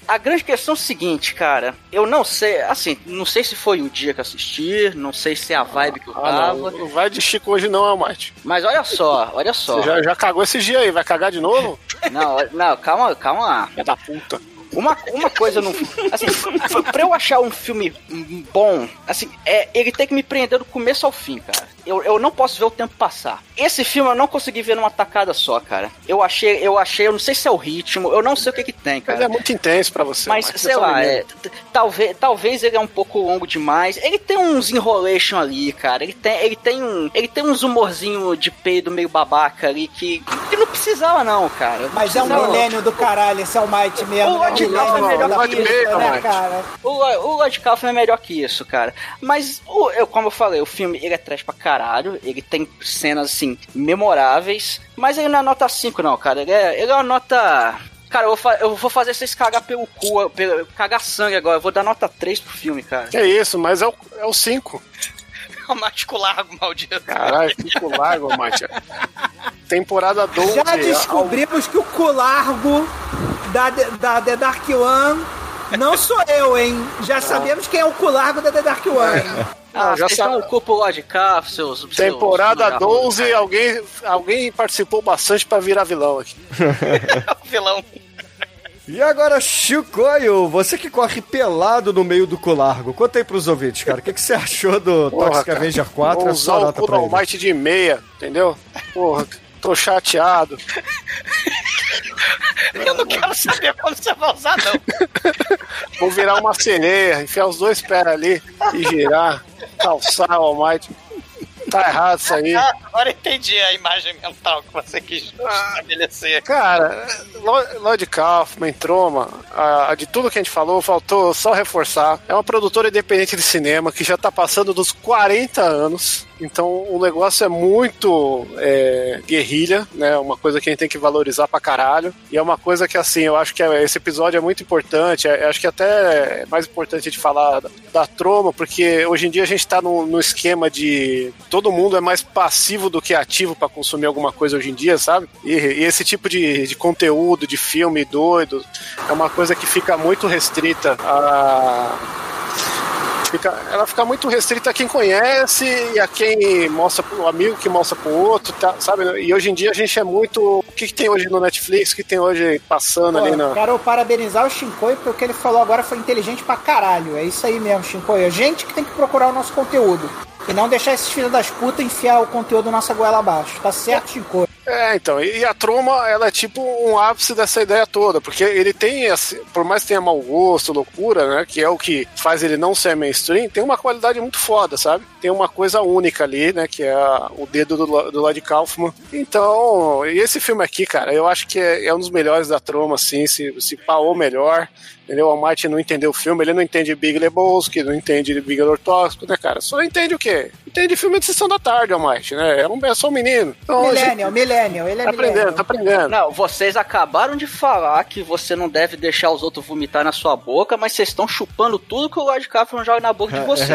a grande questão é o seguinte, cara. Eu não sei, assim, não sei se foi o dia que assisti, não sei se é a vibe que eu tava. Não vai de Chico hoje não, Almighty. Mas olha só. Você já cagou esse dia aí, vai cagar de novo? Não, calma lá. É da puta. Uma coisa não. Assim, pra eu achar um filme bom, assim, ele tem que me prender do começo ao fim, cara. Eu não posso ver o tempo passar. Esse filme eu não consegui ver numa tacada só, cara. Eu achei, eu não sei se é o ritmo, eu não sei o que tem, cara. Mas é muito intenso pra você. Mas sei lá, talvez ele é um pouco longo demais. Ele tem uns enrolation ali, cara. Ele tem uns humorzinho de peido meio babaca ali que não precisava, não, cara. Mas é um milênio do caralho, esse é o Might mesmo. O Lloyd Kaufman é melhor que isso, cara. Mas, como eu falei, o filme ele é trash pra caralho. Ele tem cenas, assim, memoráveis. Mas ele não é nota 5, não, cara. Ele é uma nota... Cara, eu vou fazer vocês cagar pelo cu, cagar sangue agora. Eu vou dar nota 3 pro filme, cara. É isso, mas é o 5. É o Cu Largo, maldito. Caralho, Cu Largo, mate. Temporada 12. Já descobrimos que o Cu Largo... Da The Dark One, não sou eu, hein? Já sabemos quem é o Cu Largo da The Dark One. Já sabe o corpo lá de cá, seus... Temporada 12, alguém participou bastante pra virar vilão aqui. Vilão. E agora, Chicoio, você que corre pelado no meio do Cu Largo, conta aí pros ouvintes, cara, o que você achou do Toxic Avenger 4? Vou usar o Coral Might de meia, entendeu? Porra, tô chateado. Eu não quero saber quando você vai usar, não. Vou virar uma sereia, enfiar os dois pés ali e girar, calçar o Almighty. Tá errado isso aí. Agora entendi a imagem mental que você quis estabelecer. Cara, Lloyd Kaufman, Troma, de tudo que a gente falou, faltou só reforçar. É uma produtora independente de cinema que já tá passando dos 40 anos. Então o negócio é muito guerrilha, né? Uma coisa que a gente tem que valorizar pra caralho. E é uma coisa que, assim, eu acho que esse episódio é muito importante. Acho que até é mais importante a gente falar da Troma, porque hoje em dia a gente tá num esquema de... Todo mundo é mais passivo do que ativo pra consumir alguma coisa hoje em dia, sabe? E esse tipo de conteúdo, de filme doido, é uma coisa que fica muito restrita a... ela fica muito restrita a quem conhece e a quem mostra pro amigo, que mostra pro outro, tá, sabe? E hoje em dia a gente é muito... O que tem hoje no Netflix? O que tem hoje passando ali na... Quero parabenizar o Shinkoi porque ele falou agora foi inteligente pra caralho. É isso aí mesmo, Shinkoi. É gente que tem que procurar o nosso conteúdo. E não deixar esses filhos das putas enfiar o conteúdo na nossa goela abaixo. Tá certo, Shinkoi? É, então, e a Troma, ela é tipo um ápice dessa ideia toda, porque ele tem, assim, por mais que tenha mau gosto, loucura, né, que é o que faz ele não ser mainstream, tem uma qualidade muito foda, sabe? Tem uma coisa única ali, né, que é o dedo do Lloyd Kaufman. Então, e esse filme aqui, cara, eu acho que é um dos melhores da Troma, assim, se paou melhor. Entendeu? O Martin não entendeu o filme, ele não entende Big Lebowski, não entende Vingador Tóxico, né, cara? Só entende o quê? Entende filme de Sessão da Tarde, o Martin, né? É só um menino. Então, millennial, ele é tá millennial. Tá aprendendo. Não, vocês acabaram de falar que você não deve deixar os outros vomitar na sua boca, mas vocês estão chupando tudo que o Lloyd Kaufman joga na boca de vocês.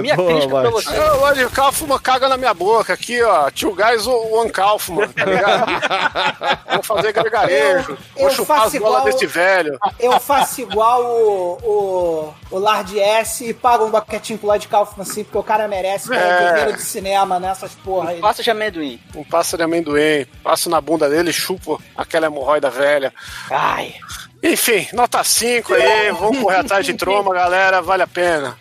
Minha crítica pra vocês. O Lloyd Kaufman caga na minha boca aqui, ó. Tio Guys, o One Kaufman, tá ligado? Vou fazer gargarejo, vou chupar as bolas desse velho. Eu faço igual o Lardass e paga um boquetinho pro Lloyd Kaufman, assim, porque o cara merece, cara, primeiro de cinema, né? Essas porra aí. Um passo de amendoim. Um passo de amendoim. Passo na bunda dele e chupo aquela hemorroida velha. Ai. Enfim, nota 5 aí. Vamos correr atrás de Troma, galera. Vale a pena.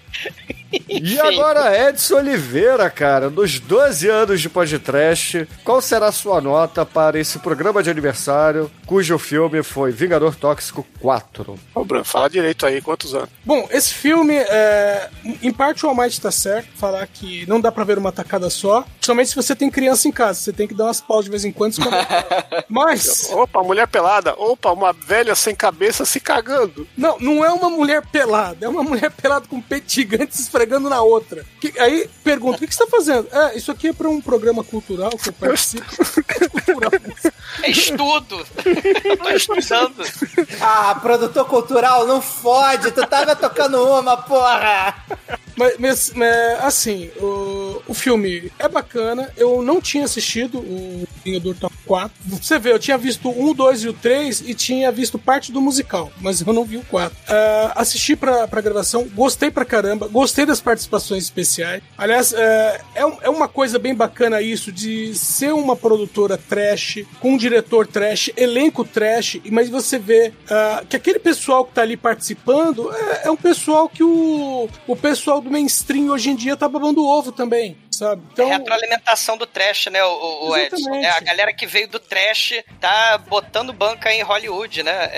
E agora, Edson Oliveira, cara, nos 12 anos de PodTrash, qual será a sua nota para esse programa de aniversário, cujo filme foi Vingador Tóxico 4? Ô, Bruno, fala direito aí, quantos anos? Bom, esse filme, em parte o All Might tá certo, falar que não dá pra ver uma tacada só, principalmente se você tem criança em casa, você tem que dar umas pausas de vez em quando. Mas... opa, mulher pelada, opa, uma velha sem cabeça se cagando. Não, não é uma mulher pelada, é uma mulher pelada com peito gigante se esfregando na outra. Aí pergunta, o que você tá fazendo? Isso aqui é pra um programa cultural que eu participo. É estudo. Eu tô estudando. Ah, produtor cultural, não fode. Tu tava tocando uma, porra. Mas assim, o filme é bacana. Eu não tinha assistido o Vingador Tóxico 4. Você vê, eu tinha visto o 1, o 2 e o 3 e tinha visto parte do musical, mas eu não vi o 4. Assisti pra gravação, gostei pra caramba, gostei das participações especiais. Aliás, é uma coisa bem bacana isso de ser uma produtora trash, com um diretor trash, elenco trash, mas você vê que aquele pessoal que tá ali participando é um pessoal que o pessoal do mainstream hoje em dia tá babando ovo também, sabe? Então, é a retroalimentação do trash, né, o Edson? É a galera que veio do trash tá botando banca em Hollywood, né?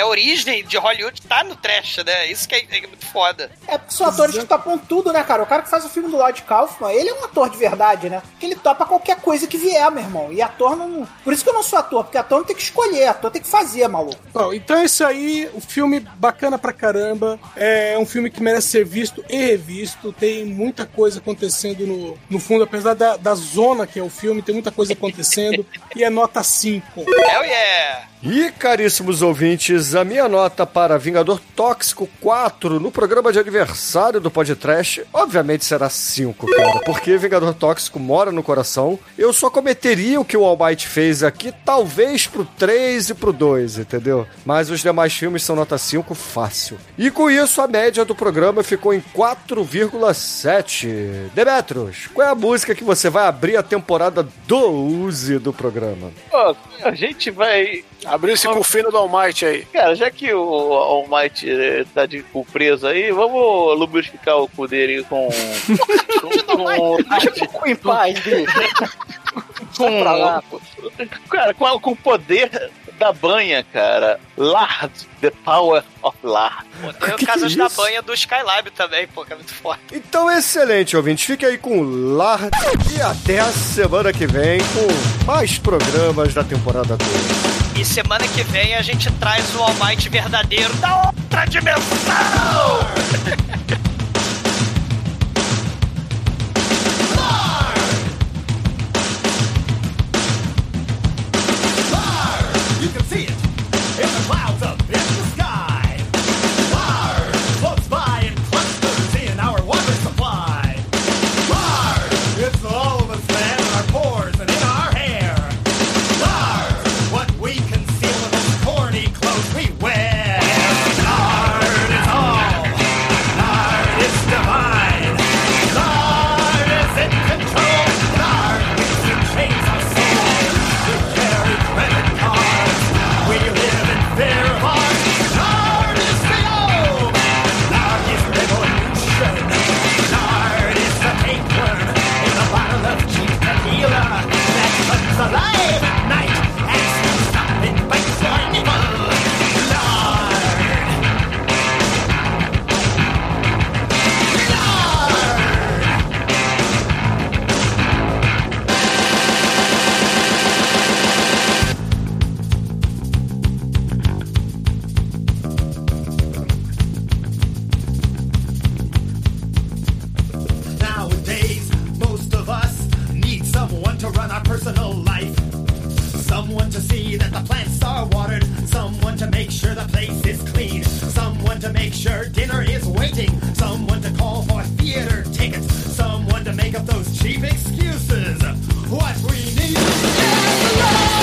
A origem de Hollywood tá no trash, né? Isso que é muito foda. É porque são atores que topam tudo, né, cara? O cara que faz o filme do Lloyd Kaufman, ele é um ator de verdade, né? Porque ele topa qualquer coisa que vier, meu irmão. E ator não... Por isso que eu não sou ator, porque ator não tem que escolher, ator tem que fazer, maluco. Então é isso aí, o filme bacana pra caramba, é um filme que merece ser visto e revisto, tem muita coisa acontecendo no fundo, apesar da zona que é o filme, tem muita coisa acontecendo, e é nota 5. Hell yeah! E, caríssimos ouvintes, a minha nota para Vingador Tóxico 4 no programa de aniversário do PodTrash, obviamente será 5, cara, porque Vingador Tóxico mora no coração. Eu só cometeria o que o All Might fez aqui, talvez pro 3 e pro 2, entendeu? Mas os demais filmes são nota 5 fácil. E com isso, a média do programa ficou em 4,7. Demetros, qual é a música que você vai abrir a temporada 12 do programa? Pô, a gente vai... abrir esse cufino do All Might aí. Cara, já que o All Might tá de cu preso aí, vamos lubrificar o cu dele com... Deixa o cu em paz, dele. Cara, com o poder da banha, cara. Lard, the power of Lard. Tem o caso da banha do Skylab também, pô, que é muito forte. Então, excelente, ouvinte. Fique aí com o Lard e até a semana que vem com mais programas da temporada 2. E semana que vem a gente traz o All Might verdadeiro da outra dimensão! You can see it in the clouds up in the sky. Lard floats by and clusters in our water supply. Lard, it's all of us man in our pores and in our hair. Lard, what we conceal in the corny clothes we wear. Lard is all. Someone to see that the plants are watered. Someone to make sure the place is clean. Someone to make sure dinner is waiting. Someone to call for theater tickets. Someone to make up those cheap excuses. What we need is light!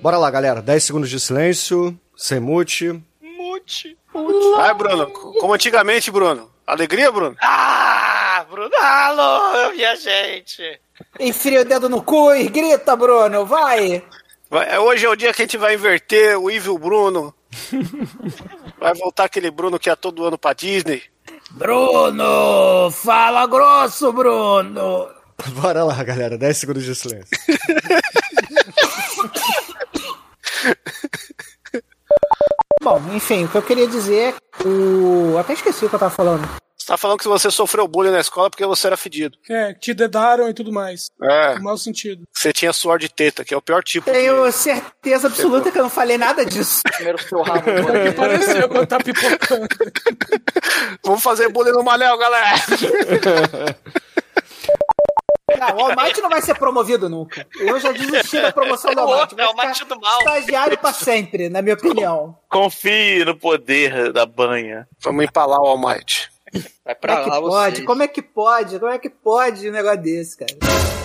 Bora lá, galera. 10 segundos de silêncio, sem mute. Mute. Vai, Bruno. Como antigamente, Bruno. Alegria, Bruno? Ah, Bruno, alô, minha gente. Enfia o dedo no cu e grita, Bruno, vai. Hoje é o dia que a gente vai inverter o evil Bruno. Vai voltar aquele Bruno que ia todo ano pra Disney. Bruno, fala grosso, Bruno. Bora lá, galera. 10 segundos de silêncio. Bom, enfim, o que eu queria dizer é até esqueci o que eu tava falando. Você tá falando que você sofreu bullying na escola porque você era fedido. É, te dedaram e tudo mais. É. No mau sentido. Você tinha suor de teta, que é o pior tipo. Tenho certeza absoluta que eu não falei nada disso. Primeiro seu rabo. Que pareceu quando tá pipocando. Vamos fazer bullying no Manel, galera. Não, o All Might não vai ser promovido nunca. Eu já desisti da promoção do All Might. É o All Might do mal. Estagiário pra sempre, na minha opinião. Confie no poder da banha. Vamos empalar o All Might. Vai pra lá, você. Como é que pode? Como é que pode um negócio desse, cara?